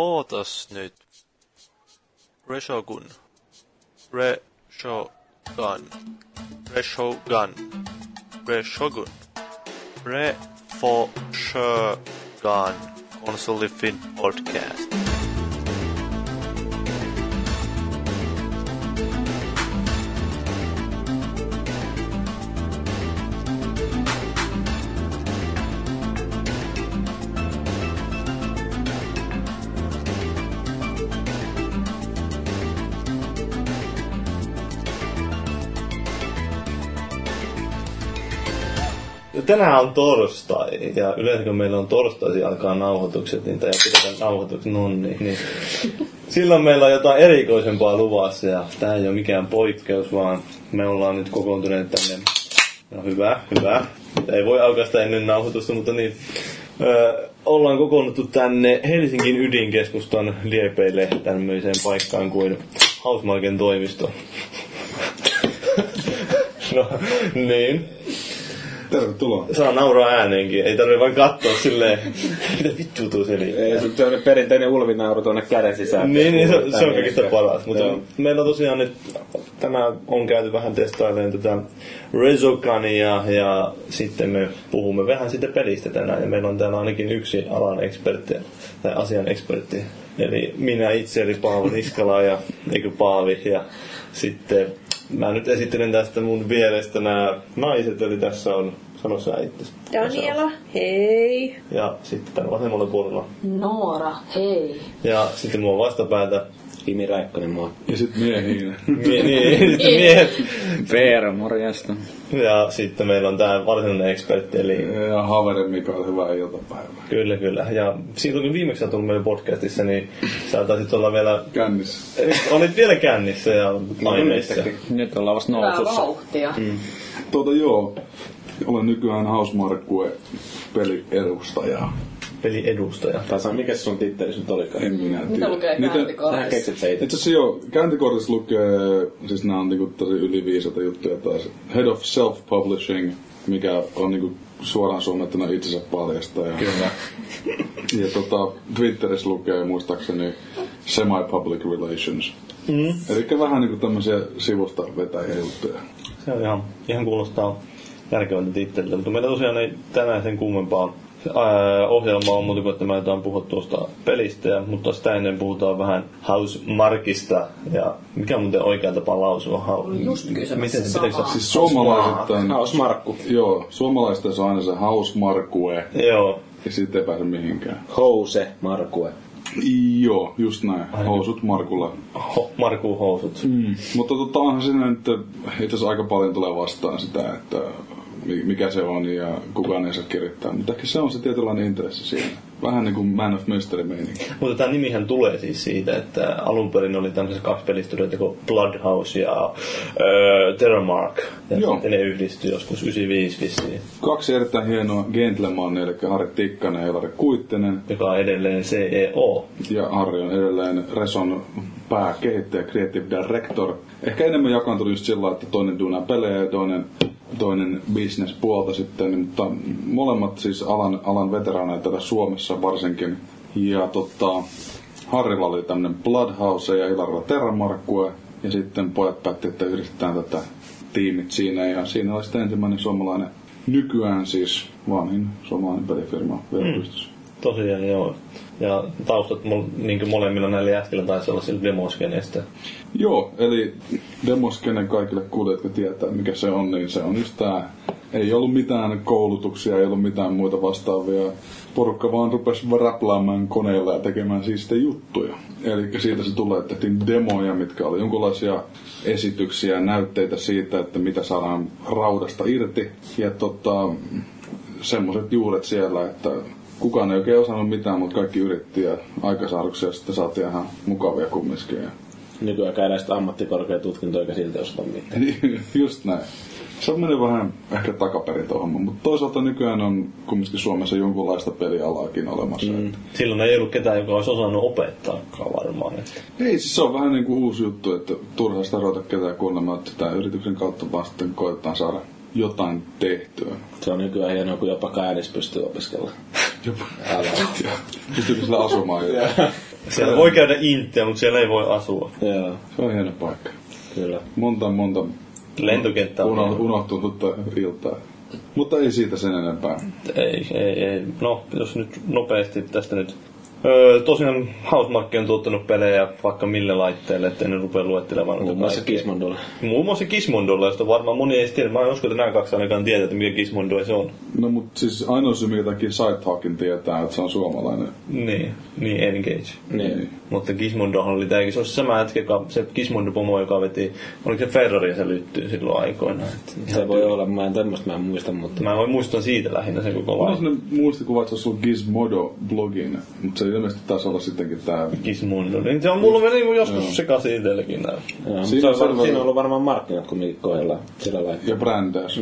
Ootas nyt. Reshogun. Reshogun. Reshogun. Reshogun. Refoshogun. Konsoli Finn Podcast. Tänään on torstai, ja yleensä kun meillä on torstaisin alkaa nauhoitukset, niin tai pidetään nauhoitukset nonni, niin silloin meillä on jotain erikoisempaa luvassa, ja tämä ei ole mikään poikkeus, vaan me ollaan nyt kokoontuneet tänne. No hyvä. Ei voi aukaista ennen nauhoitusta, mutta niin. Ollaan kokoonnuttu tänne Helsingin ydinkeskustan liepeille tämmöiseen paikkaan kuin Hausmarken toimisto. No, niin. Tervetuloa. Saa nauraa ääneenkin, ei tarvitse vain katsoa silleen, mitä vittuutuu selittää. Ei, se on perinteinen ulvinauru tuonne käden sisään. Niin, se on kaikista paras. Mutta meillä on tosiaan nyt, tänään on käyty vähän testailemaan tätä Resogania, ja sitten me puhumme vähän siitä pelistä tänään, ja meillä on täällä ainakin yksi alan ekspertti, tai asian ekspertti. Eli minä itse, eli Paavo Niskala, ja eikö Paavi, ja sitten... Mä nyt esittelen tästä mun vierestä nämä naiset, eli tässä on, sano sä itse. Daniela, hei. Ja sitten tän vasemmalla puolella. Noora, hei. Ja sitten mua vastapäätä. Kimi Räikkönen mua. Ja sit miehiin. Sitten miehet. Veera, morjesta. Ja sitten meillä on tää varsinainen ekspertti, eli... Ja Havere Mikael, hyvää iltapäivää. Kyllä. Ja silloin kun viimeksi sä tullut meille podcastissa, niin sä taisit olla vielä... Kännissä. Olit vielä kännissä ja aineissa. Nyt ollaan vasta nousussa. Vauhtia. Joo. Olen nykyään Hausmarkkuen peliedustaja. Tai mikä sun tittelis nyt olikaan? En minä tiedä. Mitä lukee kääntikortissa? Itse asiassa joo, kääntikortissa lukee, siis nää on niinku tosi yliviisata juttuja taas. Head of Self-Publishing, mikä on niinku suoraan suomettuna itsensä paljastaja. Kyllä. Ja Twitterissä lukee muistaakseni Semi-Public Relations. Elikkä vähän niinku tämmösiä sivusta vetäjä juttuja. Se on ihan kuulostaa järkevältä titteliltä, mutta meillä tosiaan ei tänään sen kummempaa ohjelma on muuten, että me aiotaan puhua tuosta pelistä, mutta sitä ennen puhutaan vähän Hausmarkista. Ja mikä on muuten oikea tapa lausua? Just kysymässä samaa. Siis suomalaisittain... Hausmarkku. Joo, suomalaisten saa aina se Hausmarkkue. Joo. Ja siitä ei pääse mihinkään. House Markkue. Joo, just näin. Housut Markulla. Markku housut. Mutta onhan siinä nyt itse asiassa aika paljon tulee vastaan sitä, että... mikä se on ja kukaan ei saa kirjoittaa, mutta ehkä se on se tietynlainen intressi siinä. Vähän niin kuin Man of Mystery-meininki. Mutta tämä nimihän tulee siis siitä, että alun perin oli tämmöisessä kaksi pelistudiota kuin Bloodhouse ja Terramark. Ja sitten ne yhdistyi joskus 95 vissiin. Kaksi erittäin hienoa gentlemania, eli Harri Tikkanen ja Ilari Kuittinen. Joka on edelleen CEO. Ja Harri on edelleen Reson pääkehittäjä, creative director. Ehkä enemmän jakaantunut just sillä, että toinen duunaa pelejä ja toinen business-puolta sitten, mutta molemmat siis alan veteraaneja täällä Suomessa varsinkin. Ja Harrilla oli tämmönen Bloodhouse ja Ilarilla Terramarkkue, ja sitten pojat päätti, että yhdistetään tätä tiimit siinä, ja siinä oli sitten ensimmäinen suomalainen, nykyään siis vanhin suomalainen pelifirma verkostossa. Tosiaan joo. Ja taustat niin molemmilla näillä jätkillä taisi olla sillä demoskeneistä. Joo, eli demoskenen kaikille kuulijat, jotka tietää mikä se on, niin se on just tää. Ei ollut mitään koulutuksia, ei ollut mitään muita vastaavia. Porukka vaan rupesi räpläämään koneilla ja tekemään siitä juttuja. Eli siitä se tulee, että tehtiin demoja, mitkä oli jonkinlaisia esityksiä ja näytteitä siitä, että mitä saadaan raudasta irti. Ja semmoset juuret siellä, että... Kukaan ei oikein osannut mitään, mutta kaikki yritti ja aikasaaduksia sitten saatiin ihan mukavia kummiskin. Nykyään käydään sitä ammattikorkeatutkintoa eikä silti osata mitään. Just näin. Se on mennyt vähän ehkä takaperin tuohon, mutta toisaalta nykyään on kumminkin Suomessa jonkunlaista pelialaakin olemassa. Silloin ei ollut ketään, joka olisi osannut opettaakaan varmaan. Että. Ei, siis se on vähän niin kuin uusi juttu, että turhaa sitä ruveta ketään kuulemaan, että tämän yrityksen kautta vaan sitten koetaan saada jotain tehtyä. Se on nykyään hienoa, kun jopa käännys pystyy opiskella. Pystyykö sillä asumaan jotain? Siellä voi käydä intiä, mutta siellä ei voi asua. Joo, se on hieno paikka. Kyllä. Monta lentokenttä on unohtunutta iltaa. Mutta ei siitä sen enempää. Ei. No, jos nyt nopeasti tästä nyt. Tosiaan Housemarque on tuottanut pelejä vaikka mille laitteelle, ettei ne rupea luettelemaan. Muun muassa Gizmondolla, josta varmaan moni ei tiedä. Mä en usko, että nämä kaksi ainakaan tietää, että mikä Gizmondo se on. No mut siis ainoa syy, mikä takia Sidehawkin tietää, että se on suomalainen. Niin Engage. Niin. Mutta Gizmondohan oli tämäkin. Se olisi sama hetki, se Gizmondo-pomo, joka veti, oliko se Ferrari ja se lyttyy silloin aikoina. Se voi olla, mä en muista, mutta... Mä muistan siitä lähinnä sen koko lailla. Mä olisin ne muistikuvat, että se on Gizmodo-blogin, mutta se ilmeisesti taisi olla sittenkin tää... Gizmondo, niin se on mulla meni joskus sekaisin itsellekin näin. Siinä on ollut varmaan markkinat kumminkin kohdalla sillä lailla. Ja brändäys.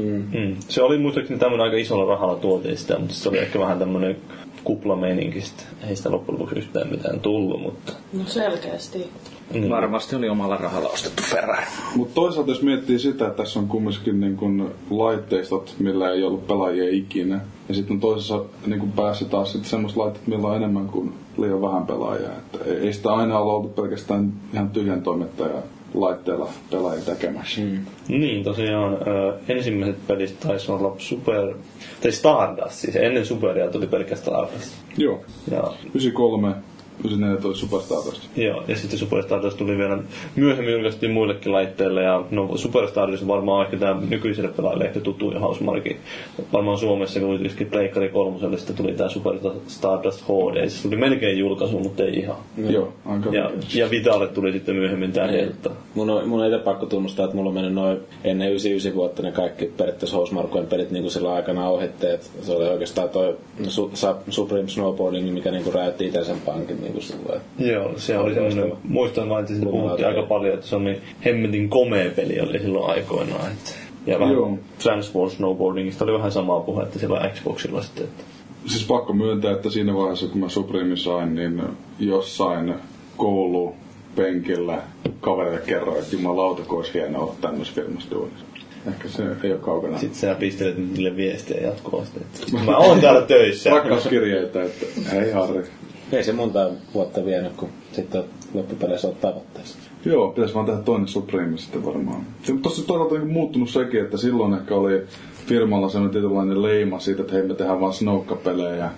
Se oli muistaakseni tämmönen aika isolla rahalla tuotiin sitä, mutta se oli ehkä vähän tämmönen... kuplameninkistä. Ei sitä loppujen lopuksi yhtään mitään tullut, mutta... No selkeästi. Niin. Varmasti oli omalla rahalla ostettu Ferrari. Mutta toisaalta jos miettii sitä, että tässä on kumminkin niin kun laitteistot, millä ei ollut pelaajia ikinä. Ja sitten toisessa niin päässä taas sitten semmoiset laitteet, millä on enemmän kuin liian vähän pelaajia. Että ei sitä aina ole ollut pelkästään ihan tyhjän toimittajan laitteella pelaajia tekemässä. Niin, tosiaan ensimmäiset pelit taisi olla Stardust, siis ennen Superia tuli pelkästään Stardust. Joo, 93, 94 tuli Super Stardust. Joo, ja sitten Super Stardust tuli vielä myöhemmin julkaistiin muillekin laitteille, ja no Super Stardust varmaan ehkä tämä nykyiselle pelaajalle ehkä tuttu ja Housemarque. Varmaan Suomessa kuitenkin Pleikkari 3:lle sitten tuli tämä Super Stardust HD, se tuli melkein julkaisu, mutta ei ihan. Joo, aika ja Vitalle tuli sitten myöhemmin tämä heltta. Mun on itse pakko tunnustaa, että mulla on mennyt noin ennen 99 vuotta ne kaikki periaatteessa Housemarquen pelit niin kuin sillä aikana ohittiin, että se oli oikeastaan toi Supreme Snowboarding, mikä niin kuin räjäytti itäisen pankin. Joo, se oli semmoinen, muistan vain, että siitä puhuttiin aika paljon, että se on niin hemmetin komea peli oli silloin aikoinaan. Että, ja vähän Transform Snowboardingista oli vähän samaa puhetta siellä Xboxilla sitten. Että. Siis pakko myöntää, että siinä vaiheessa kun mä Supreme sain, niin jossain koulupenkillä kaverille kerroin, että jumalauta, kun olisi hienoa olla tämmöisessä filmassa duunissa. Ehkä se ei ole kaukana. Sitten sä pistelet niille viestejä jatkuvasti, että mä oon täällä töissä. Rakkauskirjeitä, että ei Harri. Ei se monta vuotta vienyt, kun sitten loppupeleissä olet tavoitteessa. Joo, pitäisi vaan tehdä toinen Supreme sitten varmaan. Tuossa toisaalta on muuttunut sekin, että silloin ehkä oli firmalla sellainen tietynlainen leima siitä, että hei, me tehdään vaan snoukkapelejä.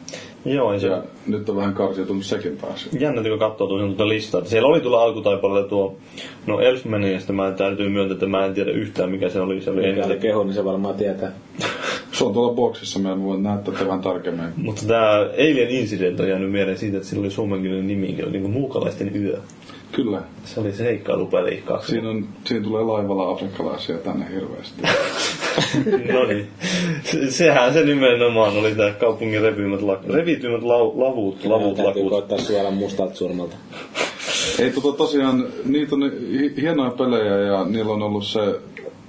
Joo, ja se... nyt on vähän karsiutunut sekin taas. Jännä, kun katsoo tuota listaa. Siellä oli tuolla alkutaipaleella tuo Elfmanin, ja mä täytyy myöntää, että mä en tiedä yhtään mikä se oli. Se oli mikä oli keho, niin se varmaan tietää. Se on tuolla boksissa, mä voin näyttää tätä vähän tarkemmin. Mutta tää Alien Incident on jäänyt mieleen siitä, että sillä oli suomenkielinen nimi, joka oli niinku Muukalaisten yö. Kyllä. Se oli se seikkailupeli. Siinä tulee laivalla afrikkalaisia tänne hirveästi. No niin. Sehän se nimenomaan oli tää kaupungin revitymät lavut. Täytyy koittaa suoraan mustalta surmalta. Ei tosiaan, niitä on hienoja pelejä ja niillä on ollut se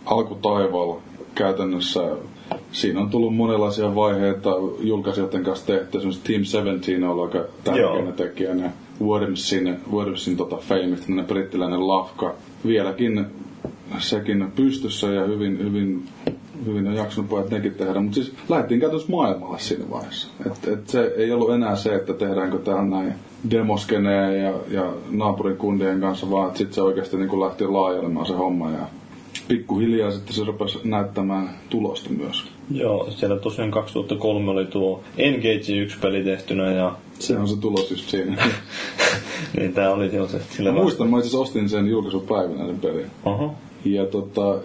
alkutaivaalla käytännössä. Siinä on tullut monenlaisia vaiheita julkaisijoiden kanssa tehty. Esimerkiksi Team 17 on ollut aika tärkeänä tekijänä. Wormsin Fame, tämmöinen brittiläinen lafka. Vieläkin sekin pystyssä ja hyvin on jaksanut pojat nekin tehdä. Mutta siis lähdettiin käytännössä maailmalle siinä vaiheessa. Et se ei ollut enää se, että tehdäänkö tähän näin demoskeneen ja naapurin kundien kanssa, vaan että sitten se oikeasti niin lähti laajelemaan se homma. Ja pikkuhiljaa sitten se rupesi näyttämään tulosta myös. Joo, siellä tosiaan 2003 oli tuo Engage 1 peli tehtynä ja... Se on se tulos just siinä. Niin tää oli se. Sillä muistan, mä itse ostin sen julkaisupäivänä sen pelin. Aha. Ja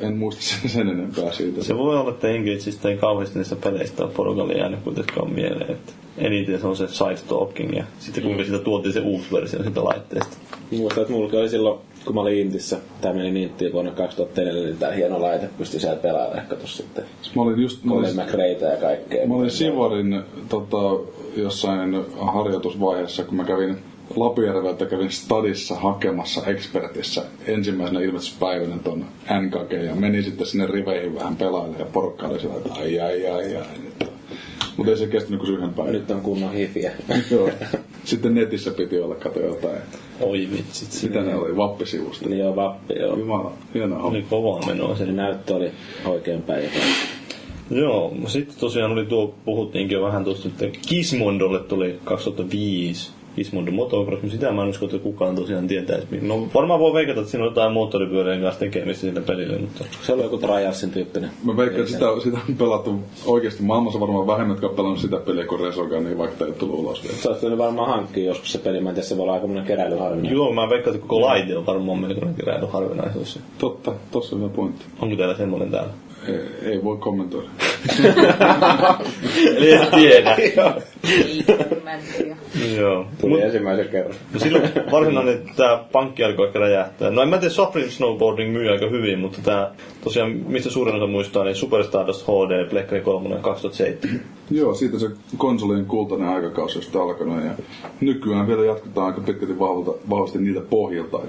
en muista sen enempää siitä. Se voi olla, että Engageista ei kauheasti niistä peleistä ole porukalle jäänyt kuitenkaan mieleen. Että eniten se on se side-stalking ja sitten kuinka siitä tuotiin se uusi versio siitä laitteesta. Muistan, että mulla oli silloin, kun mä olin Intissä, tää meni Intiin vuonna 2004, niin tää hieno laite pystyi siellä pelaamaan ehkä tossa sitten. Mä olin just... Colin McRaetä ja kaikkea. Mä olin Sivarin jossain harjoitusvaiheessa, kun mä kävin Lapijärveltä kävin Stadissa hakemassa Expertissä ensimmäisenä ilmestyspäivänä ton NKG ja menin sitten sinne riveihin vähän pelailemaan ja porukka oli sillä, että ai. Mutta ei se kestänyt kuin yhden päivän. Nyt on kunnon hifiä. Joo. Sitten netissä piti olla kato jotain. Oi vitsit. Mitä ne oli? Vappisivusta. Joo, vappi, joo. Jumala, hienoa. Oli kovaa menoa. Se näyttö oli oikein päin. Joo, sitten tosiaan oli puhuttiinkin jo vähän tuosta, että Gizmondolle tuli 2005 Gizmodo Motocross, mutta sitä mä en usko, että kukaan tosiaan tietäisi. No varmaan voi veikata, että siinä on jotain moottoripyörien kanssa tekemistä sillä pelillä, mutta se on joku Triarsin tyyppinen. Mä veikkaan, että sitä on pelattu oikeasti maailmassa varmaan vähemmän, jotka on pelannut sitä peliä kuin Resogun, niin vaikka tämä ei tullut ulos. Sä oot tullut varmaan hankkiin joskus se peli, mä en tiedä, se voi olla aikamoinen keräilyharvinaisuus. Joo, mä veikkaan, että koko laite on varmaan melkoinen keräilyharvinaisuus. Totta, tossa on hyvä pointti. Onko täällä semmoinen täällä? Ei voi kommentoida. Eli en tiedä. Joo. Tuli ensimmäisen kerran. No silloin varsinainen tää pankki alkoi ehkä räjähtää. No en mä tiedä, Supreme Snowboarding myy aika hyvin, mutta tää tosiaan, mistä suurin osa muistaa, niin Super Stardust HD, Plekkari 3, 2007. Joo, siitä se konsolien kultainen aikakausi just alkanut ja nykyään vielä jatketaan aika pitkälti vahvasti niitä pohjalta.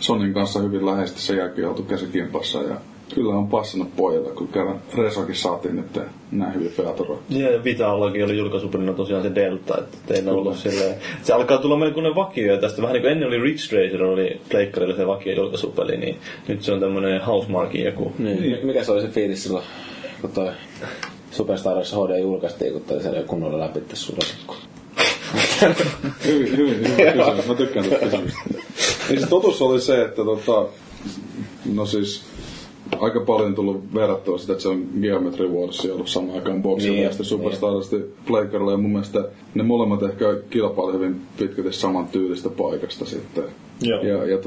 Sonyn kanssa hyvin läheisesti sen jälkeen oltu käsikimpassa ja kyllä on passannut pojilla, kun kerran Resokin saatiin nyt näin hyvin Featoraa. Ja Vitallakin oli julkaisuperina tosiaan se Delta, että teillä on ollut silleen. Se alkaa tulla melkoinen vakio tästä. Vähän niin kuin ennen oli Ridge Racer, oli pleikkarilla se vakio julkaisupeli, niin nyt se on tämmönen Housemarque joku. Niin. Mikä se oli se fiilis silloin, kun toi Superstars HD julkaistiin, kun toi se kunnolla läpi tässä sulasikko? Hyvin kysymys. Mä tykkään tästä kysymystä. Niin se totuus oli se, että aika paljon tullut verrattua sitä, että se on Geometry Wars ollut samaan aikaan boxilla ja sitten Superstardust pleikkarilla. Ja mun mielestä ne molemmat ehkä kilpailee hyvin pitkälti saman tyylistä paikasta sitten. Joo. Ja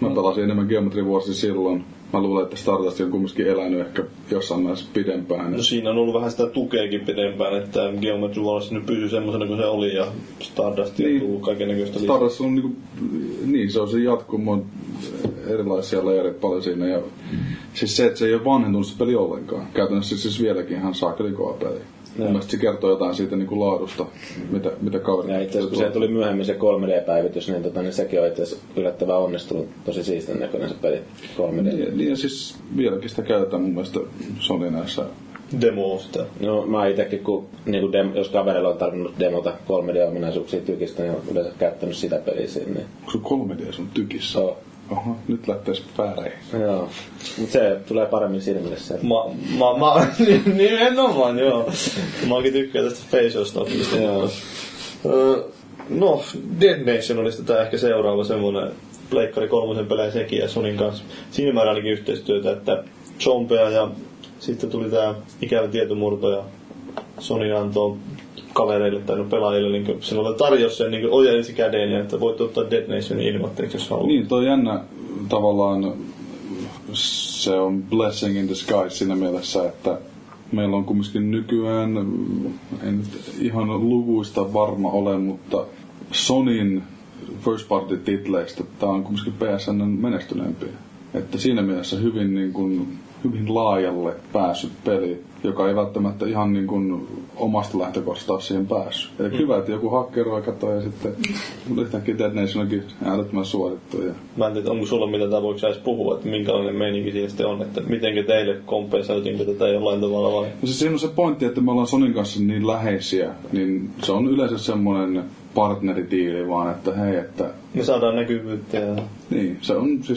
mä pelasin enemmän Geometry Warsia silloin. Mä luulen, että Stardust on kumminkin elänyt ehkä jossain määrässä pidempään. No siinä on ollut vähän sitä tukeakin pidempään, että Geometry Wars nyt pysyy semmoisena kuin se oli ja Stardustia on tullut kaikennäköistä lisää. Stardust on se on se jatkumon erilaisia leijereitä paljon siinä ja siis se, että se ei ole vanhentunut se peli ollenkaan. Käytännössä siis vieläkin ihan saakeli kova peli. Mielestäni se kertoo jotain siitä niinku laadusta, mitä kaudella. Ja itse asiassa kun se tuli myöhemmin se 3D-päivitys, niin sekin on itse asiassa yllättävän onnistunut. Tosi siisten näköinen se peli 3D. Niin ja siis vieläkin sitä käytetään mun mielestä Sony näissä demoista. No mä itekin, kun jos kaverilla on tarvinnut demota 3D-ominaisuuksia tykistä, niin on yleensä käyttänyt sitä peliä siinä. Niin. Onko se 3D sun tykissä? Oh. Oho, nyt lähteis pääreihin. Joo, mut se tulee paremmin silmille se. Nimenomaan, joo. Mä oonkin tykkää tästä facial stopista. No, Dead Nationalista tää ehkä seuraava semmonen pleikkari 3 pelejä sekin ja Sonin kanssa. Siinä määrä ainakin yhteistyötä, että Chompea ja sitten tuli tää ikävä tietomurto ja Sony antoi kavereille tai pelaajille, niin silloin tarjosi sen niin ojensi käden, ja että voit ottaa Dead Nationin ilmoitteeksi, jos haluaa. Niin, toi jännä tavallaan, se on blessing in disguise siinä mielessä, että meillä on kumminkin nykyään, en nyt ihan luvuista varma ole, mutta Sonyn first party titleistä tämä on kumminkin PSN menestyneempi. Että siinä mielessä hyvin niin kuin hyvin laajalle päässyt peli, joka ei välttämättä ihan niin kuin omasta lähtökohdasta siihen päässyt. Eli hyvä, että joku hakkeroi katsoi ja sitten yhtäkkiä Dead Nationkin älyttömän suorittu. Ja mä en tiedä, onko sulla mitä tavoiksi edes puhua, että minkälainen meininki siinä sitten on, että mitenkä teille kompensoitinko tätä jollain tavalla vai? No siis siinä on se pointti, että me ollaan Sonyn kanssa niin läheisiä, niin se on yleensä semmoinen partneritiili vaan, että hei, että me saadaan näkyvyyttä ja niin,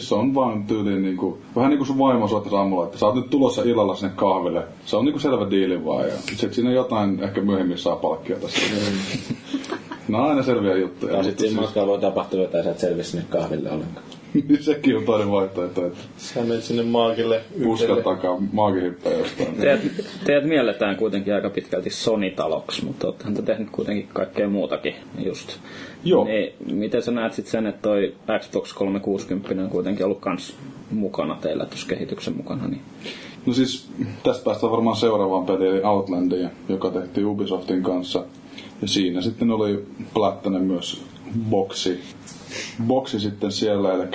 se on vaan tyyliin niinku vähän niinku sun vaimo soittaa aamulla, että sä oot nyt tulossa illalla sinne kahville. Se on niinku selvä diili vaan ja sit siinä jotain ehkä myöhemmin saa palkkiota siitä. No aina selviä juttuja. Ja sit siinä matkaa voi tapahtua jotain, että sä et selviä sinne kahville ollenkaan. Sekin on toinen vaihtoehto, että sä menet sinne maagille puskataan maagihyppää jostain. Teet mielletään kuitenkin aika pitkälti Sony-taloksi, mutta oottehan te tehnyt kuitenkin kaikkea muutakin just. Joo. Niin, miten sä näet sit sen, että toi Xbox 360 on kuitenkin ollut kans mukana teillä tuossa kehityksen mukana? Niin. No siis tästä päästään varmaan seuraavaan peliin, eli Outlandiin, joka tehtiin Ubisoftin kanssa. Ja siinä sitten oli Plattanen myös boksi sitten siellä, eli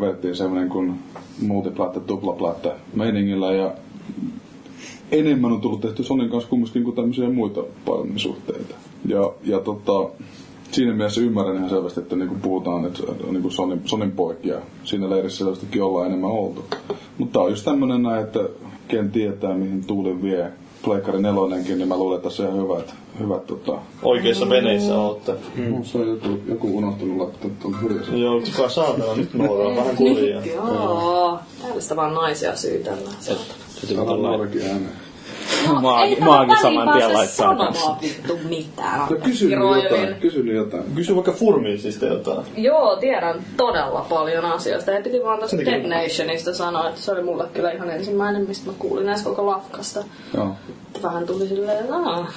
vettiin semmoinen kuin multiplatta, tuplaplatta meiningillä ja enemmän on tullut tehty Sonyn kanssa kumminkin kuin tämmöisiä muita paremminsuhteita. Siinä mielessä ymmärrän ihan selvästi, että niin kuin puhutaan, että on niin kuin Sonyn poikia. Siinä leirissä selvästikin ollaan enemmän oltu. Mutta tää on just tämmönen näin, että ken tietää mihin tuuli vie. Pleikkari 4:kin, niin mä luulen, että tässä on hyvät oikeissa veneissä ootte. Se on joku unohtunut lappu tuon hyrjässä. Joo, kuka saatana nyt nuoraa vähän kuljaa. Joo, täällä sitä vaan naisia syytellään. Sitten on naurakin ääneen. No, maagi saman tien laittaa. Ei tässä sanoa vittu mitään. No, kysy jotain. Kysy vaikka Furmiisista jotain. Joo, tiedän todella paljon asioista. He piti vaan tosta Dead Nationista sanoa, että se oli mulle kyllä ihan ensimmäinen, mistä mä kuulin edes koko lafkasta. Joo. Vähän tuli silleen, aah.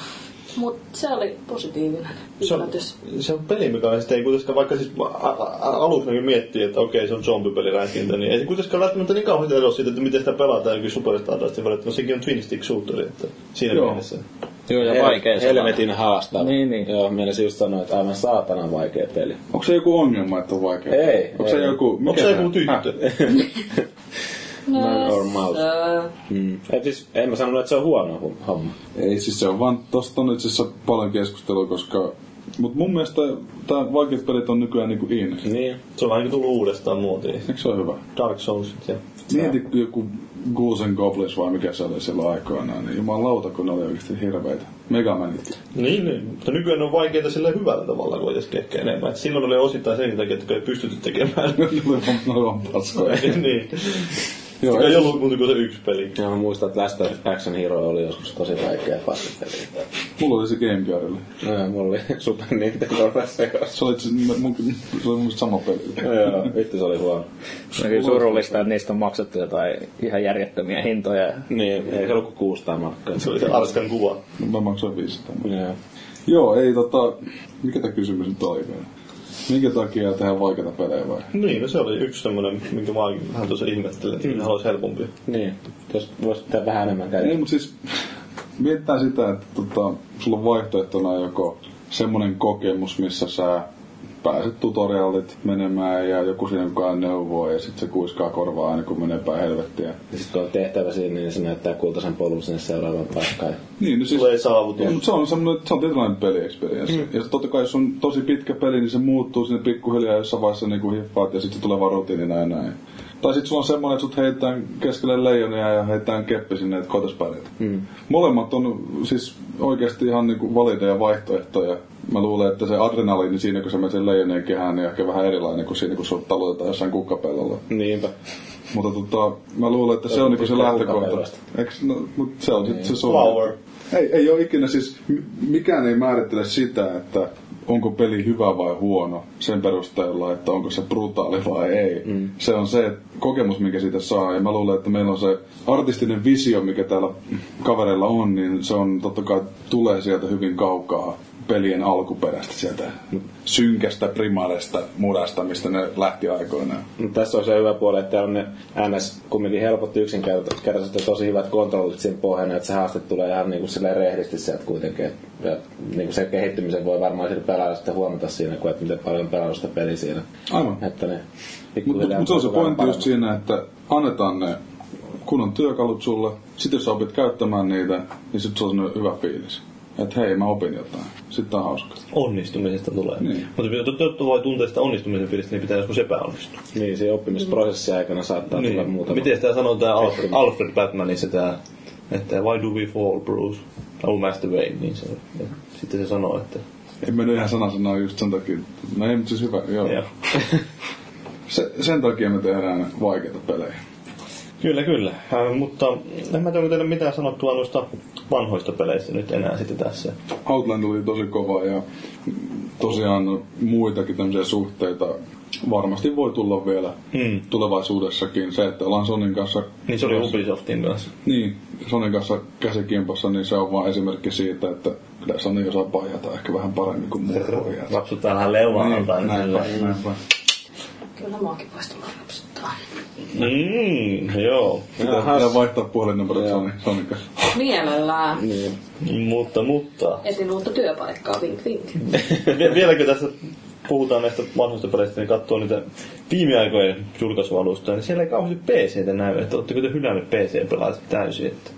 Mut se oli positiivinen yllätys. Se on peli, mikä on, ei kuitenkaan, vaikka siis aluksi miettii, että okei, se on zombipeliräiskintä, niin ei se kuitenkaan välttämättä niin kauheita eroa siitä, että miten sitä pelataan jokin superstardasti välttämättä. Sekin on twin stick shooteri, että siinä joo. Mielessä. Joo, ja vaikea se helvetin haastava. Niin. Joo, mielessä just sanoi, että aivan saatanan vaikea peli. Onko se joku ongelma, että on vaikea? Ei. Onko se joku... Onko se joku tyttö? Normal. Siis, en mä sanonut, että se on huono homma. Ei, siis se on vaan, tosta on itse asiassa paljon keskustelua, koska... Mut mun mielestä tää vaikeat pelit on nykyään niinku in. Niin, se on vähän niinku tullut uudestaan muotiin. Eikö se ole hyvä? Dark Souls, ja... Mieti joku Ghouls and Goblins vai mikä se oli silloin aikoinaan, niin jumalauta, kun ne oli oikeesti hirveitä. Megamanit. Niin, mutta nykyään ne on vaikeita sillä hyvällä tavalla, kun voitaisiin ehkä enemmän. Et silloin oli osittain sen takia, että kun ei pystytty tekemään. Ne oli vaan paskoja. Niin. Joo, ei ollut muuta kuin se yksi peli. Ja mä muistan, että Last Action Hero oli joskus tosi vaikea paskapeli. Mulla oli se Game Gearille. No, mulla oli Super Nintendo sekas. Se oli mun sama peli. Joo, vittu se oli huono. Näkyy surullista, että niistä on maksettu jotain ihan järjettömiä hintoja. Niin, ei se ollut kuin 600 markkaa. Se oli se Arskan kuva. Mä maksoin 500 markkaa. Joo, ei mikä tää kysymys nyt oli vielä? Minkä takia tehdään vaikeita pelejä vai? Niin, no se oli yksi semmoinen, minkä mä tuossa ihmettelin, että minä haluaisin helpompia. Niin, jos voisi tehdä vähän enemmän käydä. Niin, mutta siis miettää sitä, että sulla on vaihtoehtona joko semmoinen kokemus, missä sä pääset tutorialit menemään ja joku siinä kukaan neuvoo ja sit se kuiskaa korvaa aina kun menee päin helvettiä. Ja sit kun on tehtävä siinä, niin se näyttää kultaisen polun sinne seuraavaan paikkaan. Niin, no siis... Tulee saavutus. Mutta se on tietynlainen peli-experience. Ja totta kai jos on tosi pitkä peli, niin se muuttuu sinne pikkuhiljaa jossain vaiheessa niinku hiffaat ja sit se tulee vaan rutiinina ja näin. Tai sit sulla on semmonen, että sut heitetään keskelle leijonia ja heitetään keppi sinne, että koitais pärjätä. Molemmat on siis oikeesti ihan niinku valideja vaihtoehtoja. Mä luulen, että se adrenaliini siinä, kun sä menet sen leijonien kehään, niin ehkä vähän erilainen kuin siinä, kun sut talutetaan jossain kukkapellolla. Niinpä. Mutta mä luulen, että se on niinku se lähtökohta. Mut se on sit se suuri. Ei oo ikinä siis, mikään ei määrittele sitä, että onko peli hyvä vai huono sen perusteella, että onko se brutaali vai ei. Se on se kokemus, mikä siitä saa. Ja mä luulen, että meillä on se artistinen visio, mikä täällä kavereilla on, niin se on totta kai tulee sieltä hyvin kaukaa pelien alkuperästä, sieltä synkästä, primaarista murasta, mistä ne lähti aikoinaan. No, tässä on se hyvä puoli, että on ne NS kumminkin helpotti yksinkertaisesti tosi hyvät kontrollit siinä pohjana, että se haaste tulee ihan niin kuin silleen rehdisti sieltä kuitenkin. Ja niin kuin se kehittymisen voi varmaan sillä pelailla sitten huomata siinä, kun miten paljon pelailu sitä peli siinä. Aivan. Mutta se on se pointti just siinä, että annetaan ne kunnon työkalut sulle, sitten jos opit käyttämään niitä, niin sitten se on hyvä fiilis. Että hei, mä opin jotain. Sitten on hauska. Onnistumisesta tulee. Niin. Mutta jotta voi tuntea sitä onnistumisen fiilistä, niin pitää joskus epäonnistua. Niin, se oppimisprosessin aikana saattaa tulla muuta. Miten sitä sanoo tää Alfred Batmanissa tää, että why do we fall, Bruce? Our master way, niin se. Ja sitten se sanoo, että... En mennyt ihan sanaa just sen takia. No ei, mutta siis hyvä, joo. Sen takia me tehdään vaikeita pelejä. Kyllä. Mutta en mä tiedä teille mitään sanottua noista vanhoista peleistä nyt enää sitten tässä. Outland oli tosi kova ja tosiaan muitakin tämmöisiä suhteita varmasti voi tulla vielä tulevaisuudessakin. Se, että ollaan Sonin kanssa... Niin se oli Ubisoftin kanssa. Niin, Sonin kanssa käsikimpassa, niin se on vaan esimerkki siitä, että kyllä Sony osaa paijata ehkä vähän paremmin kuin muut pohjat. Rapsuttaa vähän leuvan altaan. Näinpä. Kyllä maakin voisi tulla rapsuttaa. Joo. Pitää vaihtaa puhelinnumerot Sonika. Mielellään. Niin. Mutta. Etin uutta työpaikkaa, vink. Vieläkö tässä puhutaan näistä vanhoista peleistä, niin katsoo niitä viime aikojen julkaisualustoja, niin siellä ei kauheasti PC-tä näy, että ootteko te hylänneet PC-pelaajat täysin? Että...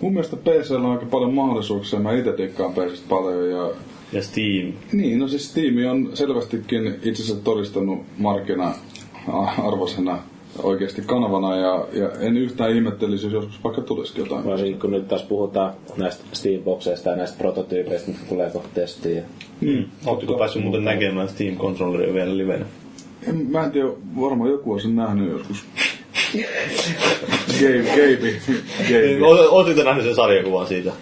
Mun mielestä PC on aika paljon mahdollisuuksia, mä itse tikkaan PC:stä paljon ja... Ja Steam. Niin, no siis Steam on selvästikin itse asiassa todistanut markkina-arvoisena oikeasti kanavana, ja en yhtään ihmettelisi, jos joskus vaikka tulisikin jotain. Varsinkin kun nyt taas puhutaan näistä Steam-bokseista ja näistä prototyypeistä, mitkä tulee kohta testiin. Ootteko päässyt muuten näkemään Steam-kontrolleria vielä livenä? Mä en tiedä, varmaan joku on sen nähnyt joskus. Game. Ootitko nähnyt sen sarjakuvan siitä?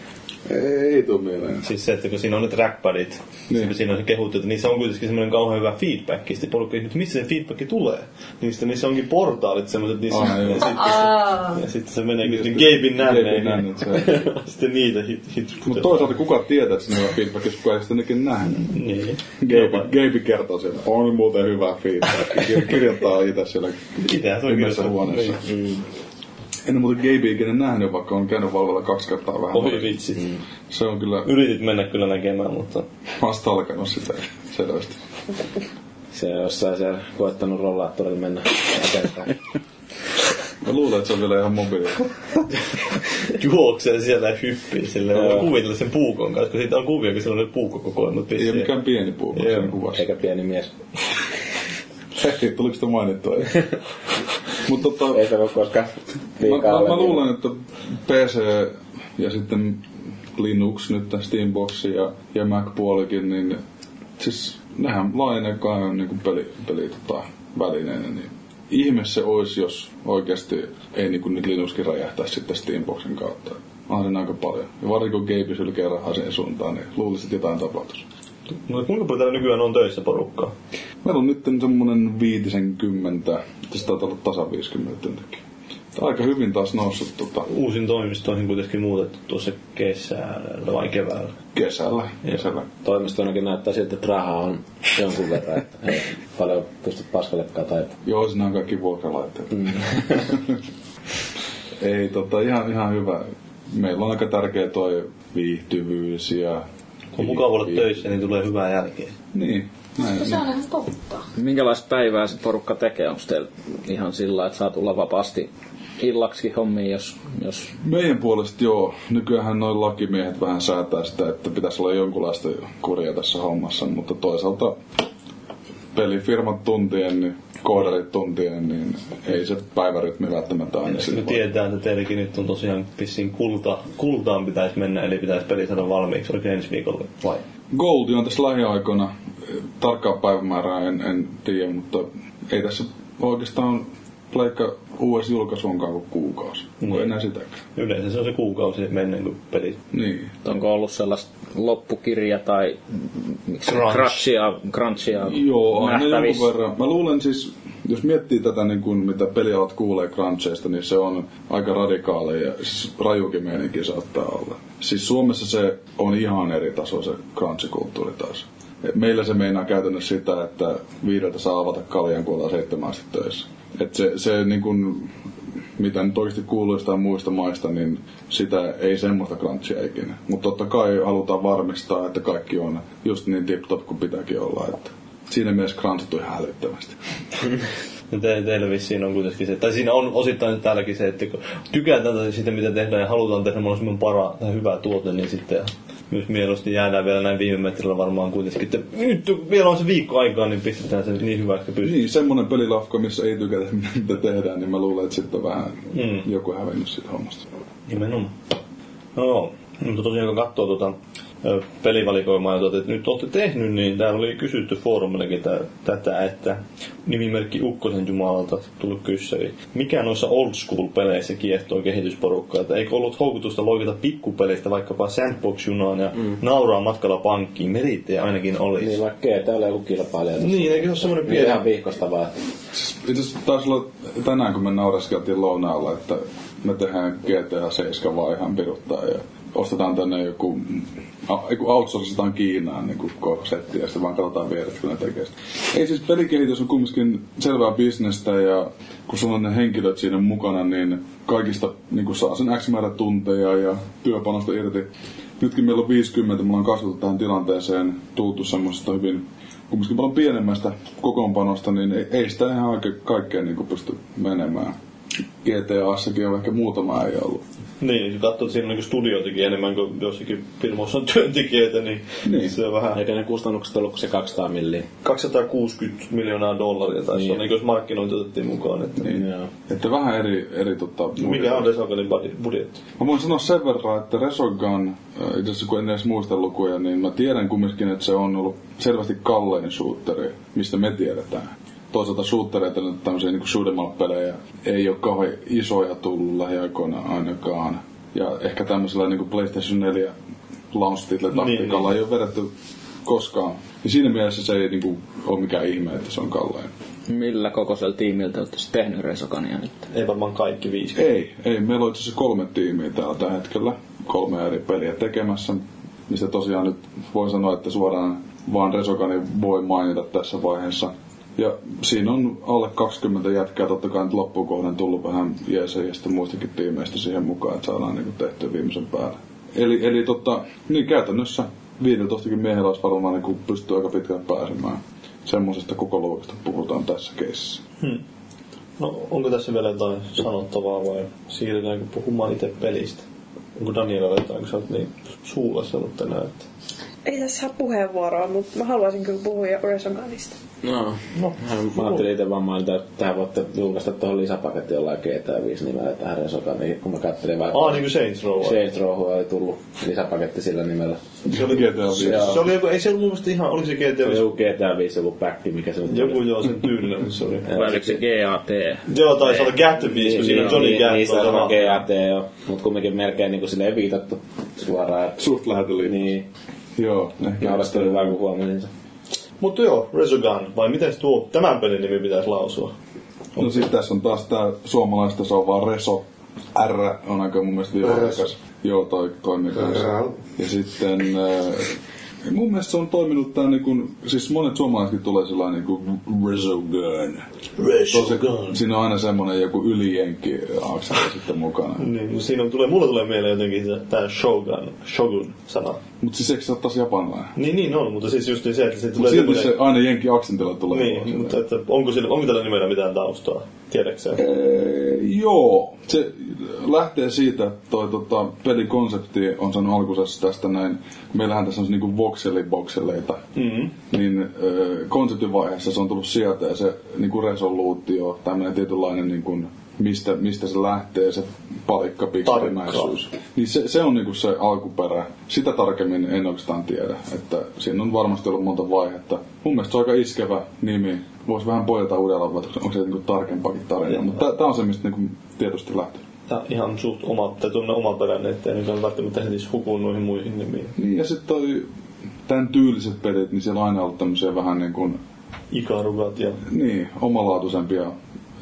Ei tuu mieleen. Siis se, että kun siinä on nyt trackpadit, niin siinä on kehuttu, että niissä on kuitenkin semmoinen kauhean hyvä feedback. Sitten porukka ihmiset, missä se feedback tulee? Niistä niissä onkin portaalit semmoiset, niissä ja sitten se menee Gabein nänneen. Sitten niitä hit. Mutta toisaalta kuka tietää, että sinne on feedback, jos kukaan ei sitä nekin nähnyt. Niin. Gabe kertoo siellä, on muuten hyvä feedback. Kirjoittaa itse siellä yhdessä huoneessa. En muuten Gabeä ikinä nähnyt, vaikka on käynyt valvella 2 kertaa vähän. Ohi vitsi. Se on kyllä... Yritit mennä kyllä näkemään, mutta... Vasta alkanut sitä selvästi. Se on jossain siellä koettanut rollaattorilla mennä eteenpäin. Mä luulen, että se on vielä ihan mobiili. Juoksee siellä ja hyppii silleen. Mä kuvitella sen puukon kanssa, kun siitä on kuvia, kun sillä on puukko koko ajan. Ei ole mikään pieni puukko siinä kuvassa. Eikä pieni mies. Tuliko sitä mainittua? Mutta ei se ole koskaan liikaa. Mä luulen, että PC ja sitten Linux nyt, Steamboxi ja Mac-puolikin, niin siis nehän laajeneekaan on niin pelivälineenä. Niin ihme se olisi, jos oikeasti ei niin niitä Linuxkin räjähtäisi sitten Steamboxin kautta. Aina aika paljon. Ja varsinkin kun Gabe sylkee rahaa siihen suuntaan, niin luulisit jotain tapahtuisi. No, kuinka paljon täällä nykyään on töissä porukkaa? Meillä on nyt semmonen 50, se taitaa olla tasa 50 työntekijä. Aika hyvin taas noussut Uusin toimistoihin kuitenkin muutettu tuossa kesällä vai keväällä? Kesällä. Toimistoinakin näyttää siltä, että rahaa on jonkun verran, että ei paljon pysty paskallekaan taipumaan. Joo, siinä on kaikki vuokralaitteet. Ei, ihan hyvä. Meillä on aika tärkeä toi viihtyvyys ja... Kun mukava olla töissä, niin tulee hyvää jälkeä. Niin. Se on ihan totta. Minkälaista päivää se porukka tekee? Onko teillä ihan sillä, että saa tulla vapaasti illaksi hommiin, jos... Meidän puolesta joo. Nykyäänhän noin lakimiehet vähän säätää sitä, että pitäisi olla jonkunlaista kuria tässä hommassa, mutta toisaalta pelifirmat tuntien, niin koodarit tuntien, niin ei se päivärytmi välttämättä aina sillä. Me tiedetään, että teilläkin nyt on tosiaan vissiin kultaan pitäisi mennä, eli pitäisi peli saada valmiiksi. Oliko ensi viikolla vai? Goldi on tässä lähiaikoina. Tarkkaa päivämäärää en tiedä, mutta ei tässä oikeastaan leikkaa US-julkaisuunkaan kuin kuukausi. Onko enää sitäkään? Yleensä se on se kuukausi ennen kuin pelit. Niin. Onko ollut sellaista loppukirja tai crunchia nähtävissä? Joo, aina jonkun verran. Mä luulen siis, jos miettii tätä, niin kuin, mitä pelialat kuulee cruncheista, niin se on aika radikaali ja siis rajukin meininki saattaa olla. Siis Suomessa se on ihan eri taso se crunchikulttuuri taas. Meillä se meinaa käytännössä sitä, että 5 saa avata kaljan, kun ollaan 7 asti töissä. Et se niin kun, mitä nyt oikeasti kuuluu jostain muista maista, niin sitä ei semmoista crunchia ikinä. Mutta totta kai halutaan varmistaa, että kaikki on just niin tip-top kuin pitääkin olla. Että siinä mielessä crunchitui ihan älyttömästi. No teillä vissiin on kuitenkin se, tai siinä on osittain täälläkin se, että kun tykätään sitä, mitä tehdään ja halutaan tehdä mahdollisimman paraa tai hyvää tuote, niin sitten myös mieluusti jäädään vielä näin viime metrillä varmaan kuitenkin, että nyt vielä on se viikko aikaa, niin pistetään se niin hyvä, että pystyy. Niin, semmoinen pelilafka, missä ei tykätä, mitä tehdään, niin mä luulen, että sitten vähän joku hävennyt siitä hommasta. Nimenomaan. No, mutta tosiaan kun katsoo pelivalikoimaa, jota nyt olette tehnyt, niin täällä oli kysytty foorumillekin tätä, että nimimerkki Ukkosen Jumalalta tullut kyssäri. Mikä noissa old school peleissä kiehtoo kehitysporukkaa? Että eikö ollut houkutusta loikata pikkupelistä vaikkapa sandbox-junaan ja nauraa matkalla pankkiin? Merittejä ainakin olisi. Niin vaikka täällä joku kilpailija. Niin, eikö se ole semmoinen pieni? Ihan viikosta vaan. Itse taisi olla tänään, kun me nauraskeltiin lounaalla, että me tehdään GTA 7 vaan ihan piruttaa ja ostetaan tänne joku outsourcetaan Kiinaan niin kohdastettiin ja sitten vaan katsotaan vierestä, kun ne tekee sitä. Ei siis pelikehitys on kumminkin selvää bisnestä ja kun sulla on ne henkilöt siinä mukana, niin kaikista niin saa sen X määrä tunteja ja työpanosta irti. Nytkin meillä on 50, me ollaan kasvatettu tähän tilanteeseen, tultu semmoisesta hyvin kumminkin paljon pienemmästä kokoonpanosta, niin ei sitä ihan oikein kaikkea niin pysty menemään. GTA:ssakin on ehkä muutama ei ollut. Niin, kun katsoo, että siinä on studioitakin enemmän kuin jossakin firmoissa on työntekijöitä, niin se on vähän... Eikä ne kustannukset ollut kuin se 200 milliä. 260 miljoonaa $, tai niin. Se on niin kuin jos markkinointi otettiin mukaan. Että, niin. Että vähän eri mikä on Resogunin budjetti? Mä voin sanoa sen verran, että Resogun, itse asiassa kun en edes muista lukuja, niin mä tiedän kumminkin, että se on ollut selvästi kallein shooteri, mistä me tiedetään. toisaalta shootereita nyt tämmöisiä niin shoot'em-up-pelejä ei ole kauhean isoja tullut lähiaikoina ainakaan. Ja ehkä tämmöisellä niin PlayStation 4 launch-title-taktiikalla ei ole vedetty koskaan. Ja siinä mielessä se ei niin ole mikään ihme, että se on kallein. Millä kokoisella tiimiltä olette sitten tehnyt Resokania nyt? Ei varmaan kaikki 5. Ei. Meillä on itse asiassa 3 tiimiä tällä hetkellä. 3 eri peliä tekemässä. Mistä tosiaan nyt voi sanoa, että suoraan vaan Resokanin voi mainita tässä vaiheessa. Ja siinä on alle 20 jätkää, totta kai nyt loppukohden tullut vähän jäsenistä muistakin tiimeistä siihen mukaan, että saadaan niin tehtyä viimeisen päälle. Eli niin käytännössä 15kin miehellä olisi varmaan niin pystyy aika pitkään pääsemään. Semmoisesta kokoluokasta puhutaan tässä keississä. No onko tässä vielä jotain sanottavaa vai siirrytäänkö puhumaan itse pelistä? Onko Daniela jotain, kun sä oot niin suulastunut tänään? Että... Ei tässä ole puheenvuoroa, mutta mä haluaisin kyllä puhua Resonanista. No. Mä ajattelin itse vaan mainita, että tähän voitte julkaista tuohon lisäpaketti jollain GTA 5 nimellä tähän Resonaniin, kun mä katselin vähän... niin kuin Saints Row. Saints Row oli tullut lisäpaketti sillä nimellä. Se oli GTA 5. Se oli joku, ei se ollut mun mielestä ihan, oliko se GTA 5? Se oli joku GTA 5, joku päkki, mikä se nyt joku joo, sen tyylinen, se oli. Vai oliko se GAT? Joo, tai se oli GAT 5, kun siinä on Johnny GAT. Niin, se on GAT, joo. Mut kumminkin merkein niinku silleen viitattu suoraan. Suht lähetyliin. Niin. Joo, ehkä harrastelin vähän kuin huomasinsa. Mutta joo, Resogun, vai miten tuo tämän pelin nimi pitäisi lausua? No siis tässä on taas tää suomalaista, se on vaan Reso. R on aika mun mielestä viivakas. Joo, toi toimii kanssa. Ja sitten mun mielestä se on toiminut tää niinku, siis monet suomalaisetkin tulee sillä niinku Resogun. Resogun. Siinä on aina semmonen joku ylijenki akseli sitten mukana. Niin, siinä tulee, mulle tulee mieleen jotenkin tää Shogun-sana. Mut siis eikö se ole taas japanilainen? Niin on, mutta siis just se, että se tulee... Silti se aina jenki aksentilla tulee. Niin, mutta että onko tällä nimellä mitään taustaa? Tiedätkö joo. Se lähtee siitä, että pelikonsepti on saanut alkuisessa tästä näin. Meillähän tässä on niinku voxelibokseleita. Niin konseptivaiheessa se on tullut sieltä ja se niinku resoluutio, tämmönen tietynlainen niinku... Mistä se lähtee, se palikkapikkarimäisyys. Niin se on niinku se alkuperä. Sitä tarkemmin en oikeastaan tiedä. Että siinä on varmasti ollut monta vaihetta. Mun mielestä se on aika iskevä nimi. Voisi vähän pojata uudella, onko se niinku tarkempakin tarina. Mutta tää on se, mistä niinku tietysti lähtee. Tää ihan suht oma, tai tunne oman perän, ettei nyt välttämättä edes hukuu noihin muihin nimiin. Niin ja sit toi, tän tyyliset pelit, niin siellä on aina ollut tämmösiä vähän niinku... Ikarugat ja... Niin, omalaatuisempia.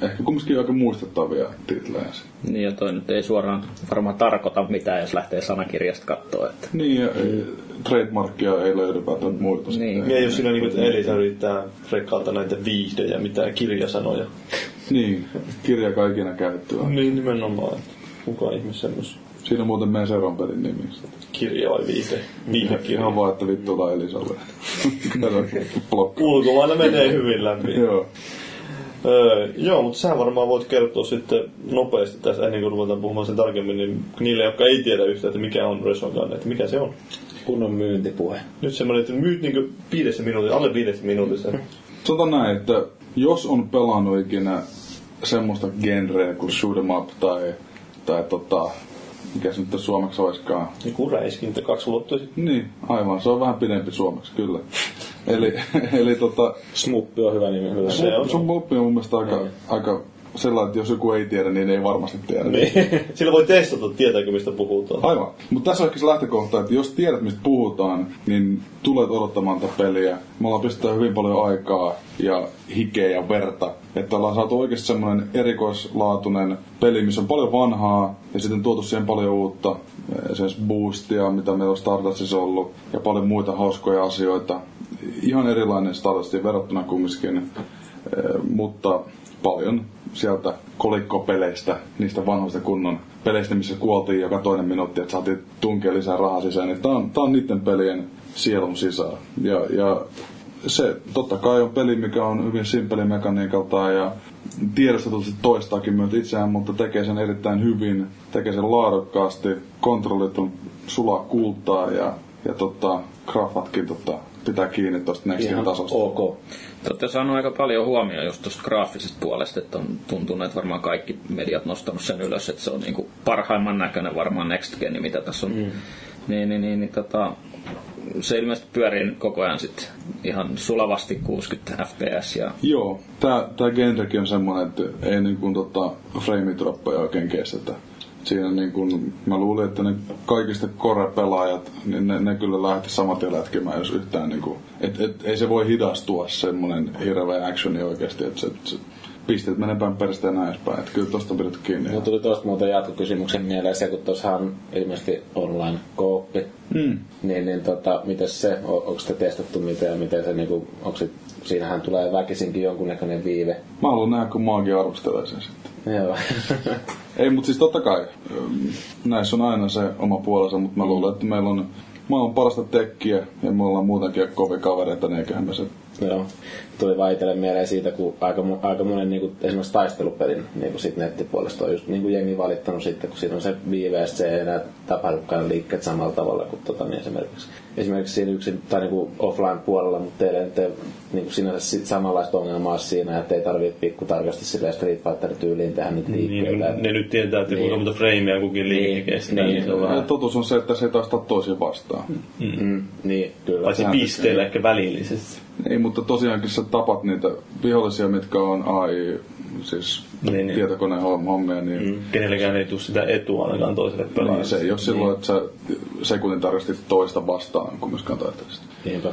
Ehkä kumminkin aika muistettavia titlejä. Niin ja toi nyt ei suoraan varmaan tarkoita mitään, jos lähtee sanakirjasta katsoa. Että... Niin ja trademarkkia ei löydy päätään muilta. Niin. Ei ole siinä niin kuin, eli yrittää rekkaata näitä viihdejä, mitään kirjasanoja. Niin, kirja kaikina käyttöä. Niin nimenomaan, kuka ihme semmos. Siinä on muuten meidän seuraan pelin nimi. Kirja vai viihde? Viihekirja. Ihan vaan, että vittuilla Elisalle. Ulkomailla menee hyvin läpi. Joo. Joo, mutta sä varmaan voit kertoa sitten nopeasti tässä, ennen kuin ruvetaan puhumaan sen tarkemmin, niin niille, jotka ei tiedä yhtään, että mikä on Resogun, että mikä se on. Kunnon myyntipuhe. Nyt semmoinen, että myyt niinku 5 minuutissa, alle 5 minuutissa. Sanotaan näin, että jos on pelannut ikinä semmoista genreä kuin shoot'em up tai mikä se nyt suomeksi olisikaan? Joku räiskintä 2-ulottuiset. Niin, aivan. Se on vähän pidempi suomeksi, kyllä. Eli Smuppi on hyvä nimi. Hyvä. Smuppi on mun mielestä aika sellainen, että jos joku ei tiedä, niin ei varmasti tiedä. Niin. Sillä voi testata, tietääkö mistä puhutaan. Aivan. Mutta tässä on ehkä se lähtökohta, että jos tiedät mistä puhutaan, niin tulet odottamaan tätä peliä. Me ollaan pistetty hyvin paljon aikaa ja hikeä ja verta. Että ollaan saatu oikeasti semmoinen erikoislaatuinen peli, missä on paljon vanhaa ja sitten tuotu siihen paljon uutta. Esimerkiksi boostia, mitä meillä on Stardustissa ollut ja paljon muita hauskoja asioita. Ihan erilainen Stardustiin verrattuna kumminkin, mutta paljon sieltä kolikkopeleistä, niistä vanhoista kunnon peleistä, missä kuoltiin joka toinen minuutti, että saatiin tunkea lisää rahaa sisään. Niin tää on niiden pelien sielun sisään. Ja se totta kai on peli, mikä on hyvin simpeli mekaniikaltaan ja tiedostetusti toistaakin myös itseään, mutta tekee sen erittäin hyvin, tekee sen laadukkaasti, kontrollit on sulaa kultaa ja graffatkin pitää kiinni tuosta nextin tasosta. Ok. Te olette saaneet aika paljon huomioon just tuosta graafisesta puolesta, että on tuntunut, että varmaan kaikki mediat nostanut sen ylös, että se on niinku parhaimman näköinen varmaan next geni, mitä tässä on. Niin, se ilmeisesti pyörii koko ajan sitten ihan sulavasti 60 fps. Ja... Joo, tää genrekin on semmoinen, että ei niin kuin frame-droppeja oikein kestetä. Siinä niin kuin, mä luulin, että ne kaikista core-pelaajat, niin ne kyllä lähti samaten lätkemään, jos yhtään niin kuin, ei se voi hidastua semmoinen hirveä actioni oikeasti, että se pisteet menepään peristä ja näin päin, että kyllä tosta on pidetty kiinni. Mulla tuli tosta muuten jatkokysymyksen mieleen se, kun tossahan on ilmeisesti online kooppi, niin mites se, onko sitä testattu mitä ja miten se niinku, siinähän tulee väkisinkin jonkunnäköinen viive. Mä haluan nähdä, kun maakin arvostelee sen sitten. Joo. Ei, mut siis totta kai, näissä on aina se oma puolensa, mut mä luulen, että meillä on maailman parasta tekkiä ja me ollaan muutenkin kovia kavereita, niin eiköhän me se. Joo. Tuli vaan itselle mieleen siitä, kun aika monen niinku, esimerkiksi taistelupelin niinku sit nettipuolesta on just niinku jengi valittanut siitä, kun siinä on se viive ja se ei enää tapahdukaan liikkeet samalla tavalla kuin niin esimerkiksi siinä yksin tai niinku offline-puolella, mutta teillä ei nyt niinku sinänsä samanlaista ongelmaa siinä, että ei tarvitse pikkutarkasti silleen Street Fighter-tyyliin tehdä nyt liikkeitä. Ne nyt tietää, että kuinka monta frameja kukin liike kestää. Totuus on se, että se ei taas toisiin vastaan. Niin, kyllä. Vai se pisteellä ehkä välillisesti. Ei, mutta tosiaankin sä tapat niitä vihollisia, mitkä on AI, siis niin. Tietokoneen hommia. Niin kenelläkään ei tule sitä etua ainakaan toiselle pelaajalle. Niin, se ei ole silloin, että sä sekunnin tarkasti toista vastaan kumminkaan taitteellisesti. Niinpä.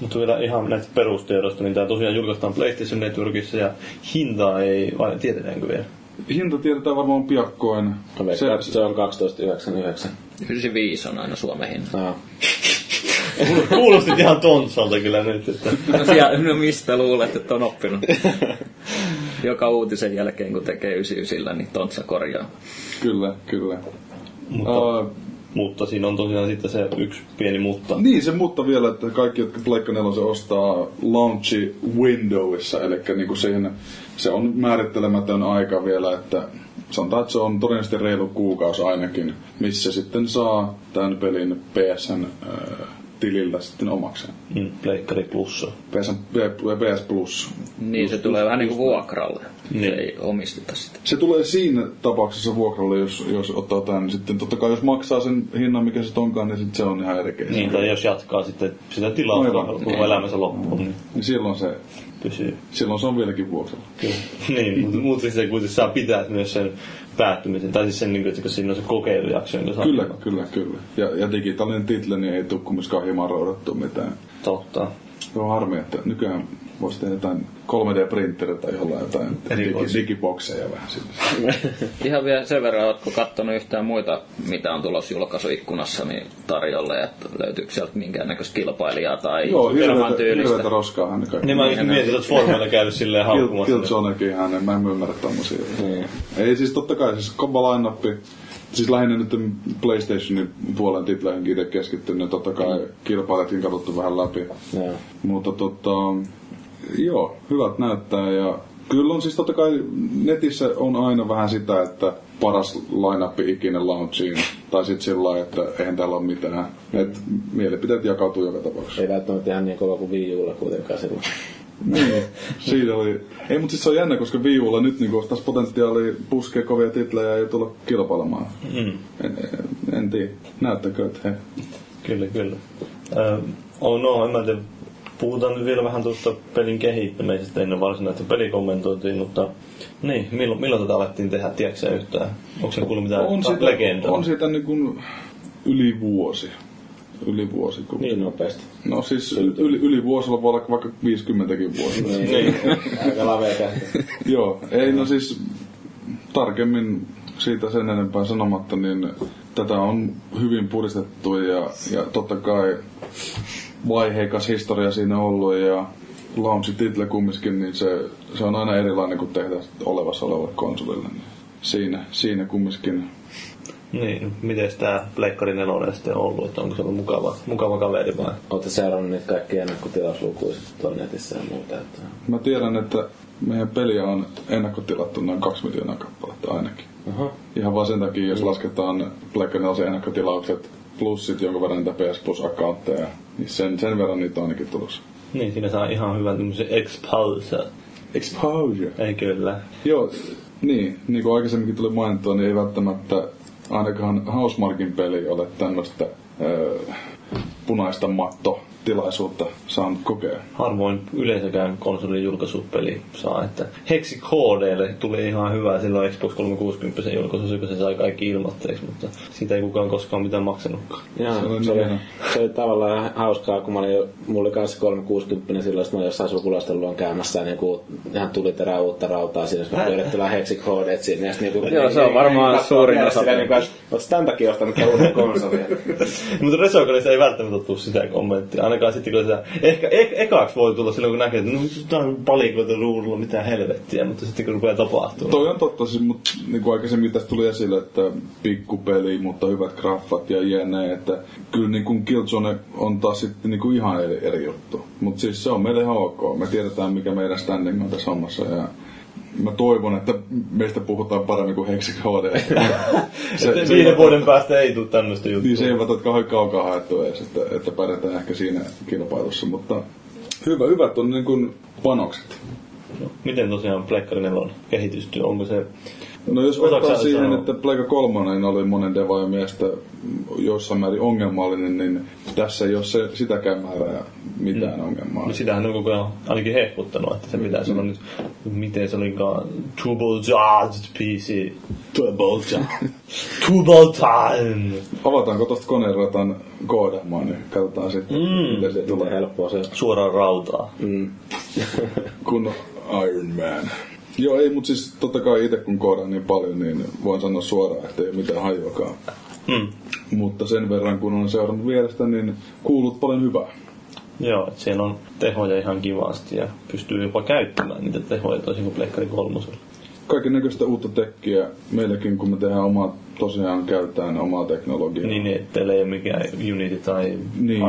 Mutta vielä ihan näistä perustiedosta, niin tää tosiaan julkaistaan PlayStation Networkissa ja hintaa ei aina tiedetäänkö vielä? Hinta tiedetään varmaan piakkoin. Se on 12,99. 95 on aina Suomen hinta. Kuulostit ihan tonsalta kyllä nyt. Että. No mistä luulet, että on oppinut? Joka uutisen jälkeen, kun tekee 99, niin tontsa korjaa. Kyllä, kyllä. Mutta siinä on tosiaan sitten se yksi pieni mutta. Niin, se mutta vielä, että kaikki, jotka Pleikka 4 ostaa launchi Windowsissa, eli niinku siihen, se on määrittelemätön aika vielä, että sanotaan, että se on todennäköisesti reilu kuukausi ainakin, missä sitten saa tämän pelin PSN tilillä sitten omakseen. Pleikkari Plussa. PS Plus. Niin, se tulee vähän niin kuin vuokralle. Niin. Se ei omisteta sitä. Se tulee siinä tapauksessa vuokralle, jos ottaa tämän. Sitten totta kai, jos maksaa sen hinnan, mikä se onkaan, niin sitten se on ihan erkeä. Niin, tai jos jatkaa sitten sitä tilaa, kun elämänsä loppuu. Niin silloin se pysyy. Silloin se on vieläkin vuokralla. Kyllä. Niin, mutta siis se kuitenkin saa pitää myös sen päättymisen. Tai siis sen, että siinä on se kokeilujakso, jonka saa. Kyllä. Ja digitaalinen title, niin ei tule kumminkaan hieman roudattua mitään. Totta. Se on harmi, että nykyään voisi tehdä jotain 3D-printteriä tai jotain digibokseja vähän sinne. Ihan vielä sen verran, oletko katsonut yhtään muita, mitä on tulossa julkaisuikkunassa niin tarjolle, että löytyykö sieltä minkäännäköistä kilpailijaa tai firman tyylistä? Joo, hirveätä roskaahan ne kaikki. Niin mä mietin, että Formella käynyt silleen haukkumassa. Killzonekin ihan, niin mä en ymmärrä tommosia. Ei siis totta kai, siis kompa line-upi. Siis lähinnä nyt PlayStationin puolen titleihinkin itse keskittynyt, totta kai kilpailijatkin katsottu vähän läpi. Mutta joo, hyvät näyttää ja kyllä on siis totta kai netissä on aina vähän sitä, että paras line-upi ikinä launchiin. Tai sit sillä lailla, että eihän täällä ole mitään. Et mielipiteet jakautuu joka tapauksessa. Ei välttämättä ihan niin kova kuin Wii U:lla kuitenkaan silloin. Niin, siitä oli. Ei, mutta siis se on jännä, koska Wii U:lla nyt niin olisi taas potentiaali puskea kovia titlejä ja tulla kilpailemaan. En tiedä. Näyttäkö, että he... Kyllä. En mä tiedä. Puhutaan nyt vielä vähän tuosta pelin kehittämisestä ennen varsinaista pelikommentointia, mutta niin, milloin tätä alettiin tehdä, tiedätkö sä yhtään? Onko se kuullut mitään legendaa? On siitä niin kuin yli vuosi. Niin nopeasti. No siis yli vuosilla voi olla vaikka 50kin vuosia. Niin, aika laveita. Joo, ei no siis tarkemmin siitä sen enempää sanomatta, niin tätä on hyvin puristettu ja totta kai vaiheikas historia siinä ollut ja launch-title kumminkin, niin se on aina erilainen kuin tehdä olevassa olevalle konsolille. Niin siinä kumminkin. Niin, miten tää Pleikkari 4 sitten on ollut? Että onko se ollut mukava kaveri vai? Ootte seurannut niitä kaikki ennakkotilauslukuja tuolla netissä ja muuta? Että... Mä tiedän, että meidän peliä on ennakkotilattu noin 2 miljoonaa kappaletta ainakin. Aha. Ihan vaan sen takia, jos lasketaan Pleikkari 4 ennakkotilaukset plus sit jonkun verran niitä PS Plus-accountteja, niin sen verran niitä on ainakin tulossa. Niin, siinä saa ihan hyvän tämmöisen exposure. Exposure? Ei kyllä. Joo, niin kuin aikaisemminkin tuli mainittua, niin ei välttämättä ainakaan Housemarquen peli ole tämmöistä punaista mattotilaisuutta saanut kokea. Harvoin yleisökään konsolin julkaisupeli saa, että Hexi KD:lle tuli ihan hyvä silloin Xbox 360 julkaisu, kun se sai kaikki ilmoitteeksi, mutta siitä ei kukaan koskaan mitään maksanutkaan. Jaa, se oli tavallaan hauskaa, kun mulla oli kanssa 360 silloin, että mä jossain sukulastelluun käymässä, niin ihan tuli terää uutta rautaa siinä, kun pyörittelään Hexi KD sinne. Joo, se on varmaan suurin osa. Oletko tämän takia ostanut uuden konsolin? Mutta Resogalissa ei välttämättä tule sitä kommenttia. Ainakaan sitten, kun sitä... Ehkä ekaksi voi tulla silloin, kun näkee, että no tämä on palikoita ruudulla, mitään helvettiä, mutta sitten kun rupeaa tapahtumaan. Toi on totta, siis, mutta niin aikaisemmin tässä tuli esille, että pikkupeli, mutta hyvät graffat ja jne. Että kyllä niin Killzone on taas sitten niin kuin ihan eri juttu. Mutta siis se on meille ihan ok. Me tiedetään, mikä meidän standing on tässä hommassa ja... Mä toivon, että meistä puhutaan paremmin kuin Hexi HD. Viiden vuoden päästä ei tule tämmöistä juttua. Niin se ei välttämättä kauhean kaukaa haettu edes, että pärjätään ehkä siinä kilpailussa, mutta hyvät on niin kuin panokset. No, miten tosiaan Pleikka 4 kehitystyy? Onko se... No jos ottaa siihen, että Pleikka 3 oli monen devaajan mielestä jossain määrin ongelmallinen, niin tässä ei ole se, sitäkään määrää mitään ongelmaa. No sitähän on koko ajan ainakin hehkuttanut, että se pitäisi olla nyt, miten se olikaan, Double Charged PC. Double Charged. Double Time. Avataanko tosta koneeratan koodamaan, niin katsotaan sitten, miten se tulee. Helppoa se. Suoraan rautaan. Kun Iron Man. Joo, ei, mutta siis totta kai itse kun koodaan niin paljon, niin voin sanoa suoraan, että ei ole mitään hajuakaan. Mutta sen verran, kun on seurannut vierestä, niin kuulut paljon hyvää. Joo, että siellä on tehoja ihan kivasti ja pystyy jopa käyttämään niitä tehoja toisin kuin Pleikkari 3:lla. Kaiken näköistä uutta tekkiä meilläkin, kun me tehdään omaa, tosiaan käytetään omaa teknologiaa. Niin, ettei ole mikään Unity tai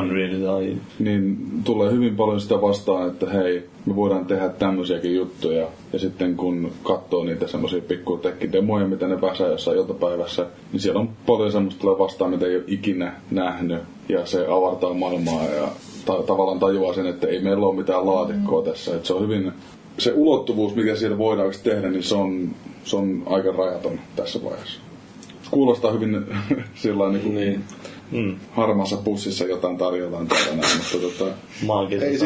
Unreal tai... Niin, tulee hyvin paljon sitä vastaan, että hei, me voidaan tehdä tämmöisiäkin juttuja. Ja sitten kun katsoo niitä semmoisia pikku tekkidemoja, mitä ne pääsee jossain iltapäivässä, niin siellä on paljon semmoista tulee vastaan, mitä ei ole ikinä nähnyt. Ja se avartaa maailmaa ja tavallaan tajuaa sen, että ei meillä ole mitään laatikkoa tässä. Että se on hyvin... Se ulottuvuus, mikä siellä voidaan tehdä, niin se on aika rajaton tässä vaiheessa. Kuulostaa hyvin harmaassa pussissa jotain tarjotaan täällä näin, mutta ei,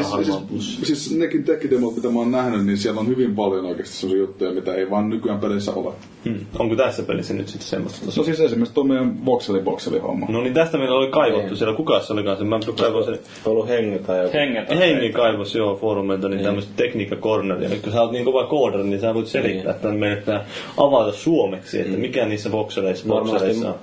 siis nekin tekkidemot, mitä mä oon nähnyt, niin siellä on hyvin paljon oikeasti sellaisia juttuja, mitä ei vaan nykyään pelissä ole. Onko tässä pelissä nyt sitten semmoista? No siis esimerkiksi tuo meidän voxeli homma. No niin tästä meillä oli kaivottu siellä, kuka se olikaan se? Mä kaivoin sen... Ollut hengetä joku. Hengen kaivos, joo, foorumeilta, niin tämmöistä tekniikkakorneria. Nyt kun sä oot niin kova koodari, niin sä voit selittää, että meidän pitää avata suomeksi, että mikä niissä voxeleissa on.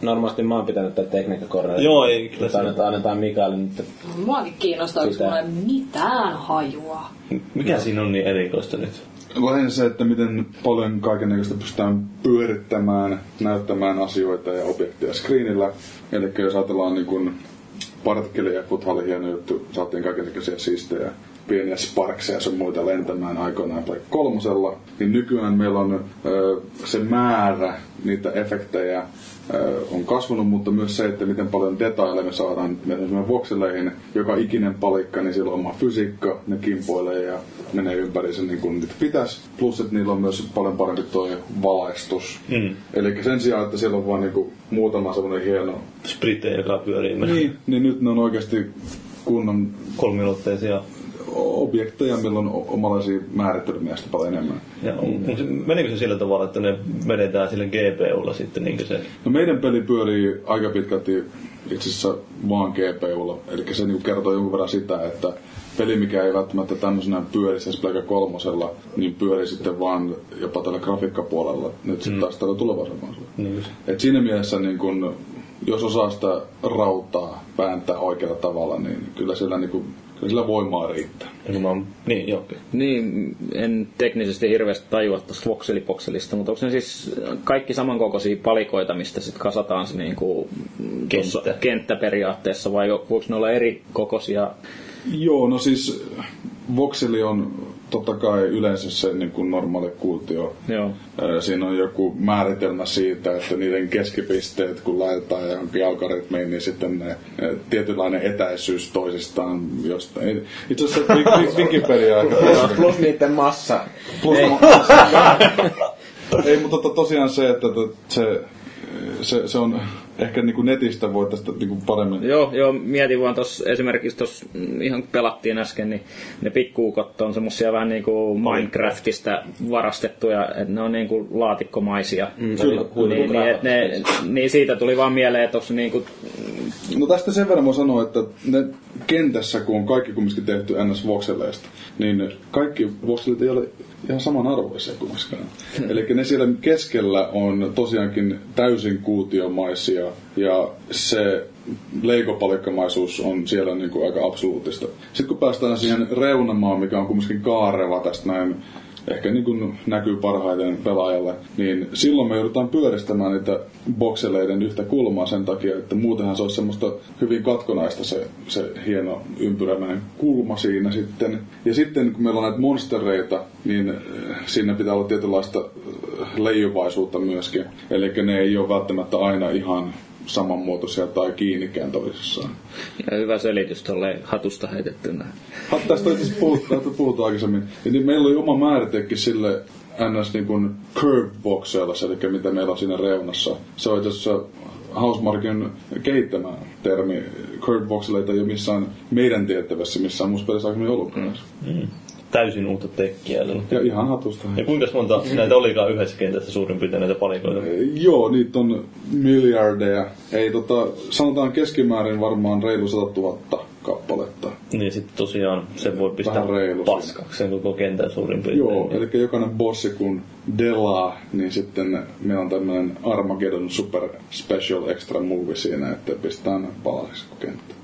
Normaalisti mä oon pitänyt tätä tekniikkakorneria. Joo, ei kyllä. Annetaan Mikaelin nyt. Muakin kiinnostaa, koska mulla ei ole mitään hajua. Mikä siinä on niin erikoista nyt? Lähinnä se, että miten paljon kaikennäköistä pystytään pyörittämään, näyttämään asioita ja objekteja screenillä. Eli jos ajatellaan niin kuin partikkeleja, futha oli hieno juttu, saatiin kaikennäköisiä siistejä, pieniä sparkseja sun muita lentämään aikoinaan tai kolmosella, niin nykyään meillä on se määrä niitä efektejä on kasvanut, mutta myös se, että miten paljon detaileja me saadaan meidän voxeleihin. Joka ikinen palikka, niin sillä on oma fysiikka, ne kimpoilee ja menee ympäri sen niin kuin niitä pitäisi. Plus, että niillä on myös paljon parempi tuo valaistus. Eli sen sijaan, että siellä on vaan niin kuin muutama semmoinen hieno... Sprite, joka pyörii mennä. Niin nyt ne on oikeasti kunnon... Kolmiulotteisia objekteja, meillä on omalaisia määrittelemiä paljon enemmän. Menikö se sillä tavalla, että ne vedetään sillä GPUlla sitten? Niin se? No meidän peli pyörii aika pitkälti itse asiassa vaan GPUlla. Eli se niin kertoo jonkun verran sitä, että peli, mikä ei välttämättä tämmöisenä pyörisi esimerkiksi kolmosella, niin pyörii sitten vaan jopa tällä grafiikkapuolella. Nyt sitten taas tällä tulevaisuudessa. Et siinä mielessä niin kun, jos osaa sitä rautaa vääntää oikealla tavalla, niin kyllä siellä niin kun, sillä voimaa riittää. Niin, joo. Niin, en teknisesti hirveästi tajua tästä voxelipokselista, mutta onko ne siis kaikki samankokoisia palikoita, mistä sitten kasataan se niinku kenttäperiaatteessa, vai voiko ne olla eri kokoisia? Joo, no siis voxeli on totta kai yleensä se niin kuin normaali kuutio. Joo. Siinä on joku määritelmä siitä, että niiden keskipisteet, kun laitetaan johonkin algoritmiin, niin sitten ne tietynlainen etäisyys toisistaan jostain. Itse asiassa Wikipediaa aika paljon. Plus niiden massa. Plus massa. Ei, mutta tosiaan se, että se on... ehkä niinku netistä voitaisiin niinku paremmin. Joo, mietin vaan tuossa esimerkiksi tuossa ihan pelattiin äsken, niin ne pikkuukot on semmosia vähän niinku Minecraftista varastettuja, että ne on niinku laatikkomaisia. Niin siitä tuli vaan mieleen, että onko niinku... No tästä sen verran mä sanoa, että ne kentässä, kun on kaikki kumminkin tehty NS-vokseleista, niin kaikki vokselit ei ole ihan samanarvoisia kumminkaan. Eli ne siellä keskellä on tosiaankin täysin kuutiomaisia ja se leikopalikkamaisuus on siellä niinku aika absoluuttista. Sitten kun päästään siihen reunamaan, mikä on kumminkin kaareva tästä näin, ehkä niin kuin näkyy parhaiten pelaajalle, niin silloin me joudutaan pyöristämään niitä bokseleiden yhtä kulmaa sen takia, että muutenhan se olisi semmoista hyvin katkonaista se hieno ympyrämäinen kulma siinä sitten. Ja sitten kun meillä on näitä monstereita, niin siinä pitää olla tietynlaista leijuvaisuutta myöskin. Eli ne ei ole välttämättä aina ihan samanmuotoisia tai kiinnikään toisissaan. Ja hyvä selitys tuolle hatusta heitettynä. Tästä on itse puhuttu aikaisemmin. Niin meillä oli oma määritekin sille ns. Niin kuin curve-boxeilla, eli mitä meillä on siinä reunassa. Se on itse asiassa Housemarquen kehittämä termi. Curve-boxeleita ei ole missään meidän tiettävässä, missään muussa pelissä aikaisemmin ollutkaan. Täysin uutta tekkiä. Ja ihan hatusta. Ja kuinka monta näitä olikaan yhdessä kentässä suurin piirtein näitä palikoita? Joo, niitä on miljardeja. Ei sanotaan keskimäärin varmaan reilu 100 000 kappaletta. Niin sitten tosiaan sen voi pistää paskaksi sen koko kentän suurin piirtein. Joo, eli jokainen bossi kun delaa, niin sitten meillä on tämmöinen Armageddon Super Special Extra Movie siinä, että pistetään palasiksi kenttään.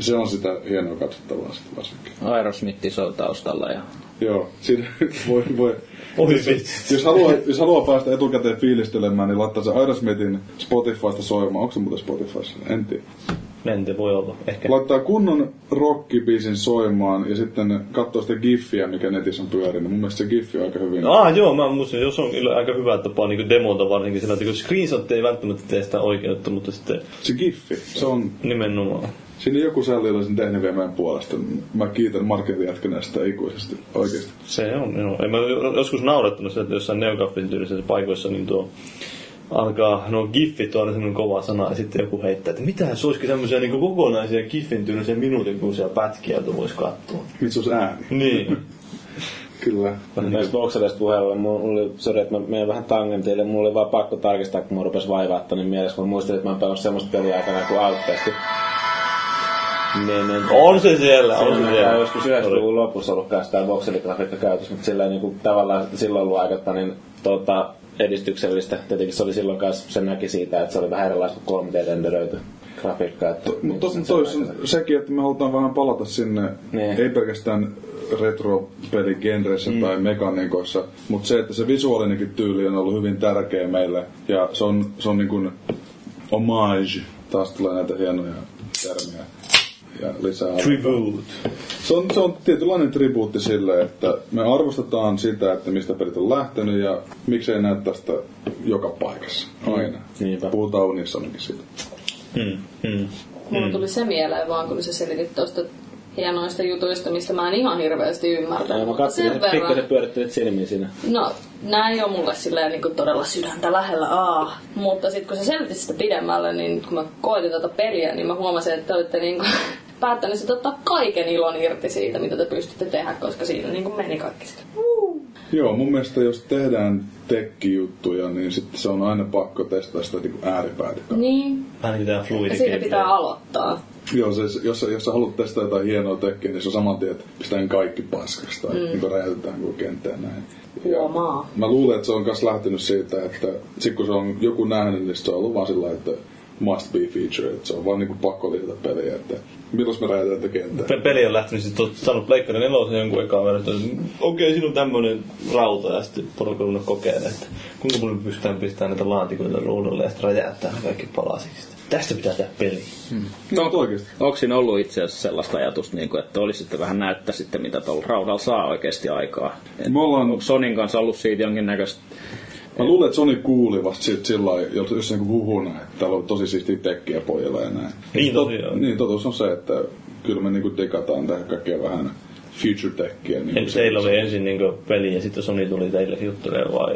Se on sitä hienoa katsottavaa sitten varsinkin. Aerosmith soi taustalla ja... Joo, siinä voi... jos haluaa päästä etukäteen fiilistelemään, niin laittaa se Aerosmithin Spotifysta soimaan. Onko se muuten Spotifyssa? En tiedä. Mente voi olla, ehkä. Laittaa kunnon rock-biisin soimaan ja sitten katsoo sitä giffiä, mikä netissä on pyörinyt. Mun mielestä se giffi on aika hyvin. Joo, mä muistan, jos on aika hyvä tapa niin demota varsinkin sillä, että screenshot ei välttämättä tee sitä oikeutta, mutta sitten... Se giffi, se on... Nimenomaan. Siinä joku sälli oli sen tehnyt vielä meidän puolesta. Mä kiitän marketin jätkänä sitä ikuisesti, oikeesti. Se on, joo. Mä joskus naurettanut sitä, että jossain neokaffin tyylisissä paikoissa niin tuo... Alkaa, no giffit on semmoinen kova sana, ja sitten joku heittää, että mitähän se olisikin semmoisia niin kokonaisia giffin tyylisiä minuutinkuisia pätkiä, joita voisi katsoa. Mitä se olisi ääni? Niin. Kyllä. Näistä bokseleista puheella, mulla oli, sorry, että mä menen vähän tangentille, mulla oli vaan pakko tarkistaa, kun mä rupes vaivaa tänne mielessä, kun mä muistelin, että mä oon pelannut semmoista peliä aikana kuin Outcastin. Niin. On se siellä, on se siellä. Joskus 90-luvun lopussa ollutkaan sitä bokseligrafiikka käytössä, mutta sillä niin kuin, tavallaan silloin ollut aikata, niin edistyksellistä. Tietenkin se oli silloin myös, se näki siitä, että se oli vähän erilaista kuin 3D-renderöity grafiikkaa. Mutta sekin, että me halutaan vähän palata sinne, ei pelkästään retro-peligenreissä tai mekaniikoissa, mutta se, että se visuaalinenkin tyyli on ollut hyvin tärkeä meille, ja se on niin kuin homage, taas tulee näitä hienoja termejä. Tribute. Se on tietynlainen tribuutti sille, että me arvostetaan sitä, että mistä pelit on lähtenyt ja miksei näy tästä joka paikassa aina. Puhutaan unissakin siitä. Mulla tuli se mieleen vaan, kun sä selitit tuosta hienoista jutuista, mistä mä en ihan hirveästi ymmärtänyt. Mä katsoin, että pikkasen pyörittelet silmiä siinä. No, nää ei ole mulle silleen niin todella sydäntä lähellä, mutta sit kun sä selitit sitä pidemmälle, niin kun mä koetin tätä peliä, niin mä huomasin, että te olitte niin kuin päättäneet sit ottaa kaiken ilon irti siitä, mitä te pystytte tehdä, koska siinä niin kuin meni kaikki sitä. Joo, mun mielestä jos tehdään tekkijuttuja, niin sitten se on aina pakko testata sitä niin ääripäätä. Niin. Ja siitä pitää aloittaa. Joo, siis jos sä haluat testata jotain hienoa tekkiä, niin se on saman tien, että pistetään kaikki paskaksi tai niin räjätetään koko kenttään näin. Huomaa. Mä luulen, että se on myös lähtenyt siitä, että sit kun se on joku nähnyt, niin se on ollut vaan sillä, että must be feature, että se on vaan niinku pakko lisätä peliä, että milloin me räjätetään tätä kenttää. Peli on lähtenyt, sit oot saanut pleikkarin eloisen jonkun ekaan verran, että okei, siinä on tämmönen rauta, ja sitten porukalunnat kokeilee, että kuinka paljon pystytään pistämään näitä laatikoita ruudulle, ja sitten räjäyttää kaikki palasiksi. Tästä pitää tehdä peliä. No oikeesti. Onko siinä ollut itse asiassa sellaista ajatusta, että olisitte vähän näyttä sitten, mitä tuolla raudalla saa oikeasti aikaa? Onko Sonin kanssa ollut siitä jonkinnäköistä? Mä luulen, että Sony kuuli vasta sillä lailla, jos huhuna, että täällä on tosi siistiä tekkiä pojilla ja näin. Niin totuus on se, että kyllä me niinku digataan tähän kaikkea vähän future techia. Niin eli teillä oli ensin niin peli ja sitten Sony tuli teille juttureilla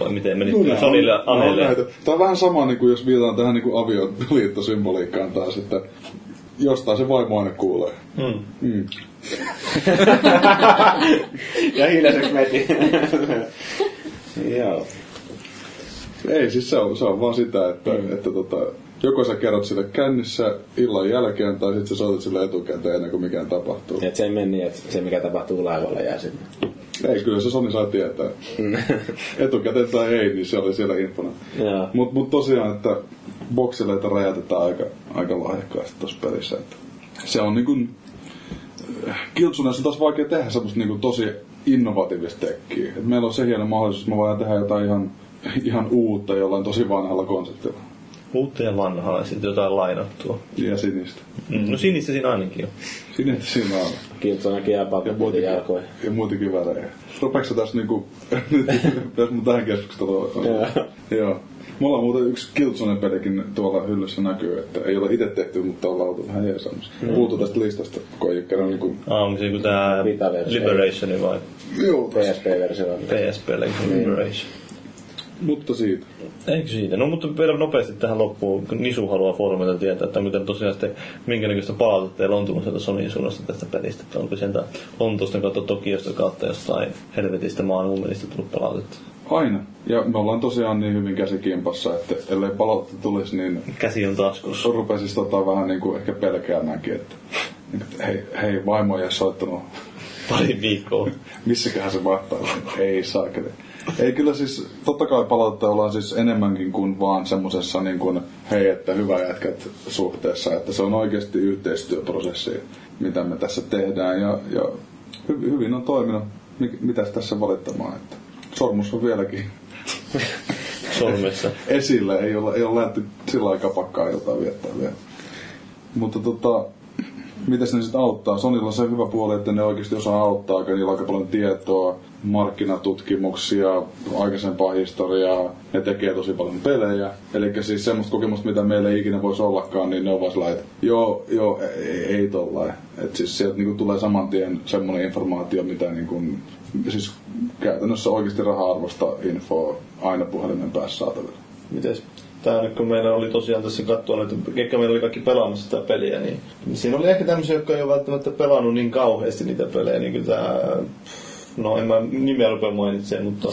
vai miten meni no, Sonylle ja Anelle? No, tämä on vähän sama, niin kuin jos viitataan tähän niin avioliittosymboliikkaan taas, että jostain se vaimo aina kuulee. Ja hiljaiseksi meni. Joo. Ei, siis se on vaan sitä, että joko sä kerrot sille kännissä illan jälkeen, tai sitten sä soitat sille etukäteen ennen kuin mikään tapahtuu. Et se ei mene niin, että se mikä tapahtuu laivalla jää sinne. Ei, kyllä se Sony saa tietää. Etukäteen tai ei, niin se oli siellä infona. Mut tosiaan, että boksileita räjätetään aika lahjakkaasti tossa pelissä. Että se on niinku... Kiltsuneessa on taas vaikea tehdä semmoista niinku tosi innovatiivista tekkiä. Et meillä on se hieno mahdollisuus, että me voidaan tehdä jotain ihan uutta jollain tosi vanhalla konseptilla. Uutta ja vanhaa ja sitten jotain lainattua. Ja sinistä. No sinistä siinä ainakin on. Sinistä siinä on. Kiltsonakin jää papetin jalkoja. Ja muutenkin värejä. Rupeeks sä tässä niinku... Pitäis mun tähän keskusteluun. Joo. Mulla on muuten yksi Kiltsonen pelikin tuolla hyllyssä näkyy, että ei ole itse tehty, mutta ollaan oltu vähän jeesaamassa. Puutu tästä listasta, kun ei kerran niinku... Onko se joku tää Liberationi vai? Joo. PSP-versio. PSP-versio Liberation. Mutta siitä. Eikö siitä? No mutta vielä nopeasti tähän loppuun, kun Nisu haluaa foorumilta tietää, että miten tosiaan sitten, minkä näköistä palautetta teillä on tullut sieltä Sonyin suunnasta tästä pelistä, että onko sieltä Lontosta kautta Tokiosta kautta jossain helvetistä maan unelista tullut palautetta? Aina. Ja me ollaan tosiaan niin hyvin käsikimpassa, että ellei palautetta tulisi, niin... Käsi on taskussa. Rupesis vähän niin kuin ehkä pelkäämäänkin, että hei vaimo ei soittanut... Pari viikkoa. Missäköhän se mahtaa? Ei saa ketään. Ei kyllä siis, totta kai palautetta ollaan siis enemmänkin kuin vaan semmosessa niin kuin hei, että hyvä jätkät suhteessa, että se on oikeasti yhteistyöprosessi, mitä me tässä tehdään ja hyvin on toiminut. Mitäs tässä valittamaan, että sormus on vieläkin sormessa esillä, ei ole lähty sillä aikaa pakkaa jotain viettää vielä. Mutta mitäs ne sitten auttaa? Sonilla on se hyvä puoli, että ne oikeasti osaa auttaa, koska niillä on aika paljon tietoa, markkinatutkimuksia, aikaisempaa historiaa, ne tekee tosi paljon pelejä. Eli siis semmoista kokemusta, mitä meillä ei ikinä voisi ollakaan, niin ne on vaan sellainen, joo, ei tollain. Että siis sieltä niinku tulee saman tien semmoinen informaatio, mitä niinku, siis käytännössä oikeasti raha-arvosta infoa aina puhelimen päässä saatavilla. Mites? Tää, kun meillä oli tosiaan tässä katsoa, että ketkä meillä oli kaikki pelaamassa sitä peliä, niin siinä oli ehkä tämmöisiä, jotka ei ole välttämättä pelannut niin kauheasti niitä pelejä, niin kuin tää, no en mä nimeä rupea mainitsemaan, mutta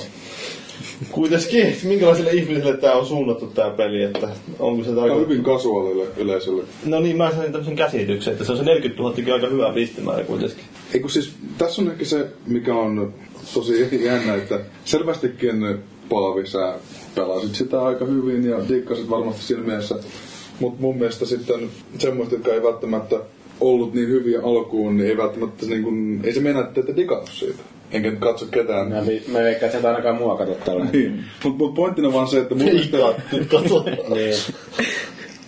kuitenkin, minkälaisille ihmisille tää on suunnattu tää peli, että onko se tarkoittaa? Hyvin kasuaalille yleisölle. No niin, mä sain tämmöisen käsityksen, että se on se 40 000 aika hyvä pistemäärä kuitenkin. Eiku siis, tässä on ehkä se, mikä on tosi jännä, että selvästikin Paavi, sä pelasit sitä aika hyvin ja diikkasit varmasti siinä mielessä. Mut mun mielestä sitten semmoista, jotka ei välttämättä ollut niin hyviä alkuun, niin ei välttämättä niin kun, ei se mennä, että ette digannut siitä. Enkä katso ketään. Mä veikkaan, että ainakaan mua katsotaan. Niin. Mut pointtina vaan se, että mun mielestä...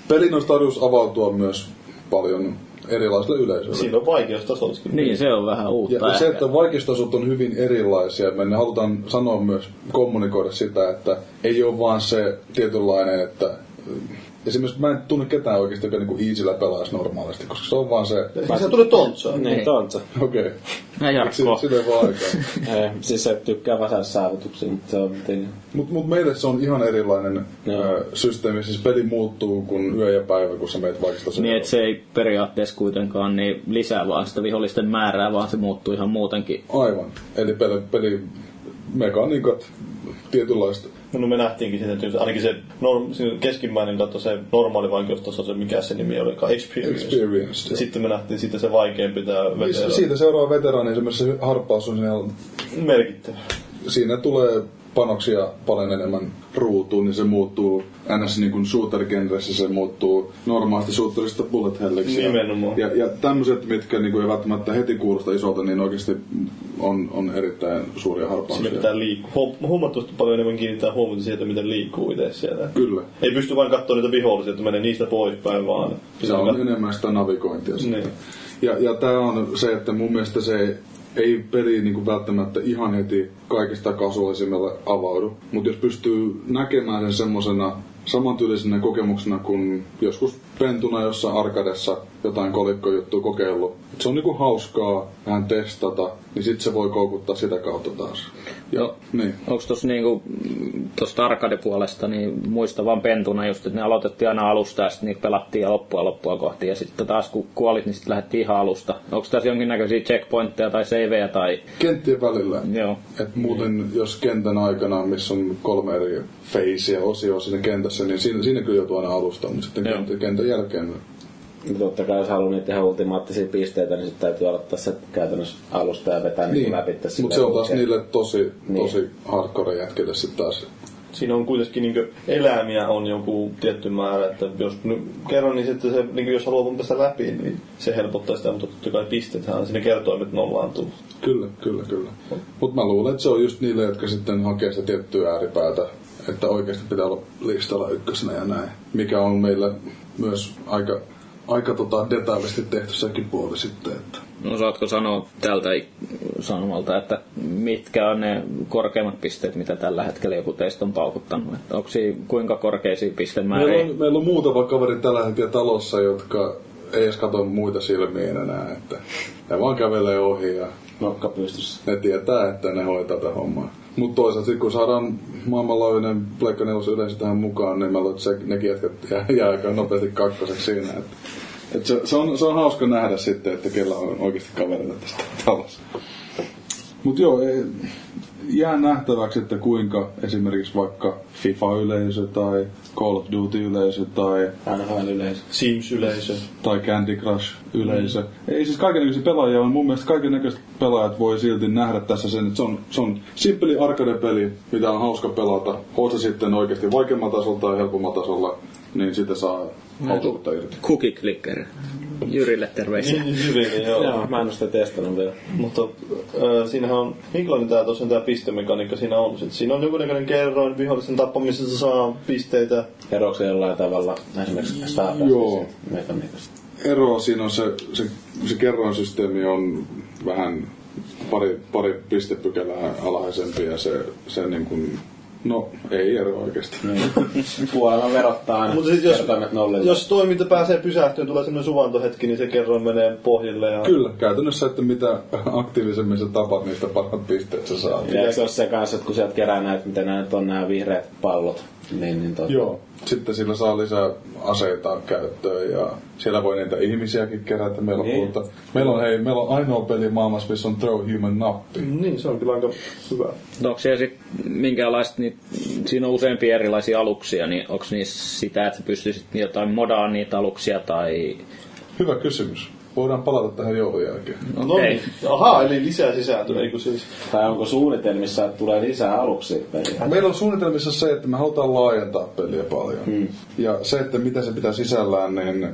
Pelin olisi tarjous avautua myös paljon erilaisille yleisöille. Siinä on vaikeustasoitkin. Niin, se on vähän uutta. Ja se, että vaikeustasot on hyvin erilaisia. Me halutaan sanoa myös, kommunikoida sitä, että ei ole vaan se tietynlainen, että... Esimerkiksi mä en tunne ketään oikeasti, joka niinku easyllä pelaisi normaalisti, koska se on vaan se... Se tulee tontsaa. Niin, tontsaa. Okei. Mä Jarkko. Sitä ei vaan aikaa. Siis se tykkää vasen saavutuksia, mutta se on... Mut meille se on ihan erilainen systeemi, siis peli muuttuu kun yö ja päivä, kun sä meet vaikista sen... Niin, et se ei periaatteessa kuitenkaan niin lisää vaan sitä vihollisten määrää, vaan se muuttuu ihan muutenkin. Aivan. Eli pelimekaniikat, tietynlaista... No me nähtiinkin sitten, että ainakin se keskimmäinen katso se normaali vaikeustaso, se mikä se nimi oli, Experience. Ja sitten me nähtiin sitten se vaikeampi tämä veteraani. Siitä seuraava veteraani, esimerkiksi se harppaus on siellä... Merkittävä. Siinä tulee panoksia paljon enemmän ruutuun, niin se muuttuu ns. Niin kuin shooter-genressä, se muuttuu normaalisti shooterista bullet helliksi. Nimenomaan. Ja tämmöiset, mitkä niin kuin ei välttämättä heti kuulosta isolta, niin oikeasti on erittäin suuria harpauksia. Siinä pitää liikkua. Huomattavasti paljon enemmän kiinnittää huomiota siitä, miten liikkuu itse siellä. Kyllä. Ei pysty vain katsoa niitä vihollisia, että menee niistä poispäin vaan. Se on enemmän sitä navigointia. Niin. Ja tämä on se, että mun mielestä se... Ei peli niinku välttämättä ihan heti kaikista kasuaalisimmalle avaudu, mutta jos pystyy näkemään sen semmosena samantyylisenä kokemuksena kuin joskus pentuna jossain arcadessa jotain kolikkojuttua kokeillut. Et se on niinku hauskaa vähän testata, niin sit se voi koukuttaa sitä kautta taas. Ja, no, niin. Onks tossa niinku, tosta arcade-puolesta, niin muista vaan pentuna just, että ne aloitettiin aina alusta ja sit niitä pelattiin ja loppua kohti. Ja sitten taas kun kuolit, niin sit lähdettiin ihan alusta. Onks tässä jonkinnäköisiä checkpointteja tai saveja tai... Kenttien välillä. Joo. Et muuten jos kentän aikana, missä on 3 eri feisiä osioa siinä kentässä, niin siinä kyllä joutuu aina alusta, mutta sitten kentän jälkeen... Totta kai jos haluaa niitä ihan ultimaattisia pisteitä, niin sitten täytyy aloittaa se käytännössä alusta ja vetää niin läpi. Mutta se on taas niille tosi hardcore jätkille sitten taas. Siinä on kuitenkin niinku eläimiä on joku tietty määrä, että jos kerran, niin sitten se, niin jos haluaa päästä läpi, niin se helpottaa sitä, mutta totta kai pistetään sinne kertoimet nollaantuu. Kyllä. Mutta mä luulen, että se on just niille, jotka sitten hakee sitä tiettyä ääripäätä, että oikeasti pitää olla listalla ykkösenä ja näin, mikä on meillä myös aika detaillisesti tehty sekin puoli sitten. Että. No saatko sanoa tältä sanomalta, että mitkä on ne korkeimmat pisteet, mitä tällä hetkellä joku teistä on paukuttanut? Että onko siinä kuinka korkeisiin pistemääriin? Meillä on muutama kaveri tällä hetkellä talossa, jotka ei edes katso muita silmiin enää. Että ne vaan kävelee ohi ja nokka pystyssä. Ne tietää, että ne hoitaa tätä hommaa. Mutta toisaalta kun saadaan maailmanlaajuinen Pleikka 4 yleensä tähän mukaan, niin mä luulen, että nekin jää aika nopeasti kakkoseksi siinä. Et se on hauska nähdä sitten, että kellä on oikeasti kavereita tästä talossa. Mutta joo, jää nähtäväksi, että kuinka esimerkiksi vaikka FIFA-yleisö tai Call of Duty-yleisö tai NHL-yleisö, Sims-yleisö tai Candy Crush-yleisö. Ei siis kaikennäköisiä pelaajia on. Mun mielestä kaikennäköiset pelaajat voi silti nähdä tässä sen, että se on simppeli arcade-peli, mitä on hauska pelata. Oot se sitten oikeasti vaikeammalla tasolla tai helpommalla tasolla, niin sitä saa hauskuutta irti. Cookie clicker. Jyrille terveisiä. Jyrille, joo. Mä en ole sitä testannut vielä. Mutta siinähän on, minkälainen tää tosiaan tää pistemekaniikka siinä on? Sitten siinä on jokunnäköinen kerroin vihollisen tappamisessa saa pisteitä. Eroako se jollain tavalla esimerkiksi staapäästöisiä mekaniikasta? Eroa siinä on se kerroinsysteemi on vähän pari pistepykälää alhaisempi ja se niin kuin... No, ei ero oikeesti. Puolella verottaa aina. Mutta siis jos toiminta pääsee pysähtyyn, tulee semmoinen suvantohetki, niin se kerroin menee pohjille. Ja... Kyllä, käytännössä, että mitä aktiivisemmin sä tapat, niistä parhaat pisteet sä saat. Ja eikö se ole se kanssa, että kun sieltä kerää näitä, mitä nämä nyt on, nämä vihreät pallot, niin totta. Joo, sitten sillä saa lisää aseita käyttöön ja siellä voi niitä ihmisiäkin kerätä. Meillä on ainoa peli maailmassa, missä on Throw Human-nappi. Niin, se on kyllä aika hyvä. Onko siellä sitten minkäänlaista, niin siinä on useampia erilaisia aluksia, niin onko niissä sitä, että sä pystyisit jotain modaan niitä aluksia tai... Hyvä kysymys. Voidaan palata tähän joulun jälkeen. Okay. Ahaa, eli lisää sisältöä, eikö siis? Tai onko suunnitelmissa, että tulee lisää aluksia peliä? Meillä on suunnitelmissa se, että me halutaan laajentaa peliä paljon. Ja se, että mitä se pitää sisällään, niin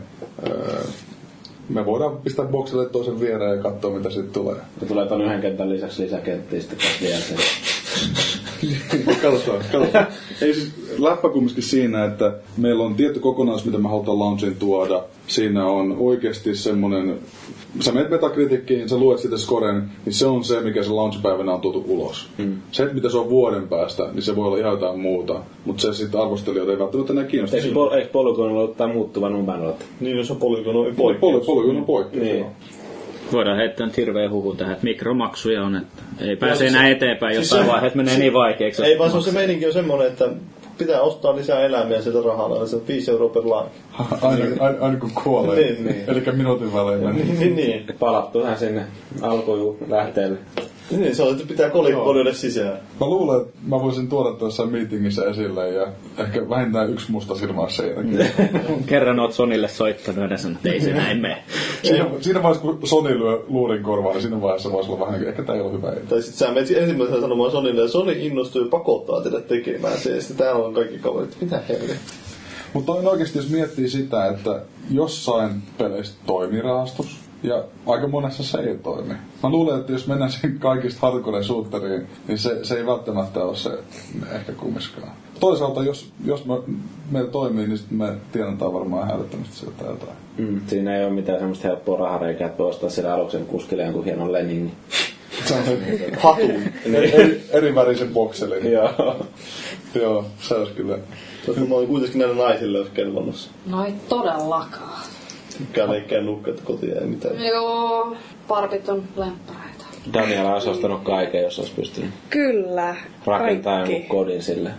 me voidaan pistää bokselle toisen viereen ja katsoa, mitä siitä tulee. Ja tulee ton yhden kentän lisäksi lisäkenttiä sitten jälkeen. Katsotaan. Ei siis läppä kumminkin siinä, että meillä on tietty kokonaisuus, mitä me halutaan launchiin tuoda. Siinä on oikeasti semmoinen, sä menet Metacriticiin, sä luet sitä scoren, niin se on se, mikä se launch-päivänä on tuotu ulos. Se, että mitä se on vuoden päästä, niin se voi olla ihan jotain muuta. Mutta se sitten arvostelijoita ei välttämättä enää kiinnosta. Eikö polygonilla ole jotain muuttuvan numeroa? Niin, jos on polygonon poikkeus. Polygonon poikkeus, niin. Voidaan heittää nyt hirveä huhu tähän, että mikromaksuja on, että ei pääse enää eteenpäin jossain vaiheessa, menee niin vaikeaksi. Ei vaan se meininki on semmoinen, että pitää ostaa lisää eläimiä sieltä rahalla, se on 5 € per laaki. Aina kun kuolee, niin. Elikkä minuutin välein. Niin. Palattu vähän sinne alkulähteelle. Niin, se on, että pitää kolikolle sisään. Mä luulen, että mä voisin tuoda tuossa meetingissä esille ja ehkä vähintään yksi musta silmaa seinäkin. Kerran oot Sonille soittanut ja sanonut, että ei se näin mene. Siinä vaiheessa, kun Sony lyö luurin korvaan, niin siinä vaiheessa voisi olla vähän, ehkä tää ei ole hyvä. Tai sit sä menet ensimmäisenä sanomaan Sonille ja Sony innostuu ja pakottaa teille tekemään se. Ja sitten täällä on kaikki kaverit, mitä helveä. Mutta oikeasti jos miettii sitä, että jossain peleissä toimii rahastus, ja aika monessa se ei toimi. Mä luulen, että jos mennään sen kaikista hardcore-suutteriin, niin se ei välttämättä ole se ehkä kummiskaan. Toisaalta, jos meillä toimii, niin me tienataan varmaan hälyttämistä sieltä jotain. Siinä ei ole mitään semmoista helppoa rahareikää, että voi ostaa sillä aluksen kuskille jonkun hienon Leningin. Hatun. Erivärisen bokselin. Joo, se olisi kyllä. koska mä olin kuitenkin näillä naisilla jos kelvannassa. No ei todellakaan. Tykkään leikkää nukkeita kotiin, ei mitään. Joo, parpit on lämpäreitä. Daniela olisi ostanut kaiken, jos olisi pystynyt. Kyllä. Rakentaa joku kodin sille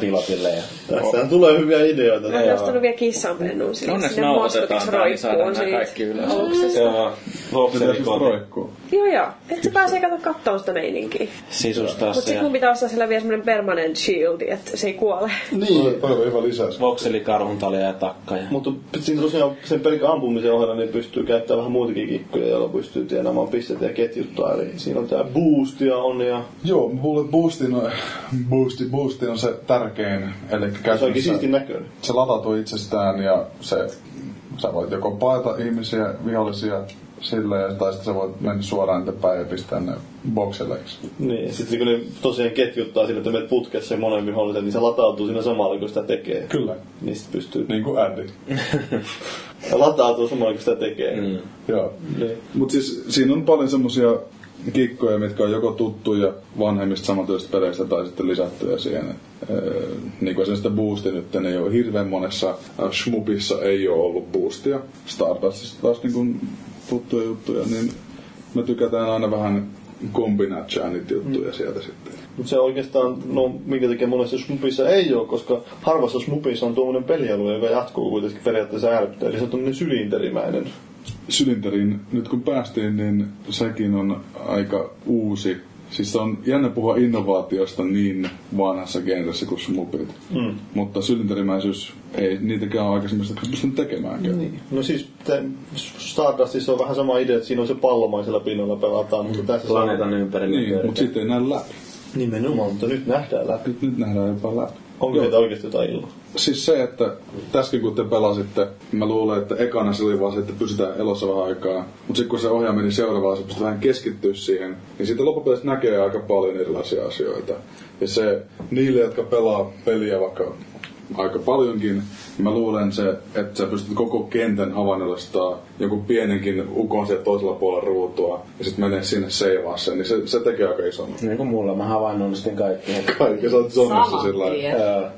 pilotille. Ja... Tässähän tulee hyviä ideoita. Mä olen ostanut vielä kissanpennun sille. Onneksi me otetaan tämä, niin saadaan nämä kaikki ylös. Joo, roikkuu. Joo. Et sä pääsee katsomaan sitä meininkiä. Sisustaa se. Mut sit mun pitää ostaa sillä vielä semmonen permanent shield, että se ei kuole. Niin. Toivon hyvä lisäys. Vokselikarhun talia ja takka. Mutta siinä tosiaan sen pelkän ampumisen ohella niin pystyy käyttämään vähän muutakin kikkoja, joilla pystyy tienaamaan pisteitä ja ketjuttaa. Eli siinä on tää boostia on ja... Joo, boosti on se tärkein. Se onkin siisti näköinen. Se latautuu itsestään ja sä voit joko paeta ihmisiä, vihollisia sillä, tai sitten sä voit mennä suoraan niitä päin ja pistää ne bokseleiksi. Niin, sitten kun ne tosiaan ketjuttaa sillä, että menet putkessa ja monen vihollisen, niin se latautuu siinä samalla, kun sitä tekee. Kyllä. Niin sitten pystyy... Niin kuin Andy. Latautuu samalla, kun sitä tekee. Mm. Joo. Niin. Mut siis siinä on paljon semmosia... kikkoja, mitkä on joko tuttuja vanhemmista samantyöistä peleistä tai sitten lisättyjä siihen. Niin kuin esimerkiksi boosti nyt, ei ole hirveän monessa shmupissa ei ole ollut boostia. Stardustista taas niin kuin tuttuja juttuja, niin me tykätään aina vähän kombinatchaa niitä juttuja sieltä sitten. Mutta se oikeastaan, minkä takia monessa shmupissa ei ole, koska harvassa shmupissa on tuommoinen pelialue, joka jatkuu kuitenkin periaatteessa ääryttää. Eli se on tuommoinen sylinterimäinen. Sylinteriin, nyt kun päästiin, niin sekin on aika uusi. Siis on jännä puhua innovaatiosta niin vanhassa genressä kuin smupit. Mm. Mutta sylinterimäisyys ei niitäkään ole aikaisemmin pystynyt tekemäänkään. Niin. No siis Stardustissa on vähän sama idea, että siinä on se pallomaisella pinnalla pelataan. Mutta tässä planeetan ympärillä. Niin, mutta siitä ei näe läpi. Nimenomaan, mutta nyt nähdään läpi. Nyt nähdään jopa läpi. Onko teitä oikeasti jotain ilmaa? Siis se, että tässäkin kun te pelasitte, mä luulen, että ekana se oli vaan se, että pysytään elossa vähän aikaa. Mutta sitten kun se ohjaa meni seuraavaan, se pystyt vähän keskittyä siihen. Niin siitä loppupeleissä näkee aika paljon erilaisia asioita. Ja se niille, jotka pelaa peliä vaikka aika paljonkin, mä luulen se, että sä pystyt koko kentän havainnollistaa joku pienenkin ukon siellä toisella puolella ruutua ja sit menee sinne seivaan sen, niin se tekee aika ison. Niin kuin mulla, mä havainnollistin kaikkea. Kaikki, sä oot somessa sillä lailla.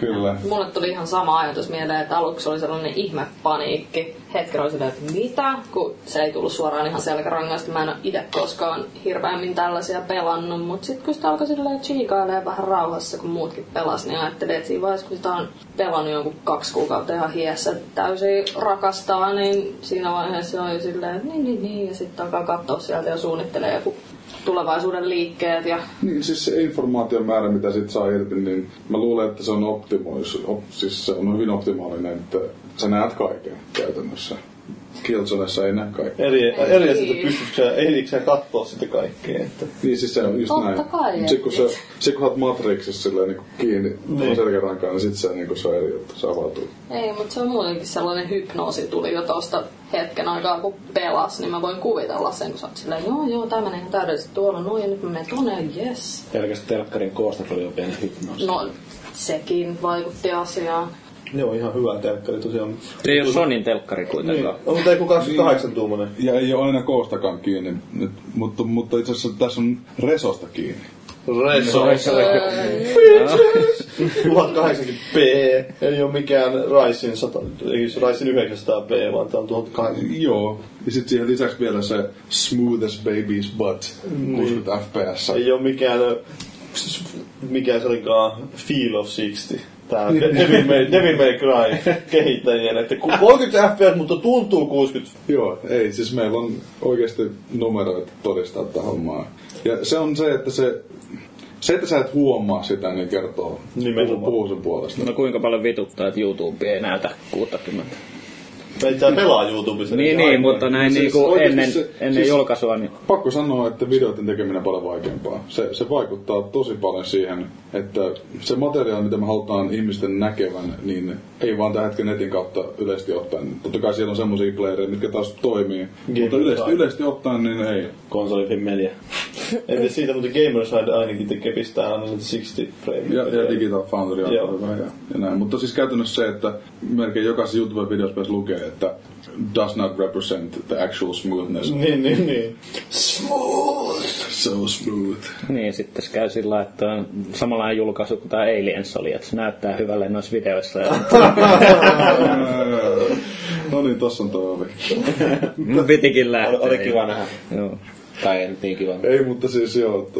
Kyllä. Mulle tuli ihan sama ajatus mieleen, että aluksi oli sellainen ihmepaniikki. Hetken oli silleen, että mitä? Kun se ei tullut suoraan ihan selkärangaista. Mä en ole itse koskaan hirveämmin tällaisia pelannut. Mutta sitten kun sitä alkoi silleen chiikailemaan vähän rauhassa, kun muutkin pelasi, niin ajattelin, että siinä vaiheessa, kun sitä on pelannut jonkun 2 kuukautta ihan hiessä täysin rakastaa, niin siinä vaiheessa oli silleen, että niin. Ja sitten alkaa katsoa sieltä ja suunnittelee joku tulevaisuuden liikkeet ja... Niin, siis se informaation määrä, mitä sit saa irti, niin mä luulen, että se on siis se on hyvin optimaalinen, että sä näet kaiken käytännössä. Killzonessa ei näe kaikkea. Eri asioita pystytkö sä katsoa sitä kaikkea. Että... Niin, siis se on just totta näin. Kai. Sitten kun olet Matrixissa silleen niin kiinni selkärankaan, niin sitten se on eri juttu, se avautuu. Ei, mutta se on muutenkin sellainen hypnoosi tuli jo tuosta hetken aikaa, kun pelas, niin mä voin kuvitella sen, kun sä oot silleen, joo, tää menee ihan täydellisesti tuolla, ja nyt mä menen tuonne, jes. Pelkästään telkkarin koosta tuli jo pieni hypnoosi. No, sekin vaikutti asiaan. Ne on ihan hyvä telkkari tosiaan. Ei ole Sonyin telkkari kuitenkaan. Niin. On, mutta ei kun 28-tuumainen. Ja ei ole aina koostakaan kiinni. Nyt, mutta itse asiassa tässä on Resosta kiinni. Reso. 1080p. Ei ole mikään Ryzen 900p, vaan tämä on 1080. Joo. Ja sitten siihen lisäksi vielä se smooth as baby's butt. 60 fps. Ei ole mikään se olikaan Feel of 60. Tää on Devil May Cry kehittäjien, että 30 FPS, mutta tuntuu 60. Joo, ei, siis meillä on oikeasti numeroita todistaa tätä hommaa. Ja se on se, että sä et huomaa sitä, niin kertoo puhuisen puolesta. No kuinka paljon vituttaa, että YouTube ei näytä 60? Meitä pelaa YouTubessa. Niin, mutta näin siis niinku ennen julkaisua. Niin. Pakko sanoa, että videoiden tekeminen on paljon vaikeampaa. Se vaikuttaa tosi paljon siihen, että se materiaali, mitä me halutaan ihmisten näkevän, niin ei vaan tämän hetken netin kautta yleisesti ottaen. Totta kai siellä on semmosia playereja, mitkä taas toimii, mutta yleisesti ottaen niin ei. Konsolifin media. Entä siitä, mutta Gamers ainakin tekee pistää aina 60 frame. Ja Digital Foundry on hyvä ja näin. Mutta siis käytännössä se, että melkein jokaisessa YouTube-videossa lukee, että does not represent the actual smoothness. Niin. Smooth! So smooth. Niin, sitten se käy sillä, että on samanlainen julkaisu kuin tämä Aliens oli, että se näyttää hyvälle noissa videoissa. No niin, tossa on tuo ovi. Pitikin lähtee. Oli kiva nähdä. Joo. Tai en niin kiva. Ei, mutta siis joo,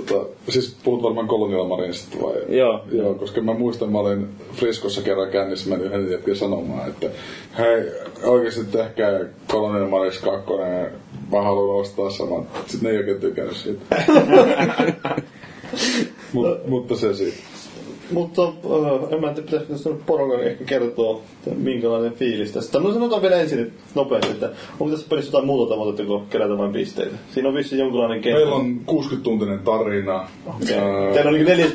siis puhut varmaan Colonial Marinesista vai? Joo, koska mä muistan, mä olin Friskossa kerran kännissä, menin heti jatkin sanomaan, että hei, oikeesti tehkää Colonial Marines 2, mä haluan ostaa saman. Sit ne ei oikein tykännyt siitä. Mutta se siitä. Mutta en mä tiedä, pitäisikö porukan ehkä kertoa, minkälainen fiilis tässä. No sanotaan vielä ensin nopeasti, että onko tässä pelissä jotain muuta tavoitetta kuin kerätä vain pisteitä? Siinä on vissiin jonkinlainen kenttä. Meillä on 60-tuntinen tarina. Okay. Täällä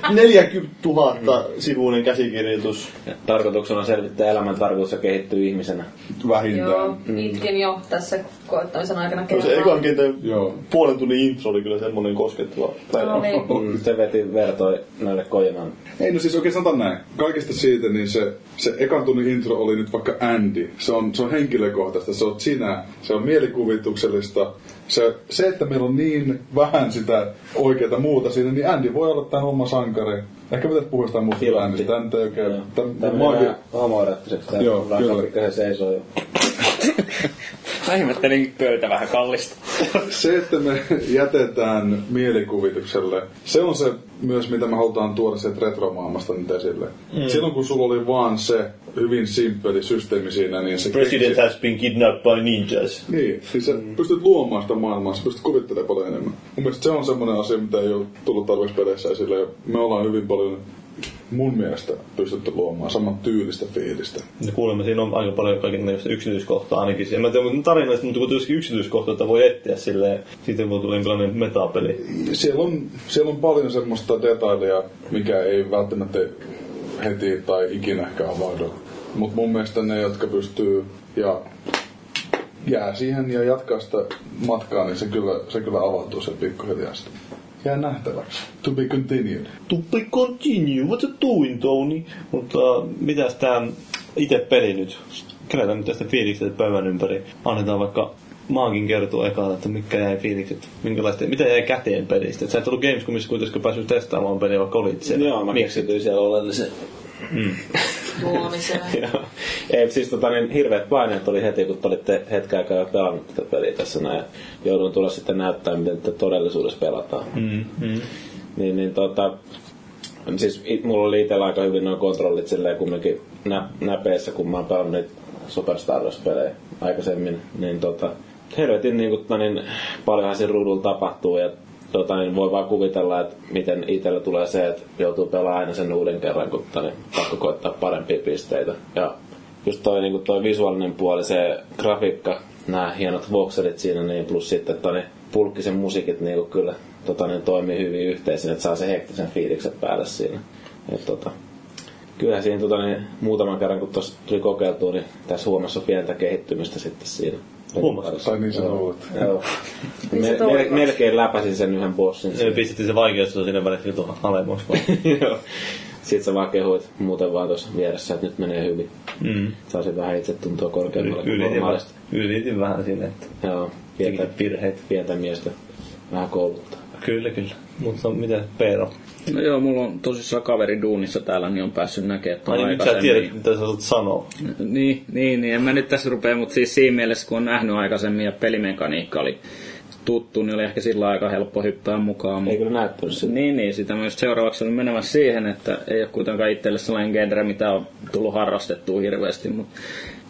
on 40 000 sivuinen käsikirjoitus. Ja tarkoituksena selvittää elämän tarkoitus ja kehittyy ihmisenä. Vähintään. Joo, itkin jo tässä koettamisen aikana kerran. No se ekan kentän puolen tunnin intro oli kyllä semmoinen koskettava. Se veti vertoi näille Kojanan. Ei, no siis oikein sanotaan näin. Kaikesta siitä, niin se ekan tunnin intro oli nyt vaikka Andy. Se on henkilökohtaista, se on sinä, se on mielikuvituksellista. Se, että meillä on niin vähän sitä oikeata muuta siinä, niin Andy voi olla tämän homman sankari. Ehkä pitäisi puhua sitä muusta Andystä. Tämä nyt ei oikein... Tämä menee homoerattiseksi. Joo, kyllä. Se seisoo jo. Mä ihmettelin pöytä vähän kallista. Se, että me jätetään mielikuvitukselle, se on se myös, mitä me halutaan tuoda sieltä retromaailmasta nyt esille. Mm. Silloin, kun sulla oli vaan se hyvin simppeli systeemi siinä, niin se... President has been kidnapped by ninjas. Niin, siis sä pystyt luomaan sitä maailmaa, sä pystyt kuvittelemaan paljon enemmän. Mun mielestä se on semmoinen asia, mitä ei ole tullut tarpeeksi peleissä esille. Me ollaan hyvin paljon... mun mielestä pystytty luomaan saman tyylistä fiilistä. Ja kuulemma siinä on aika paljon kaikenlaista yksityiskohtaa ainakin. En mä tiedä, mutta tarinaista, mutta kuitenkin yksityiskohtaa voi etsiä silleen. Siitä voi tulla jonkinlainen metapeli. Siellä on paljon semmoista detailia, mikä ei välttämättä heti tai ikinäkään avaudu. Mutta mun mielestä ne, jotka pystyy ja jää siihen ja jatkaa sitä matkaa, niin se kyllä avautuu se pikkuhiljaa sitä. Jää nähtäväksi. To be continued. To be continued. What's it doing, Tony? Mutta mitäs tää ite peli nyt? Kerätään nyt tästä fiilikset päivän ympäri. Annetaan vaikka maankin kertoa ekaan, että mitkä jäi fiilikset. Mitä jäi käteen pelistä? Et sä et ollut Gamescomissa kuitenkin päässyt testaamaan peliä, vaikka olit siellä. Joo, mä keksityin siellä oleellisen. Luomiseen. Ei, siis niin hirveät paineet oli heti, kun olitte hetken aikaa jo pelannut tätä peliä tässä näin. Joudun tulla sitten näyttää, miten tätä todellisuudessa pelataan. Siis mulla oli itsellä aika hyvin nuo kontrollit silleen kumminkin näpeissä, kun mä oon pelannut niitä Super Star Wars-pelejä aikaisemmin. Niin helvetin niin paljonhan siinä ruudulla tapahtuu ja niin voi vaan kuvitella, että miten itsellä tulee se, että joutuu pelaamaan aina sen uuden kerran, kun pakko koittaa parempia pisteitä. Ja just toi visuaalinen puoli, se grafiikka, nämä hienot voxelit siinä, niin plus sitten pulkkisen musiikit niin kyllä toimii hyvin yhteisin, että saa sen hektisen fiiliksen päälle siinä. Et, kyllähän siinä muutaman kerran, kun tuossa tuli kokeiltua, niin tässä huomassa pientä kehittymistä sitten siinä. Huomasin. Tai niin sä luulet. Melkein läpäsin sen yhden bossin. Pistettiin se vaikeusta sinne välillä vitun alemmaksi. Joo. Sitten sä vaan kehuit muuten vaan tuossa vieressä, että nyt menee hyvin. Saisin vähän itsetuntoa korkeammalle kuin normaalisti. Ylitin vähän sille, että... Joo. Pientä miestä vähän kouluttaa. Kyllä. Mutta mitä Peero? No joo, mulla on tosissaan kaveri duunissa täällä, niin on päässyt näkemään tuon aikaisemmin. Ai niin, sä tiedät, mitä sä olet sanoa. Niin, en mä nyt tässä rupea, mutta siis siinä mielessä, kun on nähnyt aikaisemmin ja pelimekaniikka oli tuttu, niin oli ehkä sillä aika helppo hyppää mukaan. Ei kyllä näyttänyt sitä. Niin, sitä mä just seuraavaksi olin menemässä siihen, että ei ole kuitenkaan itselle sellainen genre, mitä on tullut harrastettua hirveästi, mutta...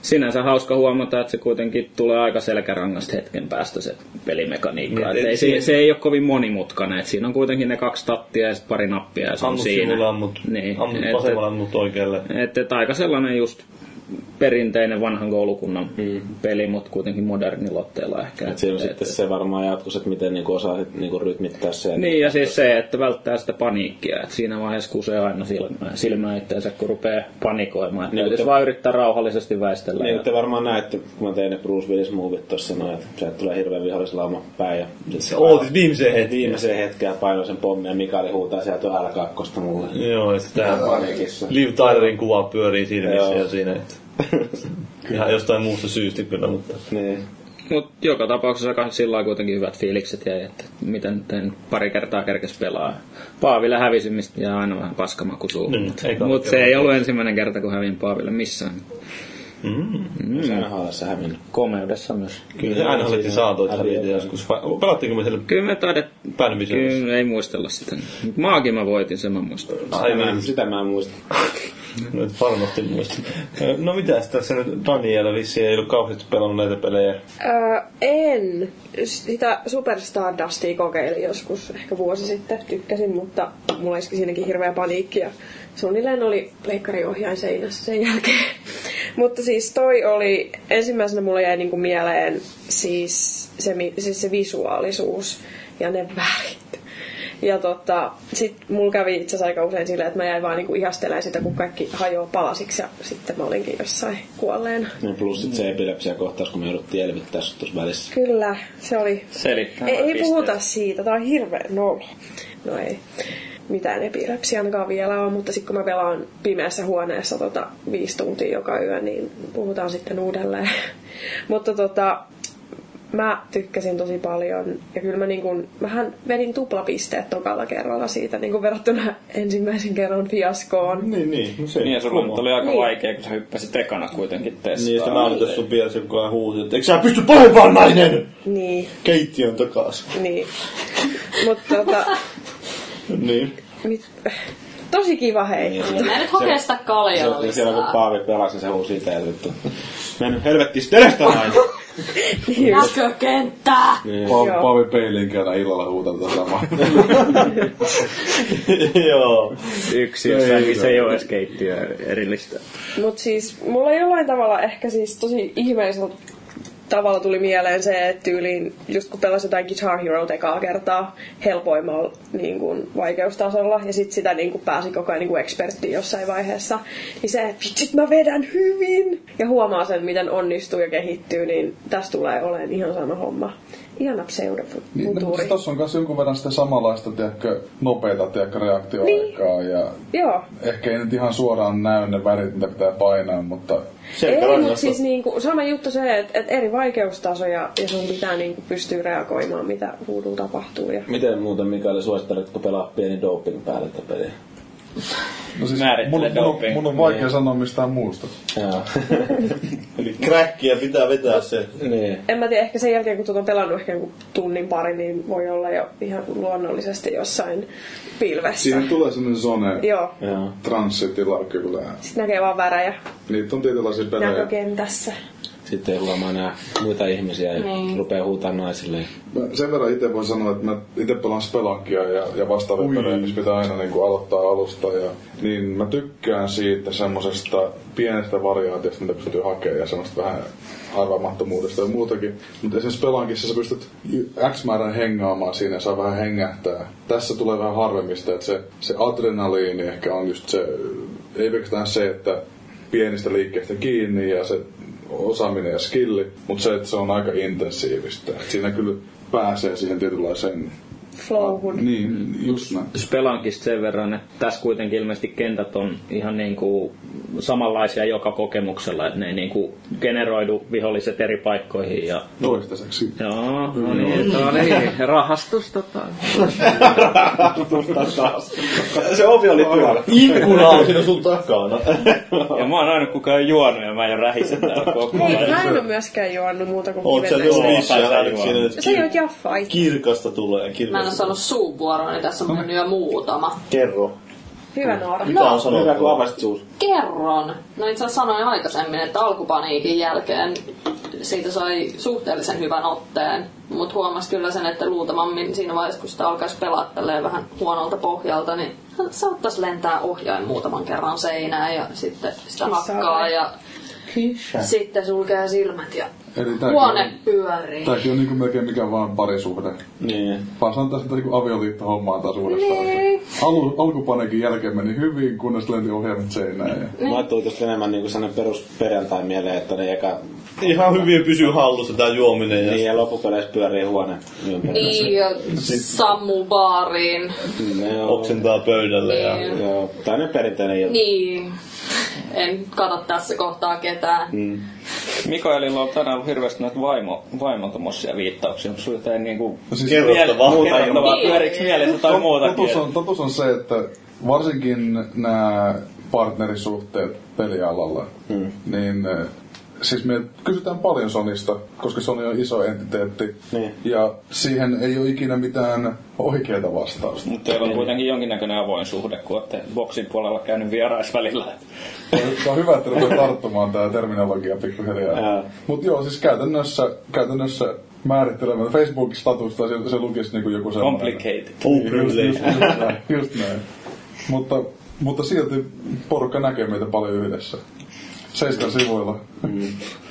Sinänsä hauska huomata, että se kuitenkin tulee aika selkärangasta hetken päästä se pelimekaniikka. Se ei ole kovin monimutkainen. Et siinä on kuitenkin ne 2 tattia ja pari nappia ja se on siinä. Ammut sivulle, ammut vasemmalla, ammut oikealle. Aika sellainen just perinteinen vanhan koulukunnan peli, mutta kuitenkin modernilla otteella ehkä. Et siinä on sitten se varmaan jatkus, että miten niinku osaa niinku rytmittää sen. Niin, ja siis se, että välttää sitä paniikkia. Et siinä vaiheessa kusee aina silmää itseänsä, kun rupeaa panikoimaan. Niin, täytyisi vaan yrittää rauhallisesti väistellä. Niin, te varmaan näette, kun mä tein ne Bruce Willis-moovit tuossa, että sieltä tulee hirveän vihollisella oma pää. Ja ootis viimeiseen hetkeen painoi sen pommin, ja Mikaeli huutaa sieltä L2 mulle. Joo, että paniikissa. Liv Tylerin kuva pyörii silmissä ja siinä. Ihan jostain muusta syystä kyllä, mutta... Niin. Mut joka tapauksessa sillä on kuitenkin hyvät fiilikset ja että miten pari kertaa kerkes pelaa. Paaville hävisin, mistä jää aina vähän paskamakutuu. Mutta se ei ollut ensimmäinen kerta, kun hävin Paaville missään. Sä haalassa hävinnyt. Komeudessa myös. Kyllä aina olettiin saatoit häviä joskus. Pelattiinko me siellä? Kyllä me kyllä ei muistella sitä. Maakin mä voitin, sen mä muistan. Sitä mä en muista. Nyt varmasti muistin. No mitäs tässä nyt Daniela vissiin ei ollut kauheasti pelannut näitä pelejä? En. Sitä Superstar Dustia kokeilin joskus ehkä vuosi sitten. Tykkäsin, mutta mulla iski siinäkin hirveä paniikki ja suunnilleen oli pleikkariohjain seinässä sen jälkeen. Mutta siis toi oli, ensimmäisenä mulla jäi niinku mieleen siis se visuaalisuus ja ne värit. Ja sit mulla kävi itse asiassa aika usein silleen, että mä jäin vaan niinku ihastelemaan sitä, kun kaikki hajoaa palasiksi ja sitten mä olinkin jossain kuolleena. No plus sit se epilepsia kohtaus, kun me jouduttiin elvittää sut tuossa välissä. Kyllä, se oli. Selittää. Ei puhuta siitä, tää on hirveä nolo. No ei. Mitään epilepsia ainakaan vielä on, mutta sitten kun mä pelaan pimeässä huoneessa 5 tuntia joka yö, niin puhutaan sitten uudelleen. Mutta mä tykkäsin tosi paljon ja kyllä mä mähän vedin tuplapisteet tokalla kerralla siitä verrattuna ensimmäisen kerran fiaskoon. Niin. No se ja sulla oli aika vaikea, kun sä hyppäsit ekana kuitenkin testaan. Niin, ja sitten mä olin tässä sun pienessä, kun hän huusi, että eikö sä pysty parempaan nainen? Niin. Keittiön takas. Niin. Mutta niin. Tosi kiva hei. Niin. Mä en nyt hokea sitä kaljaa lisää. Siellä kun Paavi pelasi, se huusi itse. Mä en nyt helvettiin sterestä näin. Näkökenttää! Niin. Paavi peiliin kerran illalla huutelta samaa. Joo. Yksi jossain, se ei ole edes keittiöä erillistä. Mut siis mulla jollain tavalla ehkä siis tosi ihmeelliseltä tavalla tuli mieleen se, että tyyliin, just kun pelasi jotain Guitar Hero ekaa kertaa helpoimmalla vaikeustasolla, ja sitten sitä pääsi koko ajan experttiin jossain vaiheessa, niin se, että vitsit mä vedän hyvin! Ja huomaa sen, miten onnistuu ja kehittyy, niin tässä tulee olemaan ihan sama homma. Ihana pseudofutuuri. Tuossa on myös jonkun verran sitä samanlaista nopeata reaktioaikaa. Niin. Ja ehkä ei nyt ihan suoraan näy ne värit, mitä pitää painaa, mutta... Ei, mutta siis sama juttu se, että eri vaikeustasoja ja sun pitää pystyy reagoimaan, mitä huudulla tapahtuu. Ja... Miten muuten, Mikael, suositteletko pelaa pieni doping päälle tätä peliä? No siis mun on vaikea sanoa mistään muusta. Eli crackia pitää vetää se. Niin. En mä tiedä, ehkä sen jälkeen kun on pelannut ehkä tunnin pari, niin voi olla jo ihan luonnollisesti jossain pilvessä. Siihen tulee semmoinen zone, transsitila kyllä. Sitten näkee vaan värejä. Niitä on tietynlaisia pelejä. Näkökentässä. Sitten huomaa nää muita ihmisiä ja rupeaa huutaa naisille. Mä sen verran itse voin sanoa, että mä itse pelaan Spelunkia ja vastaavia pelejä, missä pitää aina aloittaa alusta. Niin mä tykkään siitä semmosesta pienestä variaatiosta, mitä pystyy hakemaan ja semmoista vähän arvaamattomuudesta ja muutakin. Mutta esimerkiksi Spelunkissa sä pystyt X määrän hengaamaan siinä ja saa vähän hengähtää. Tässä tulee vähän harvemmista, että se adrenaliini ehkä on just se, ei pelkästään se, että pienistä liikkeistä kiinni ja se osaaminen ja skilli, mutta se, että se on aika intensiivistä. Et siinä kyllä pääsee siihen tietynlaiseen flowhun. Niin, just näin. Spelankista sen verran, että tässä kuitenkin ilmeisesti kentät on ihan samanlaisia joka kokemuksella, että ne ei generoidu viholliset eri paikkoihin. Ja... Toistaiseksi. Joo, no niin, tämä on rahastusta taas. Se ovi oli pyörä. Ikkuna on siinä sun takana. Ja mä oon aina kukaan ei juonut ja mä en rähise täällä koko ajan. Mä en ole myöskään juonut muuta kuin kivetä. Sä juot jaffaa itse. Kirkasta tulee. Mä en ole saanut suuvuoroa, niin tässä on mennyt jo muutama. Kerro. Hyvä nuora. Mitä on sanonut? Hyvä, kun avasit suus. Kerron. No itse asiassa sanoin aikaisemmin, että alkupaniikin jälkeen siitä sai suhteellisen hyvän otteen. Mutta huomasi kyllä sen, että luultavammin siinä vaiheessa, kun sitä alkaisi pelaa tälleen vähän huonolta pohjalta, niin saattaisi lentää ohjain muutaman kerran seinään ja sitten sitä hakkaa ja Hisha. Sitten sulkee silmät ja huone pyörii. Tämäkin on niinku melkein mikä vaan parisuhde. Niin. Vaan sanotaan sitä niinku avioliittohommaa taas uudestaan. Niin. Alkupaneekin jälkeen meni hyvin, kunnes lenti ohjelmat seinään. Ja... Mä ajattelin tuosta enemmän niinku sellainen perusperjantai mieleen, että ne eka... Ihan hyvin pysyy hallussa tää juominen. Niin, ja loppupeleissä pyörii huone. Niin, ja sammuu baariin. Oksentaa pöydälle. Niin. Ja... Tää on perinteinen juttu. Niin. En kato tässä kohtaa ketään. Mm. Mikaelilla on tänään ollut hirveästi näitä vaimotommosia viittauksia, mutta sulla ei niinku... Kerrottavaa pyöriksi mielessä tai muutakin. Totuus on se, että varsinkin nämä partnerisuhteet pelialalla, niin... Siis me kysytään paljon Sonista, koska Sony on iso entiteetti, niin. Ja siihen ei ole ikinä mitään oikeaa vastausta. Mutta teillä on kuitenkin jonkinnäköinen avoin suhde, kun olette boksin puolella käynyt vieraisvälillä. Se on hyvä, että rupeaa tarttumaan tää terminologia pikkuhiljaa. Mutta joo, siis käytännössä määrittelemättä Facebook-statusta se lukisi niinku joku sellainen... Complicated. Just näin. Mutta silti porukka näkee meitä paljon yhdessä. 7 sivuilla.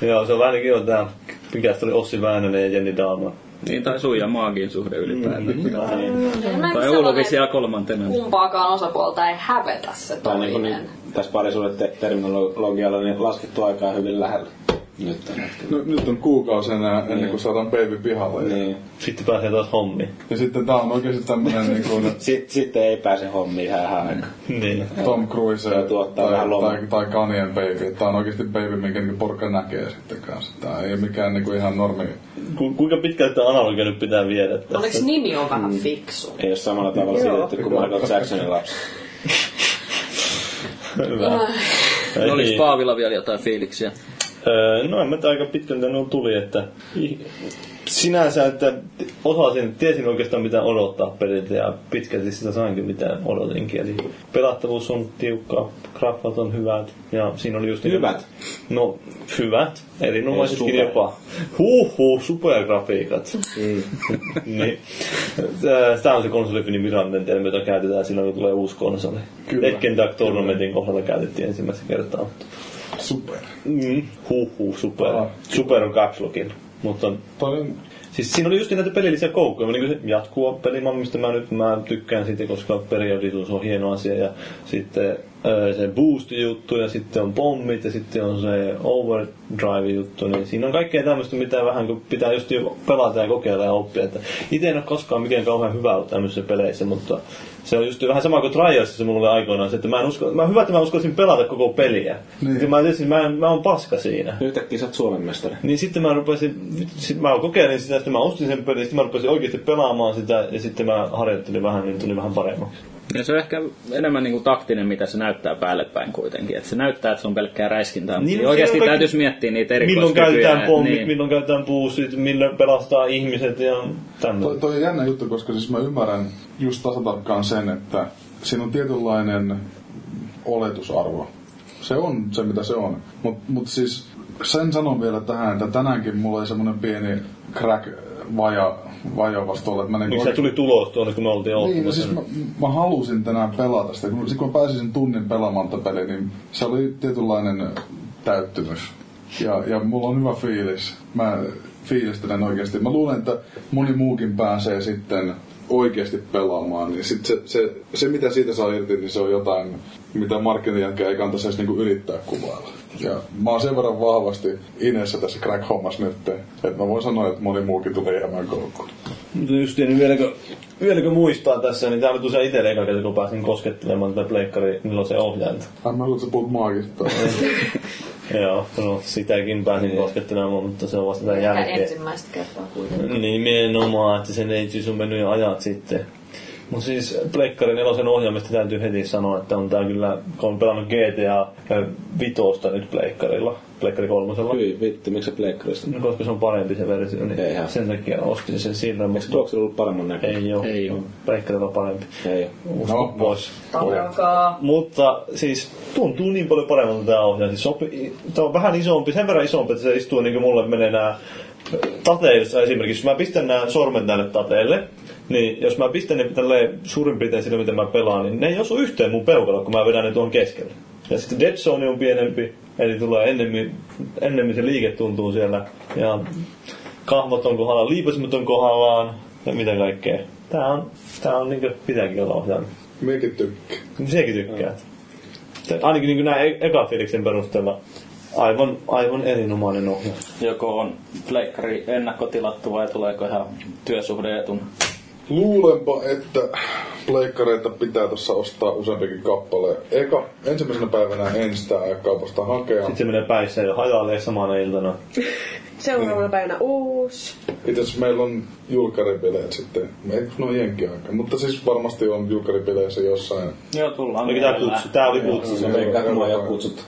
Joo, se on vähän kiva tää. Mikäs tuli Ossi Väänänen ja Jenni Daama. Niin, tai Suija Maagin suhde ylipäätään. Tai Ulvisia kolmantena. Kumpaakaan osapuolta ei hävetä se toinen. Niin, tässä parisuuden terminologialla niin laskettu aikaa hyvin lähellä. Nyt on kuukausi enää ennen kuin saadaan baby pihalle. Niin. Sitten pääsee taas hommiin. Ja sitten tää on oikeesti tämmönen niinku... Sitten ei pääse hommiin ihan aikaa. Niin. Tom Cruise tai Kanien baby. Tää on oikeesti baby, minkä niinku porukka näkee sitten kanssa. Tää ei mikään niinku ihan normi. Kuinka pitkältä tää analogia nyt pitää viedä tässä? Oliks nimi on vähän fiksu? Ei oo samalla tavalla siirretty kuin Michael Jacksonin lapsi. Hyvä. Olis Paavilla vielä jotain fiiliksiä? No en mä aika pitkältä nuo tuli, että sinänsä, että tiesin oikeastaan mitä odottaa peliltä ja pitkälti sitä sainkin mitä odotinkin. Eli pelattavuus on tiukka, graffat on hyvät ja siinä oli just... Hyvät? No hyvät, erinomaisesti jopa. Supergrafiikat. Niin. Tämä on se konsolifinin Miranden, jota käytetään silloin kun tulee uusi konsoli. Tekken Tag Tournamentin kohdalla käytettiin ensimmäistä kertaa. Super. Super. Super on kapslogin. Mutta siis siinä oli just näitä pelillisiä koukkuja, niin kuin se jatkuu pelimaailma, mistä mä tykkään siitä, koska periodisuus on hieno asia. Ja sitten se boost-juttu, ja sitten on pommit, ja sitten on se overdrive-juttu. Niin siinä on kaikkea tämmöistä, mitä vähän kun pitää just pelata ja kokeilla ja oppia. Itse en ole koskaan mikään kauhean hyvä ollut tämmöisissä peleissä, mutta se on just vähän sama kuin Trialsissa se mulle aikoinaan se, että mä hyvä, että mä uskoisin pelata koko peliä. Niin. Mä oon paska siinä. Yhtäkkiä sä oot Suomen mestari. Niin sitten mä kokeilin sitä, sitten mä ostin sen pelin, sitten mä rupesin oikeasti pelaamaan sitä, ja sitten mä harjoittelin vähän, niin tuli vähän paremmaksi. Ja se on ehkä enemmän niinku taktinen, mitä se näyttää päällepäin kuitenkin. Et se näyttää, että se on pelkkää räiskintää, niin, mutta oikeasti täytyisi miettiä niitä erikoiskykyjä. Milloin käytetään pommit, niin. Milloin käytetään puusit, milloin pelastaa ihmiset ja tämmöinen. Toi on jännä juttu, koska siis mä ymmärrän just tasatarkkaan sen, että siinä on tietynlainen oletusarvo. Se on se, mitä se on. Mut siis sen sanon vielä tähän, että tänäänkin mulla oli semmoinen pieni crack vajaavasta olla, että mä niinku... Miksi sä tuli tulos tuonne, kun me oltiin oottamassa? Niin, siis mä halusin tänään pelata sitä. Sitten kun mä pääsin tunnin pelaamaan tätä peliä, niin se oli tietynlainen täyttymys. Ja mulla on hyvä fiilis. Mä fiilistelen oikeesti. Mä luulen, että moni muukin pääsee sitten oikeesti pelaamaan. Niin sit se mitä siitä saa irti, niin se on jotain, mitä markkinoijatkin ei kantaisi edes niinku ylittää kuvailla. Ja mä oon sen verran vahvasti inessä tässä crack-hommassa nyt, että mä voin sanoa, että moni muukin tulee jäämään koukkuun. Mutta just niin, vieläkö muistaa tässä, niin täällä tuli se itelle eka kertaa, kun pääsin koskettelemaan tätä pleikkariin, milloin se ohjainta. Mä luulen, että sä puhut maagista. Joo, no sitäkin pääsin koskettelemaan, mutta se on vasta tämän jälkeen. Ensimmäistä kertaa kuitenkin. Nimenomaan, että sen neitsyys on mennyt jo ajat sitten. Mutta siis pleikkarin elosen ohjaamista täytyy heti sanoa, että on tää kyllä, kun on pelannut GTA 5 nyt pleikkarilla, pleikkari 3. Hyi vittu, miksi se pleikkarista? No koska se on parempi se versio, niin eihän. Sen takia ostin sen siltä. Eikö tuoksen ollut paremman näköinen? Ei oo, pleikkarilla on parempi. Ei oo. Usko pois. Tapakaa. Mutta siis tuntuu niin paljon paremmalta tää ohjaa. Siis tää on vähän isompi, sen verran isompi, että se istuu niin kuin mulle menee nää tateissa esimerkiksi. Mä pistän nää sormen tänne tateelle. Niin, jos mä pistän ne tälleen suurin piirtein sillä, mitä mä pelaan, niin ne ei osu yhteen mun peukalla, kun mä vedän ne tuon keskelle. Ja sitten Dead Zone on pienempi, Eli tulee ennemmin se liike tuntuu siellä. Ja kahvot on kohdallaan, liipaisimet on kohdallaan ja mitä kaikkea. Tää on niinku pitääkin olla ohjelma. Minäkin tykkään. Sinäkin tykkäät. Ainakin niinku nää ekan fiiliksen perusteella. Aivan erinomainen ohjelma. Joko on pleikkari ennakkotilattu vai tuleeko ihan työsuhde-etuna? Luulenpa, että pleikkareita pitää tuossa ostaa useampikin kappale. Ensimmäisenä päivänä enstää kaupasta hakea. Sitten se menee päissä ja hajalee samana iltana. Seuraavana päivänä uusi. Itse asiassa meillä on julkkaribileet sitten. Eikö ne ole jenkiaikaa? Mutta siis varmasti on julkkaribileissä jossain. Joo, tullaan. Tää oli kutsussa. Mua ei ole kutsuttu.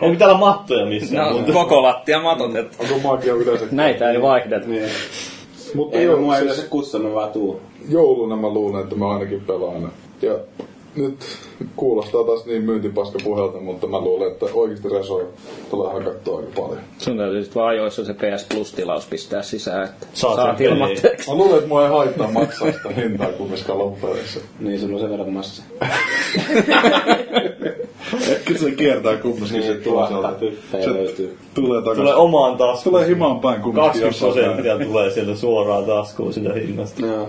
Onko täällä mattoja missään? No, koko lattia matot. Onko maakia yleensä? Näitä ei vaihdeta. Niin. Mutta ei mua yleensä kutsunut, vaan tuu. Jouluna mä luulen, että mä ainakin pelaan. Ja nyt kuulostaa taas niin myyntipaska puhelta, mutta mä luulen, että oikeasti resoi tulee hakattua aika paljon. Sun täytyy sitten vaan ajoissa se PS Plus-tilaus pistää sisään, että saat ilmatteeksi. Mä luulen, että mua ei haittaa maksaa sitä hintaa kummiskaan loppuudessa. Niin, sun on sen verran massa. Kyllä se kiertää kummiskin niin, sitten tuossa. Tulee omaan taskuun. Tulee himaan päin kummiskin. 20% tulee sieltä suoraan taskuun sitä hinnasta. Joo.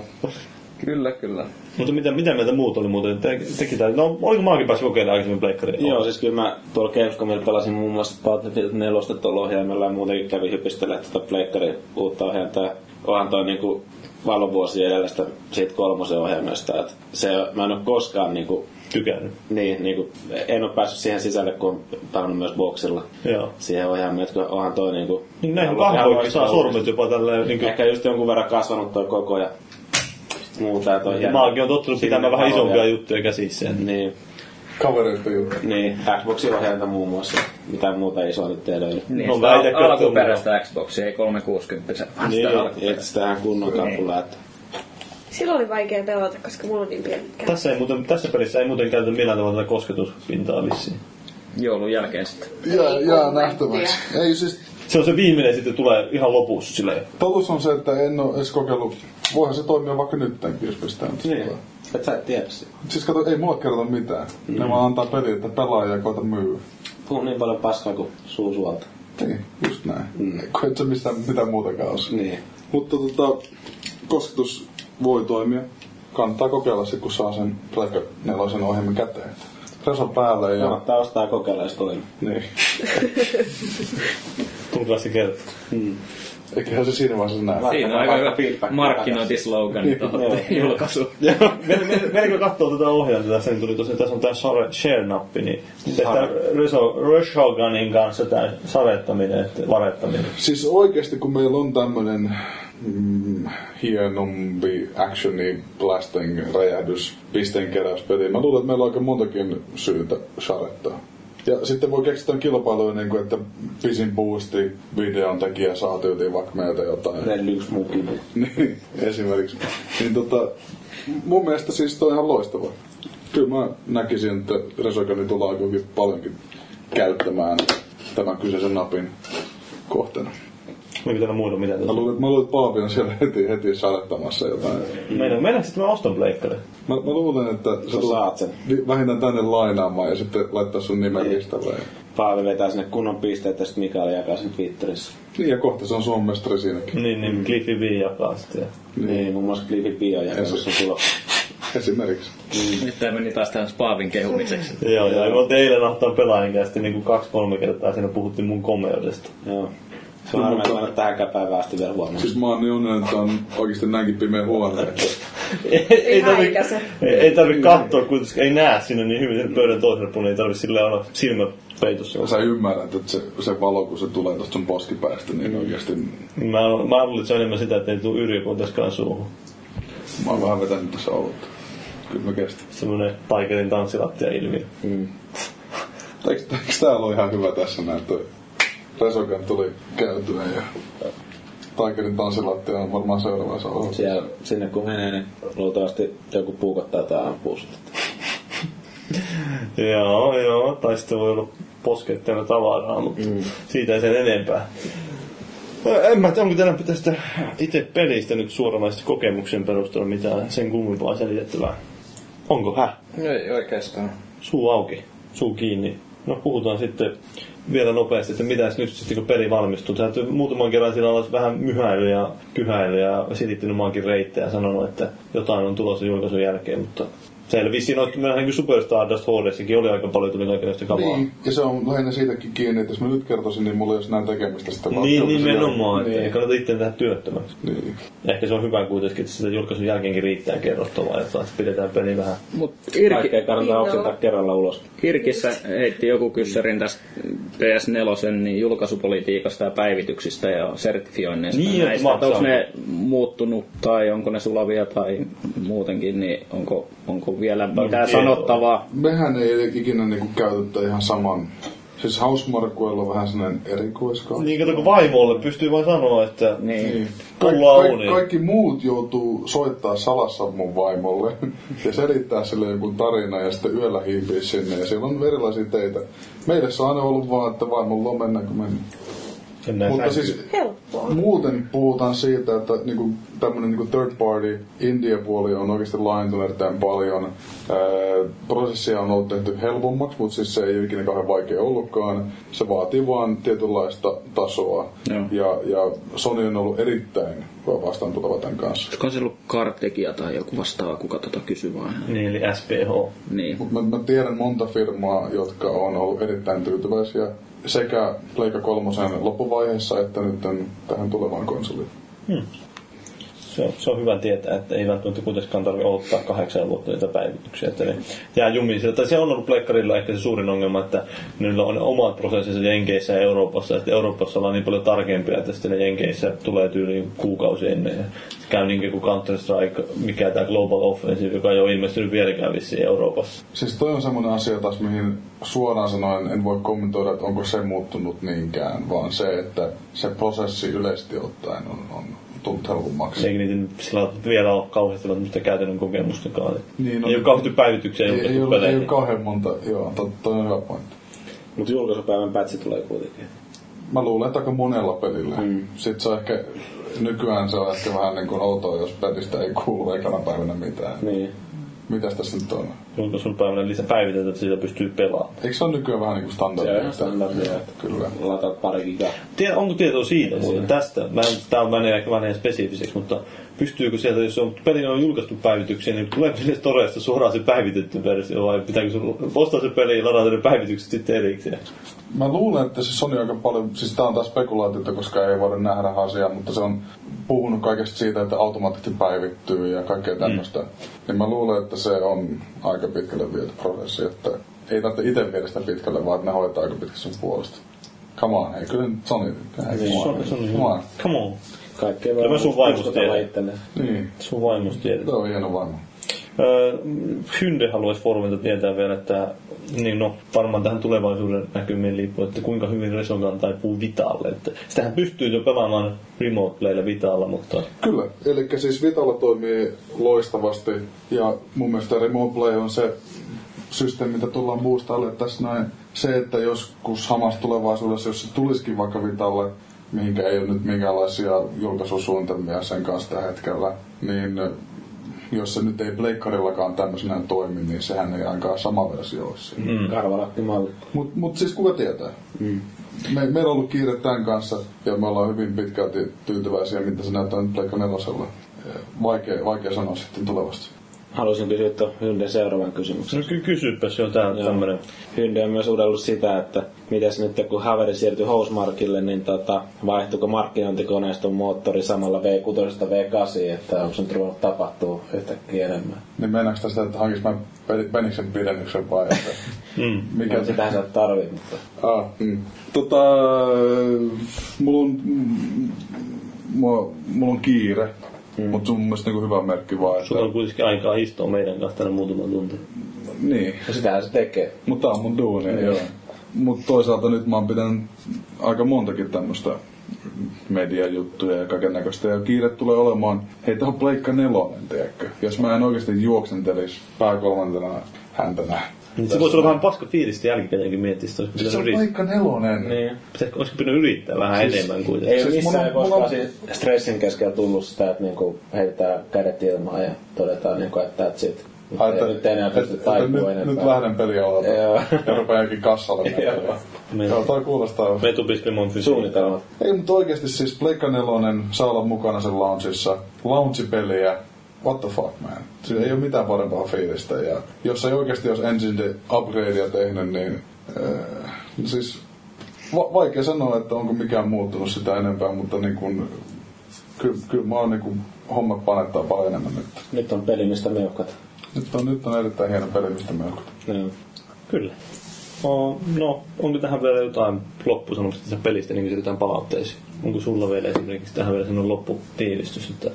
Kyllä, kyllä. Mutta mitä mieltä muut oli muuten? No, oliko maakin päässyt kokeilemaan aikaisemmin pleikkariin? Joo, siis kyllä mä tuolla Gamescomilla pelasin muun muassa Battlefield 4 tuolla ohjaimella ja muutenkin kävin hypistellä tätä pleikkariin uutta ohjaintaa. Onhan toi niinku valovuosia edellä siitä kolmosen ohjaimesta. Et se, mä en oo koskaan niinku tykännyt. Niin, niinku, en oo päässyt siihen sisälle, kun on pelannut myös boksilla. Joo. Siihen ohjaimeen, että onhan toi niinku... Niin näihin kahvoikin saa sormet jopa tälleen niinku... Ehkä just jonkun verran kasvanut toi koko ajan. Muuta, maakin on tottunut pitämään vähän isompia juttuja käsissä. Niin. Kavereita juttuja. Niin, Xboxin ohjainta muun muassa. Mitään muuta isoa nyt ei löydy. Niin, sitä alkuperäistä Xboxia, ei 360. Niin, et sitähän kunnon kappulaa. Silloin oli vaikea pelata, koska mulla on niin pieni käy. Tässä pelissä ei muuten käytetä millään tavalla tätä kosketuspintaa vissiin. Joulun jälkeen sitten. Jää nähtäväksi. Ei siis... Se on se viimeinen, sitten tulee ihan lopussa silleen. Totuus on se, että en ole edes kokeillut. Voihan se toimia vaikka nyttenkin, jos pistää nyt niin. Et sä et tiedä sitä. Siis kato, ei mulle kerrota mitään. Ne vaan antaa peliä, että pelaaja ja koeta myyä. Puhu niin paljon paskaa kuin suu suolta. Niin, just näin. Kun et sä mitään muutakaan osa. Niin. Mutta kosketus voi toimia. Kannattaa kokeilla sit, kun saa sen Black 4 ohjelman käteen. Reso päälle ja... Kannattaa ostaa ja kokeilla, jos toimii. Niin. Tulkaa se kertaa. Eiköhän se siinä vaiheessa näy. Siinä on aika hyvä markkinointislogani tuohon julkaisuun. Melkein katsoo tätä ohjelmaa tässä, niin tuli tosiaan, tässä on tää share-nappi, niin tehdään Reshoganin kanssa tää sarettaminen, varettaminen. Siis oikeesti kun meillä on tämmönen hienompi actioni, blasting, räjähdys, pisteenkeräyspeli, mä luulen, että meillä on aika montakin syytä sarettaa. Ja sitten voi keksiä tämän kilpailuun, niin kuin, että pisin boosti videon tekijä saa tyyliin vaikka meiltä jotain. Rellyks mukin. Niin, esimerkiksi. Niin, mun mielestä siis toi on ihan loistava. Kyllä mä näkisin, että Resogani tullaan kuitenkin paljonkin käyttämään tämän kyseisen napin kohteena. Mä pitää muuta mitään. Mä luulen, että Paavi on siellä heti sarettamassa jotain. Mennäänkö sitten mä ostan pleikkarin? Mä luulen, että sä saat sen. Vähintään tänne lainaamaan ja sitten laittaa sun nimen listalle. Paavi vetää sinne kunnon pisteet ja sitten Mikael jakaa sen Twitterissä. Niin ja kohta se on sun mestari siinäkin. Niin, Cliffy B jakaa sitten. Niin, muun muassa Cliffy B on jakaa sun tuloksia. Esimerkiksi. Nyt tää meni taas tähän Paavin kehumiseksi. Joo, ja mä teille nahtaan pelaajankä ja sitten niinku 2-3 kertaa siinä puhuttiin mun komeudesta. Joo. Se on harmeen mennä tähänkään päivään asti vielä huomenna. Siis mä oon niin onnellinen, että on oikeesti näinkin pimeä huone. Ei tarvi katsoa, kun ei näe sinne niin hyvin sen pöydän toiselle puolelle. Ei tarvi silleen olla silmät peitossa. Sä ymmärrät, että se valo, kun se tulee tosta sun poskipäästä, niin oikeesti... Mä luulen, että se on enemmän sitä, että ei tuu yrjöpuoltaiskaan suuhun. Mä oon vähän vetänyt tässä olutta. Kyllä mä kestin. Semmonen paiketin tanssilattia ilmiö. Eikö täällä ole ihan hyvä tässä näyttöä? Resokan tuli käytyä ja Tigerin tanssilattia on varmaan seuraavassa ollut. Sinne kun menee, niin luultavasti joku puukottaa tai ampuu sitä. Joo, tai sitten voi olla posketteena tavaraa, mutta siitä ei sen enempää. En mä tiedä, onko tänään pitäisi itse pelistä nyt suoranaisesti kokemuksen perusteella mitään sen kummimpaa selitettävää. Onko? Ei oikeastaan. Suu auki, suu kiinni. No puhutaan sitten vielä nopeasti, että mitäs nyt sitten kun peli valmistuu. Sä oot muutaman kerran siellä olet vähän myhäily ja kyhäily ja silittinyt maankin reittejä ja sanonut, että jotain on tulossa julkaisun jälkeen, mutta selvisi. Meillähän kyllä Super Stardust HD:ssäkin oli aika paljon, tuli kaikenlaista kamaa. Niin, ja se on lähinnä siitäkin kiinni, että jos mä nyt kertoisin, niin mulla ei olisi näin tekemistä sitä. Niin, nimenomaan, että ei kannata itseään tehdä työttömäksi. Niin. Ehkä se on hyvä kuitenkin, että sitä julkaisun jälkeenkin riittää kerrottavaa, että pidetään peli vähän. Kaikkea kannattaa oksentaa kerralla ulos. Kirkissä heitti joku kyssärin tästä PS4 niin julkaisupolitiikasta ja päivityksistä ja sertifioinneista. Niin, näistä, että onko ne muuttunut tai onko ne sulavia tai muutenkin, niin onko vielä mitään sanottavaa. Mehän ei ikinä niinku käytetä ihan saman. Siis Hausmarkuilla on vähän sellainen erikoiskauppa. Niin, kato kun vaimolle pystyy vain sanoa, että niin. Kaikki muut joutuu soittaa salassa mun vaimolle ja selittää sille jonkun tarina ja sitten yöllä hiipii sinne. Ja siellä on erilaisia teitä. Meille se on aina ollut vaan, että vaimolla on mennä kun mennä. Mutta siis helppoa. Muuten puhutaan siitä, että niinku tämmönen niinku third party India-puoli on oikeasti laajentunut erittäin paljon. Prosessia on ollut tehty helpommaksi, mutta siis se ei ikinä kauhean vaikea ollutkaan. Se vaatii vaan tietynlaista tasoa. Ja Sony on ollut erittäin vastaantutava tämän kanssa. Olisiko se ollut Kartegia tai joku vastaava, kuka tota kysyy vaan? Niin, eli SPH. Niin. Mä tiedän monta firmaa, jotka on ollut erittäin tyytyväisiä sekä Pleikka 3:n loppuvaiheessa että nyt tähän tulevaan konsoliin. Se on hyvä tietää, että ei välttämättä kuitenkaan tarvitse odottaa 8 vuotta niitä päivityksiä. Että ne jää jumiin sieltä. Se on ollut pleikkarilla ehkä se suurin ongelma, että niillä on omat prosessinsa Jenkeissä ja Euroopassa. Ja Euroopassa ollaan niin paljon tarkempia, että sitten Jenkeissä tulee tyyliin kuukausi ennen. Ja se käy niin kuin Counter-Strike, mikä tämä Global Offensive, joka ei ole ilmestynyt vieläkään vissiin Euroopassa. Siis toi on semmoinen asia taas, mihin suoraan sanoen en voi kommentoida, että onko se muuttunut niinkään, vaan se, että se prosessi yleisesti ottaen on tullut helpommaksi. Eikä niitä sillä vielä ole kauheasti välttämättä käytännön kokemustakaan. Niin, no, ei ole kauheasti päivityksiä. Ei ole kauhean monta, joo, toi on hyvä pointti. Mutta julkaisupäivän pätsi tulee kuitenkin. Mä luulen, että aika monella pelillä. Sitten se on ehkä, nykyään se on ehkä vähän niin kuin outoa, jos pätistä ei kuulu ekana päivänä mitään. Niin. Mitäs tässä nyt on? Julkaisupäivänä lisää päivitetään, että siitä pystyy pelaamaan. Eikö se ole nykyään vähän niin kuin standardia? Standardia, kyllä. Lataat pari gigaa. Onko tietoa siitä tästä? Tämä on ehkä vähän spesifiseksi, mutta pystyykö sieltä, jos on pelin on julkaistu päivityksiä, niin tuleeko niille Storesta suoraan se päivitetty versio, vai pitääkö sinun ostaa se peli ja ladata ne päivitykset sitten erikseen? Mä luulen, että se Sony aika paljon, siis tää on taas spekulaatiota, koska ei voida nähdä asiaa, mutta se on puhunut kaikesta siitä, että automaattisesti päivittyy ja kaikkea tämmöistä. Niin mä luulen, että se on aika pitkälle viety prosessi, että ei tarvitse itse viedä sitä pitkälle, vaan ne hoitaa aika pitkälle sen puolesta. Come on, ei kyllä nyt Sony tykkää. Come on. Kaikkea vaan no sun vaimus tiedä. Niin. Sun vaimus tiedä. Tämä on hieno varma. Hynde haluaisi foorumilta tietää vielä, että niin no, varmaan tähän tulevaisuuden näkymiin liippuu, että kuinka hyvin Resogun taipuu Vitaalle. Että sitähän pystyy jo pelaamaan remote playlla Vitaalla, mutta kyllä, eli siis Vitaalla toimii loistavasti ja mun mielestä remote play on se systeemi, mitä tullaan boostaalle tässä näin. Se, että joskus hamassa tulevaisuudessa, jos se tulisikin vaikka Vitaalle, mihinkä ei ole nyt minkäänlaisia julkaisusuunnitelmia sen kanssa tällä hetkellä, niin jos se nyt ei pleikkarillakaan tämmöisenä toimi, niin sehän ei ainakaan sama versio olisi. Karvalakkimalli. Mut siis kuka tietää? Meillä on ollut kiire tämän kanssa ja me ollaan hyvin pitkälti tyytyväisiä, mitä se näyttää nyt Pleikka 4:lla. Vaikea sanoa sitten tulevasti. Haluaisin kysyä tuon Hynden seuraavan kysymyksen. No kysypäs jo tämmönen. Hynde on myös uudellut sitä, että mitäs nyt kun Haveri siirtyi Housemarquelle, niin vaihtuiko markkinointikoneiston moottori samalla V6:sta V8, että onko se nyt ruvennut tapahtua yhtäkkiä enemmän? Niin mennäänkö tästä, että hankis mä peniksen pidennyksen vai? Mikä sitähän sä et tarvii, mutta mulla on kiire. Mutta se on mun mielestä hyvä merkki vaan, että sulla on kuitenkin aikaa istua meidän kanssa tänne muutaman tuntia. Niin. Ja sitähän se tekee. Mutta tää on mun duunia, joo. Mut toisaalta nyt mä oon pitänyt aika montakin tämmöstä mediajuttuja ja kaikennäköistä. Ja kiire tulee olemaan, hei tää on Pleikka 4, tiedätkö? Jos mä en oikeesti juoksentelis pääkolmantena häntänä. Niin se voisi olla vähän paska fiilistä jälkikäteenkin miettiä sitä. Se on Pleikka 4. Niin. Olisiko pitänyt yrittää vähän enemmän kuitenkin? Ei ole missään voisi stressin keskellä tullut sitä, että heitetään kädet ilmaan ja todetaan, että that's it. Nyt ei enää pysty taipua enempää. Nyt lähden peliä alata. Ja rupeaa jälkeen kassalle mennä. Joo, toi kuulostaa... Vetupismimontin suunnitelmat. Ei, mutta oikeesti siis Pleikka Nelonen saa olla mukana sen launchissa. Launchipeliä. What the fuck, man. Siis ei oo mitään parempaa fiilistä. Ja jos ei oikeesti ois engine upgradea tehnyt, niin... siis... Vaikea sanoa, että onko mikään muuttunut sitä enempää, mutta niin kun... Kyllä mä oon niinku... Hommat panettaa paljon enemmän nyt. Nyt on peli, mistä meuhkat. Nyt on erittäin hieno peli, mistä meuhkat. No, kyllä. No, onko tähän vielä jotain loppusanomista tästä pelistä, niin kysytään palautteisiin? Onko sulla vielä esimerkiksi tähän vielä sellainen lopputiivistys? Että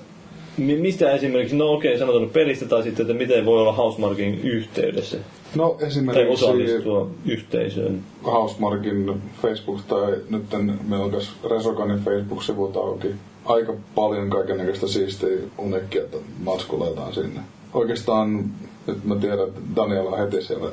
mistä esimerkiksi, no okei, sanotaan pelistä tai sitten, että miten voi olla Housemarquen yhteydessä? No esimerkiksi... Tai osallistua yhteisöön. Housemarquen Facebook tai nyt meillä on Resoganin Facebook-sivut auki. Aika paljon kaikennäköistä siistiä unekkia, että matskuletaan sinne. Oikeastaan nyt mä tiedän, että Daniela on heti siellä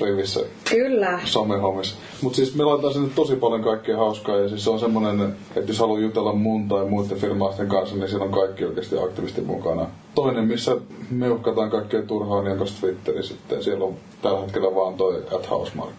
rivissä. Kyllä. Somehommissa. Mutta siis me laitetaan sinne tosi paljon kaikkea hauskaa. Ja siis se on semmoinen, että jos haluaa jutella mun tai muiden firmaisten kanssa, niin siellä on kaikki oikeasti aktivisti mukana. Toinen, missä meuhkataan kaikkea turhaa, niin onko Twitteri sitten. Siellä on tällä hetkellä vaan toi @Housemarque.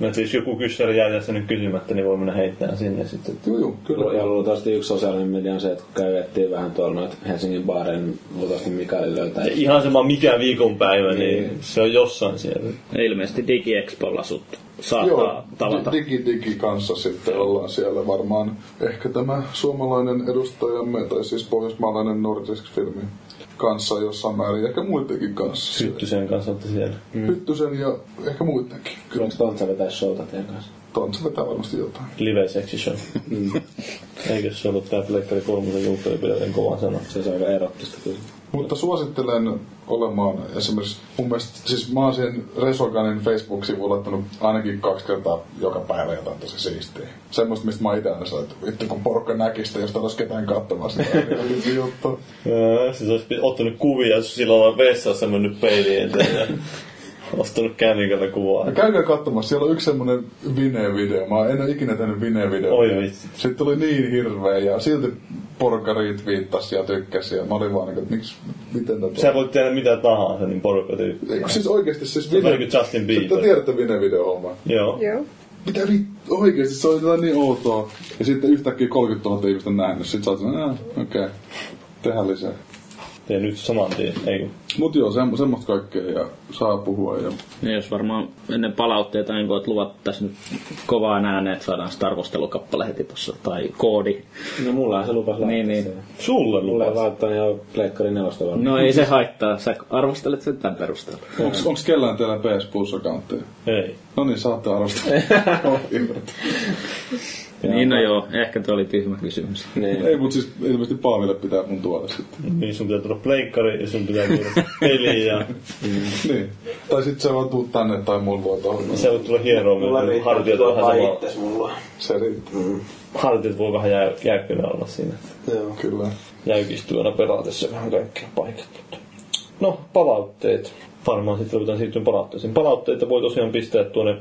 No siis joku kyssäri jää tässä nyt kysymättä, niin voi mennä heittämään sinne sitten. Joo, kyllä. Ja luultavasti yksi sosiaalinen media on se, että kun käyvettiin vähän tuolla noita Helsingin baareen, luultavasti Mikaeli löytää. Ihan sama mikä viikonpäivä, niin se on jossain siellä. Ilmeisesti DigiExpolla sut saattaa tavata. Digi kanssa sitten ollaan siellä varmaan. Ehkä tämä suomalainen edustajamme, tai siis pohjoismaalainen Nordisk-filmi kanssa jossain määrin, ehkä muidenkin kanssa. Hyttysen kanssa olette siellä. Hyttysen ja ehkä muidenkin. Kyllä. Onko Tontsa vetää showta teidän kanssa? Tontsa vetää varmasti jotain. Live sexy show. Eikö se ollut tää Pleikkari 3 julkkaipelijoiden kovaa sana? Se on aika erottista kyllä. Mutta suosittelen olemaan esimerkiksi, mun mielestä, siis mä oon siihen Resoganin Facebook-sivuun laittanut ainakin 2 kertaa joka päivä jotain tosi siistiä. Semmosta, mistä mä oon ite aina saanut, että vittu kun porukka näkisi sitä, jos täällä olisi ketään kattomaan sitä. Siis olis ottanut kuvia, jos sillä ollaan vessassa mennyt peiliin eteen. Ostanut kännykällä kuvaa. Käykää katsomassa, siellä on yksi semmonen Vine-video. Mä en ole ikinä tehnyt Vine-video. Oi vitsi. Se tuli niin hirveä ja silti porukka retweettasi ja tykkäsi. Ja mä olin vaan että miksi, miten tätä... Sä voit tehdä mitä tahansa, niin porukka tykkäsi. Siis oikeesti siis Vine... Se on niin Justin Bieber. Sä tiedätte Vine-video-hommaa. Joo. Mitä oikeesti, se on jotain niin outoa. Ja sitten yhtäkkiä 30,000 ihmistä nähnyt. Sitten sä oot sanoa, okei, tehdään lisää. Tee nyt saman tien, eikö? Mut joo, semmoista kaikkea ja saa puhua. Ja jos varmaan ennen palautteita, niin voit luvata tässä nyt kovaan ääneen, että saadaan se tarkostelukappale heti tossa, tai koodi. No mulla se lupas niin. Sulle lupas. Mulle laittain jo Pleikkari 4 vaan. No ei se haittaa, sä arvostelet sen tämän perusteella. Onks kellään teillä PS Plus-akantteja? Ei. No niin, saatte arvostella. Niin, no joo, ehkä tuo oli tyhmä kysymys. Niin. Ei, mutta siis ilmeisesti Paaville pitää mun tuoda sitten. Niin, sun pitää tulla pleikkari ja sun pitää tulla peliin ja... Niin. Tai sit sä vaan tuut tänne tai mulla voi tulla. Sä voit tulla hieroon, mutta hartiot on ihan samaa. Se riittää. Hartiot voi vähän jäykkänä olla siinä. Joo, kyllä. Jäykistyy aina peratessa vähän kaikkea paikat. No, palautteet. Varmaan sitten loputaan siirtyä palautteisiin. Palautteita voi tosiaan pistää tuonne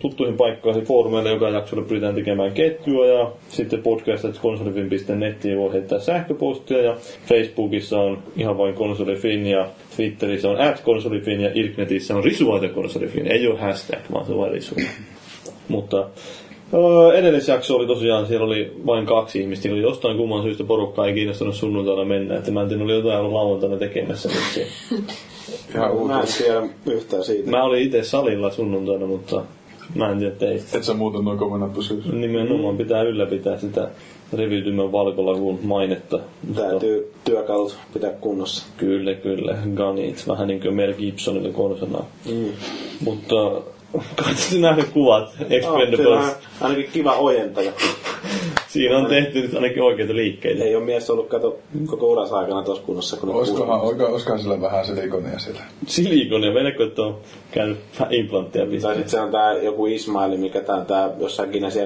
tuttuihin paikkoihin foorumeille, joka jaksolla pyritään tekemään ketjua. Ja sitten podcast.konsolifin.nettiin voi heittää sähköpostia. Ja Facebookissa on ihan vain konsolifin ja Twitterissä on @konsolifin ja Irknetissä on risuaita konsolifin. Ei ole hashtag, vaan se on vain risu. Mutta... Edellisjakso oli tosiaan, siellä oli vain 2 ihmistä, eli jostain kumman syystä porukkaa ei kiinnostanut sunnuntaina mennä, että mä en tiedä, oli jotain ollut lauantaina tekemässä. Mä en tiedä yhtään siitä. Mä olin itse salilla sunnuntaina, mutta mä en tiedä teistä. Et sä muuten noin kovana pysyys. Nimenomaan pitää ylläpitää sitä reviytymän valkolakuun mainetta. Täytyy työkalut pitää kunnossa. Kyllä, ganit, vähän niin kuin Mel Gibsonille konsanaa. Mutta... Katsotaan nähdä kuvat Expendables. Ainakin kiva ojentaja. Siinä on tehty nyt ainakin oikeita liikkeitä. Ei ole mies ollut kato koko uransa aikana tuossa kunnossa. Olisikohan sillä vähän silikonia sillä? Silikonia? Meidänkö, että on käynyt implanttia pistää? Tai sitten se on tää joku Ismaili, mikä tää jossain Guinnessin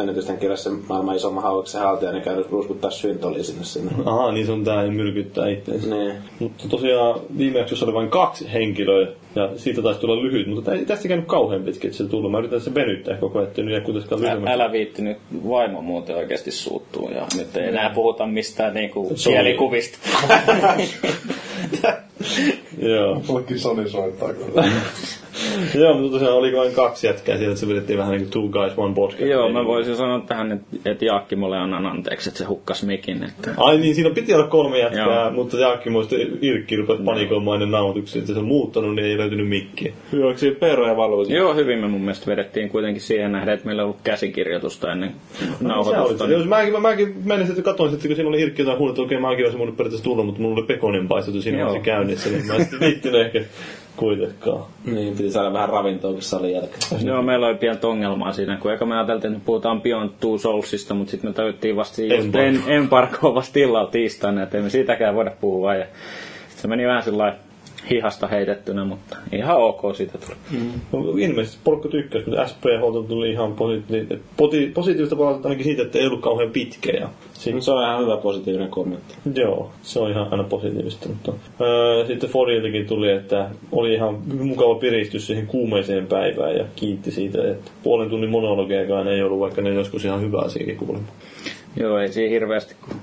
ennätysten kirjassa maailman isomman hauluksen haltia, niin käynyt ruskuttaa syntoliin sinne. Aha, niin se on tää myrkyttää itseensä. Nee. Mutta tosiaan viime jaksossa oli vain 2 henkilöä. Ja siitä taisi tulla lyhyt, mutta ei tästä käynyt kauhean pitkin, että se tullut. Mä yritän se venyttää koko ajan, ettei nyt jää kuitenkaan lyhyemmin. Älä viitti nyt, vaimo muuten oikeasti suuttuu ja nyt ei enää puhuta mistään niinku kielikuvista. Joo. Mullekin Sony soittaa kyllä. Joo, mutta tosiaan oli vain kaksi jätkää sieltä, että se vedettiin vähän niin kuin Two Guys One Podcast. Joo, mä voisin sanoa tähän, että Jaakkimolle annan anteeksi, että se hukkas mikin. Että... Ai niin, siinä piti olla kolme jätkää, joo. Mutta Jaakkimo sitten Irkki rupesi panikoimaan ennen nauhoituksia, että se on muuttanut, niin ei löytynyt mikkiä. Joo, eikö siinä peroja valvoisin? Joo, hyvin me mun mielestä vedettiin kuitenkin siihen nähden, että meillä on ollut käsikirjoitusta ennen nauhoitusta. Niin... Joo, mäkin menin sitten katsoin, että kun siinä oli Irkki jotain huudetta, okei, mäkin olisin voinut periaatteessa tulla, mutta mulla oli pekonen paistettu siinä vaiheessa käynnissä, niin mä sitten viittin ehkä. Kuitenkaan. Niin, piti saada vähän ravintoa, kun salin jälkeen. Joo, meillä oli pientä ongelmaa siinä, kun eikä me ajateltiin, että puhutaan Beyond Two Soulsista, mutta sitten me täyttiin vasta Embarkoon vasta illalla tiistaina, että ei me siitäkään voida puhua. Ja sit se meni vähän sellainen hihasta heitettynä, mutta ihan ok siitä tuli. Mm. Ilmeisesti porukka tykkäsi, mutta SPH tuli ihan positiivista palautetta ainakin siitä, että ei ollut kauhean pitkä. Ja se on ihan hyvä positiivinen kommentti. Joo, se on ihan aina positiivista. Mutta, sitten Fordiltakin tuli, että oli ihan mukava piristys siihen kuumeiseen päivään ja kiitti siitä, että puolen tunnin monologiakaan ei ollut, vaikka ne joskus ihan hyvä asiakin kuulemma. Joo, ei siinä hirveästi, kun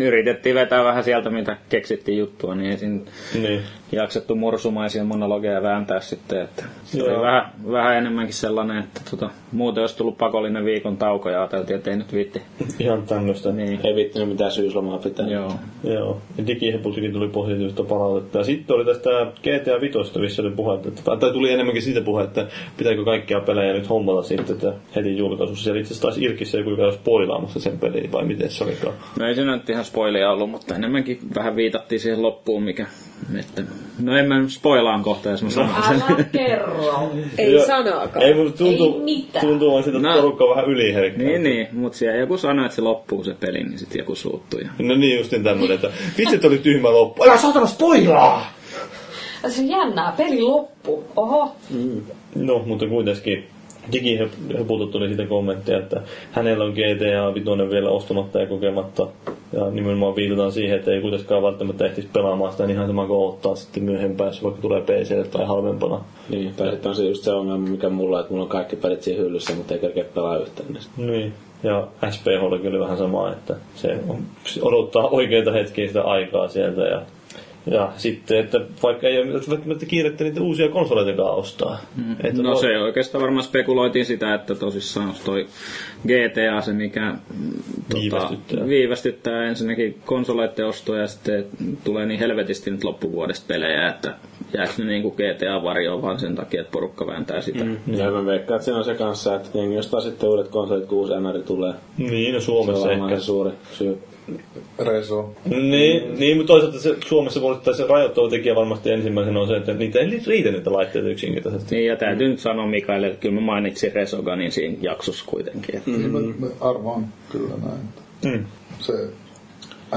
yritettiin vetää vähän sieltä, mitä keksittiin juttua, niin ei siinä jaksettu mursumaisia monologeja vääntää sitten. Että se oli vähän enemmänkin sellainen, että muuten olisi tullut pakollinen viikon tauko ja ajateltiin, että ei nyt viitti. Ihan tämmöistä. Niin. Ei viittinyt mitään syyslomaa pitää. Joo. Ja digihepultikin tuli positiivista palautetta. Ja sitten oli tästä GTA 5, missä oli puhetta, tai tuli enemmänkin siitä puhetta, että pitääkö kaikkia pelejä nyt hommata sitten heti julkaisussa. Siellä itse asiassa taisi Irkissä joku käydä spoilaamassa sen peliin. Vai miten se olikaan? No ei siinä nyt ihan spoilia ollut, mutta enemmänkin vähän viitattiin siihen loppuun, mikä... Että, no en mä spoilaan kohta, jos mä sanon sen. Älä kerro! Ei sanakaan. Ei mitään. Tuntuu vaan sitä, että porukka on vähän yliherkkää. Niin, mutta siellä joku sanoi, että se loppuu se peli, niin sitten joku suuttui. No niin, just niin tämmöinen, että vitset oli tyhmä loppu. Älä saatana spoilaa! Se on jännää, peli loppu. Oho. No, mutta kuitenkin... Digihepulta tuli sitä kommenttia, että hänellä on GTA 5 vielä ostamatta ja kokematta. Ja nimenomaan viitataan siihen, että ei kuitenkaan välttämättä ehtisi pelaamaan sitä, niin ihan sama kuin ottaa sitten myöhempään, jos vaikka tulee PC:lle tai halvempana. Niin, on se just se ongelma, mikä mulla, että mulla on kaikki pelit siinä hyllyssä, mutta ei kerkeä pelaa yhtään niistä. Niin. Ja SPH:llakin oli vähän sama, että se odottaa oikeita hetkiä sitä aikaa sieltä. Ja sitten, että vaikka ei ole välttämättä kiirettä niitä uusia konsoleitakaan ostaa. No se oikeastaan varmaan spekuloitiin sitä, että tosissaan toi GTA se, mikä viivästyttää ensinnäkin konsoleiden ostoja ja sitten tulee niin helvetisti nyt loppuvuodesta pelejä, että jääkö ne niin kuin GTA-varjoon vaan sen takia, että porukka vääntää sitä. Ja mä veikkaan, että siinä on se kanssa, että jengi ostaa sitten uudet konsolit, kun uusi MR tulee. Niin, no Suomessa se ehkä. Se suuri syy. Reso. Niin, mutta toisaalta se Suomessa se rajoittava tekijä varmasti ensimmäisenä on se, että niitä ei riitä niitä laitteita yksinkertaisesti. Niin, ja täytyy nyt sanoa Mikael, että kyllä mä mainitsin Resoganin siinä jaksossa kuitenkin. Mä arvaan kyllä näin. Se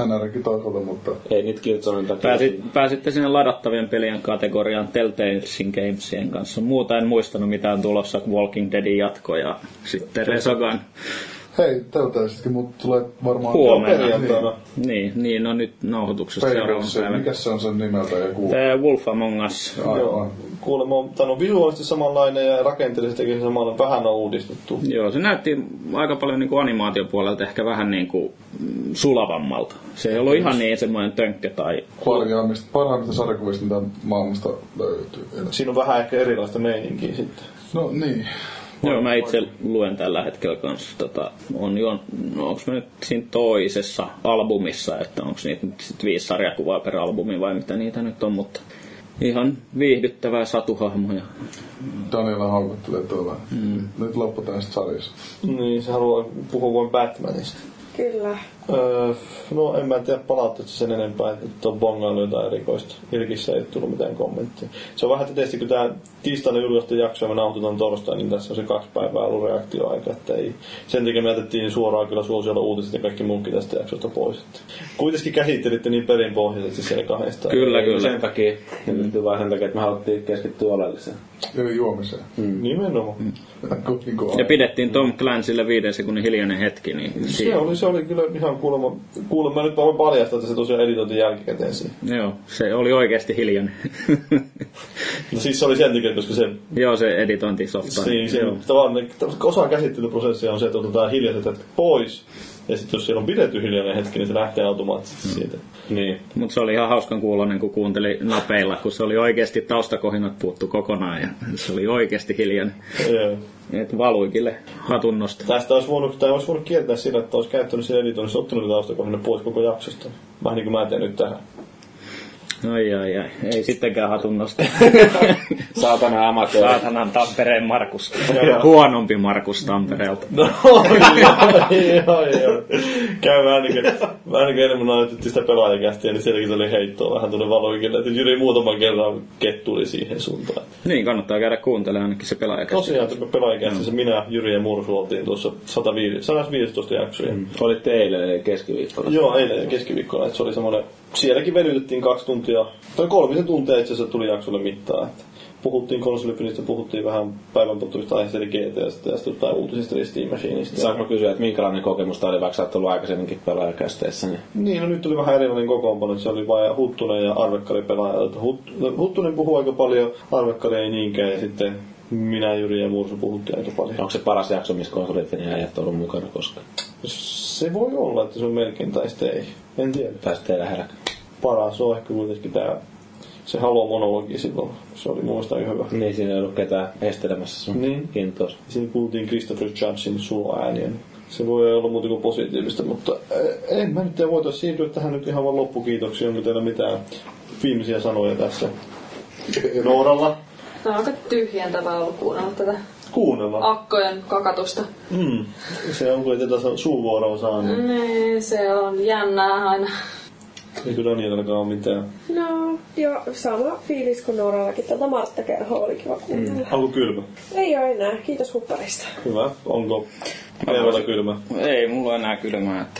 NRkin toisaalta, mutta... Ei niitä kirtsoinen takia. Pääsitte sinne ladattavien pelien kategoriaan Telltalesin Gamesien kanssa. Muuta en muistanut mitään tulossa, kun Walking Deadin jatko ja sitten Resogan... Hei, Telltaleisitkin mut tulee varmaan huomenna. Niin, no nyt nauhoituksesta seuraavan päivänä. Mikäs se on sen nimeltä? Tää Wolf Among Us. Aivan. Kuulemma, tän on visuaalisesti samanlainen ja rakenteellisestikin samalla vähän on uudistettu. Joo, se näytti aika paljon niinku animaatiopuolelta ehkä vähän niinku sulavammalta. Se ei ollut ihan niin semmoinen tönkkö tai... Parhaimmista sarjakuvista mitä maailmasta löytyy. Siinä on vähän ehkä erilaista meininkiä sitten. No niin. Joo, mä itse luen tällä hetkellä kanssa, onks mä nyt siinä toisessa albumissa, että onks niitä nyt sit 5 sarjakuvaa per albumi vai mitä niitä nyt on, mutta ihan viihdyttävää satuhahmoja. Daniela haukuttelee tuolla. Nyt loppu tästä sarjassa. Niin, se haluaa puhua vain Batmanista. Kyllä. No en mä tiedä palautetta sen enempää, että on bongannut jotain erikoista. Ilkissä ei tullut mitään kommenttia. Se on vähän tietysti, kun tää tiistaina julkaista jaksoa me nauhoitetaan torstai, niin tässä on se 2 päivää ollut reaktioaika. Sen takia me jätettiin suoraan kyllä suosiolla uutiset ja kaikki munkin tästä jaksosta pois. Kuitenkin käsittelitte niin perinpohjaisesti siellä 2 päivää. Kyllä. Sen takia. Vaan sen takia, että me haluttiin keskittyä oleelliseen. Eli juomiseen. Nimenomaan. Ja pidettiin Tom Clancylle 5 sekunnin hiljainen hetki. Niin se oli kyllä ihan kuulemma nyt varmaan paljastaa, että se tosiaan editoitiin jälkikäteen siihen. Joo, se oli oikeasti hiljainen. No siis se oli sen takia, koska se... Joo, se editointisofta. Siinä, tavallaan osa käsittelyprosessia on se, että otetaan hiljaiset pois Ja sitten jos siellä on pidetty hiljainen hetki, niin se lähtee automaattisesti siitä. Niin. Mutta se oli ihan hauskan kuulonen, kun kuunteli napeilla, kun se oli oikeasti taustakohinat puuttu kokonaan ja se oli oikeasti hiljainen. Että valuikille hatunnosta. Tästä olisi voinut, kiertää sillä, että olisi käyttänyt sen editon, olisi ottanut taustakohinat pois koko jaksosta. Vähän niin kuin mä teen nyt tähän. Ai. Ei sittenkään hatunnosta. Saatana amatöö. Saatanan Tampereen Markus. Huonompi Markus Tampereelta. No, joo. Käy vähän niin kuin enemmän ajatteltiin sitä pelaajakästiä, niin sielläkin se oli heittoa vähän tuonne valoikille. Että Jyri muutaman kerran kettuli siihen suuntaan. Niin, kannattaa käydä kuuntelemaan ainakin se pelaajakästi. Tosiaan, että pelaajakästissä minä, Jyri ja Mursu oltiin tuossa 115 jaksoja. Mm. Olitte eilen keskiviikkona. Joo, eilen keskiviikkona. Se oli semmoinen... Sielläkin venytettiin 2 tuntia, tai 3 tuntia itse asiassa tuli jaksolle mittaa. Puhuttiin konsolipinistä, puhuttiin vähän päivänpottumista aiheista, eli GT:stä ja sitten jotain uutisista, eli Steam Machineista. Saanko kysyä, että minkälainen kokemus tämä oli, vaikka sä oot ollut aikaisemminkin pelaajakästeissä? Niin, no nyt tuli vähän erilainen kokoonpano, se oli vain Huttunen ja Arvekkari pelaajalta. Huttunen puhuu aika paljon, Arvekkari ei niinkään, ja sitten... Minä, Jyri ja Mursu puhuttiin aika paljon. Onko se paras jakso, missä konsolifinen ei ole ollut mukana koskaan? Se voi olla, että se on melkein, tai sitten ei. En tiedä. Tai sitten ei lähdä. Paras on ehkä kuitenkin tämä. Se Halo-monologi silloin. Se oli mun mielestä hyvä. Niin, siinä ei ollut ketään estelemässä sun kiintoissa. Siinä kuultiin Christopher Judgein suoääniä. Se voi olla muuten kuin positiivista, mutta en mä nyt ei voitaisiin siirtyä tähän nyt ihan vaan loppukiitoksiin. Onko teillä mitään viimeisiä sanoja tässä? Nooralla? No aika tyhjentävää ollut kuunnella tätä akkojen kakatusta. Mm. Se on, kun ei tätä suuvuoroa saa. Niin, se on jännää aina. Eikö Danielakaan ole mitään? No, joo, sama fiilis kuin Noorallakin. Tätä Martta-kerhoa oli kiva kuunnella. Onko kylmä? Ei ole enää, kiitos hupparista. Hyvä, onko päivällä kylmä? Ei, mulla on enää kylmää.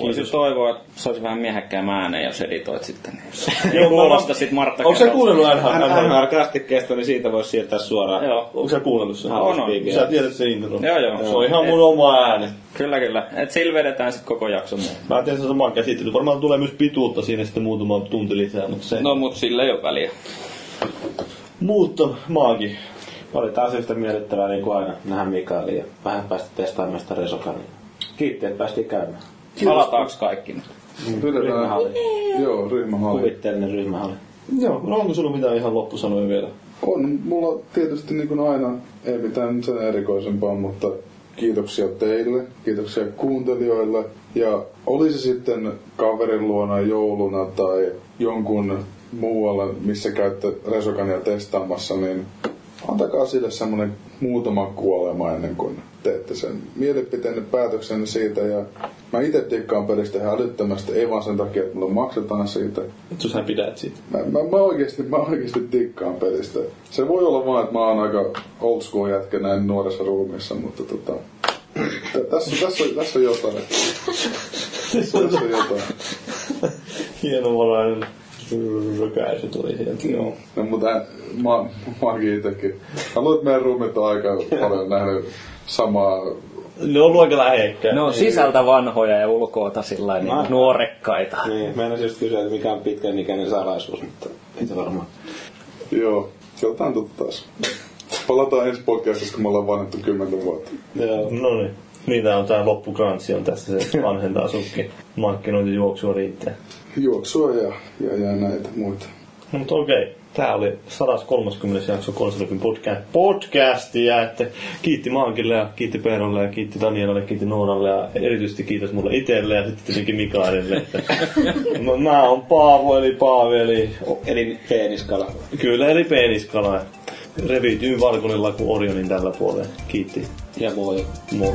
Voisin toivoa, että se olisi vähän miehekkää ääneen, jos editoit sitten. Niin kuulosta sit Martta-kerhoa. Onko sä kuunnellut NHR-kastikkeesta, niin siitä voisi siirtää suoraan. Joo. Onko sä kuunnellut sen? On. Sä tiedät sen intron. Joo. Se on ihan mun oma ääni. Kyllä. Et sillä vedetään sit koko jakson muu. Mä teen sen saman käsittely. Varmaan tulee myös pituutta siinä sitten muutama tunti lisää, mutta se... No mut sillä ei oo väliä. Mutta maakin. Oli taas yhtä miellyttävää niin kuin aina. Nähdään Mikaeli ja vähän päästä testaamaan sitä Resokania. Kiitti, että päästiin käymään. Palataanko kaikki nyt? Ryhmähalli. Joo, ryhmähalli. Kuvitteellinen ryhmähalli. Joo, no onko sulla mitään ihan loppusanoja vielä? On, mulla tietysti niin kuin aina ei mitään sen erikoisempaa, mutta... Kiitoksia teille, kiitoksia kuuntelijoille ja olisi sitten kaverin luona jouluna tai jonkun muualla, missä käytte Resokania testaamassa, niin antakaa sille semmoinen muutama kuolema ennen kuin teette sen mielipiteenne päätöksenne siitä. Ja mä ite dikkaan pelistä ihan älyttömästi, ei vaan sen takia, että mulle maksetaan siitä. Että sähän pidät siitä. Mä oikeesti dikkaan pelistä. Se voi olla vaan, että mä oon aika old school jätkä näin nuoressa ruumiissa, mutta tässä on jotain. Hienovarainen. Rökää se tuli sieltä. Joo. No mutta mä itsekin. Haluat meidän ruumit on aika paljon nähnyt samaa... Ne on ollut aika lähekkää. Ne on sisältä vanhoja ja ulkoota sillain niin nuorekkaita. Niin, mä en olisi just kysyä, että mikä on pitkän ikäinen salaisuus, mutta ei se varmaan. Joo, jotain tuttu taas. Palataan ensi podcastissa, kun me ollaan vanhettu 10 vuotta. Joo, no niin. Niitä on tää loppukranssi on tässä se vanhentaa sukki. Markkinointi juoksua riittää. Juoksua ja näitä muita. No mutta okei. Tää oli 130. jakso Konsolifin podcastia. Että kiitti Maankille ja kiitti Peerolle ja kiitti Danielalle, kiitti Nooralle ja erityisesti kiitos mulle itelle ja sitten tietenkin Mikaelille. Mä oon Paavo eli Paaveli. Eli Peeniskala. Kyllä eli Peeniskala. Reviytyy Valkonilla kuin Orionin tällä puolella. Kiitti. Ja moi. Moi.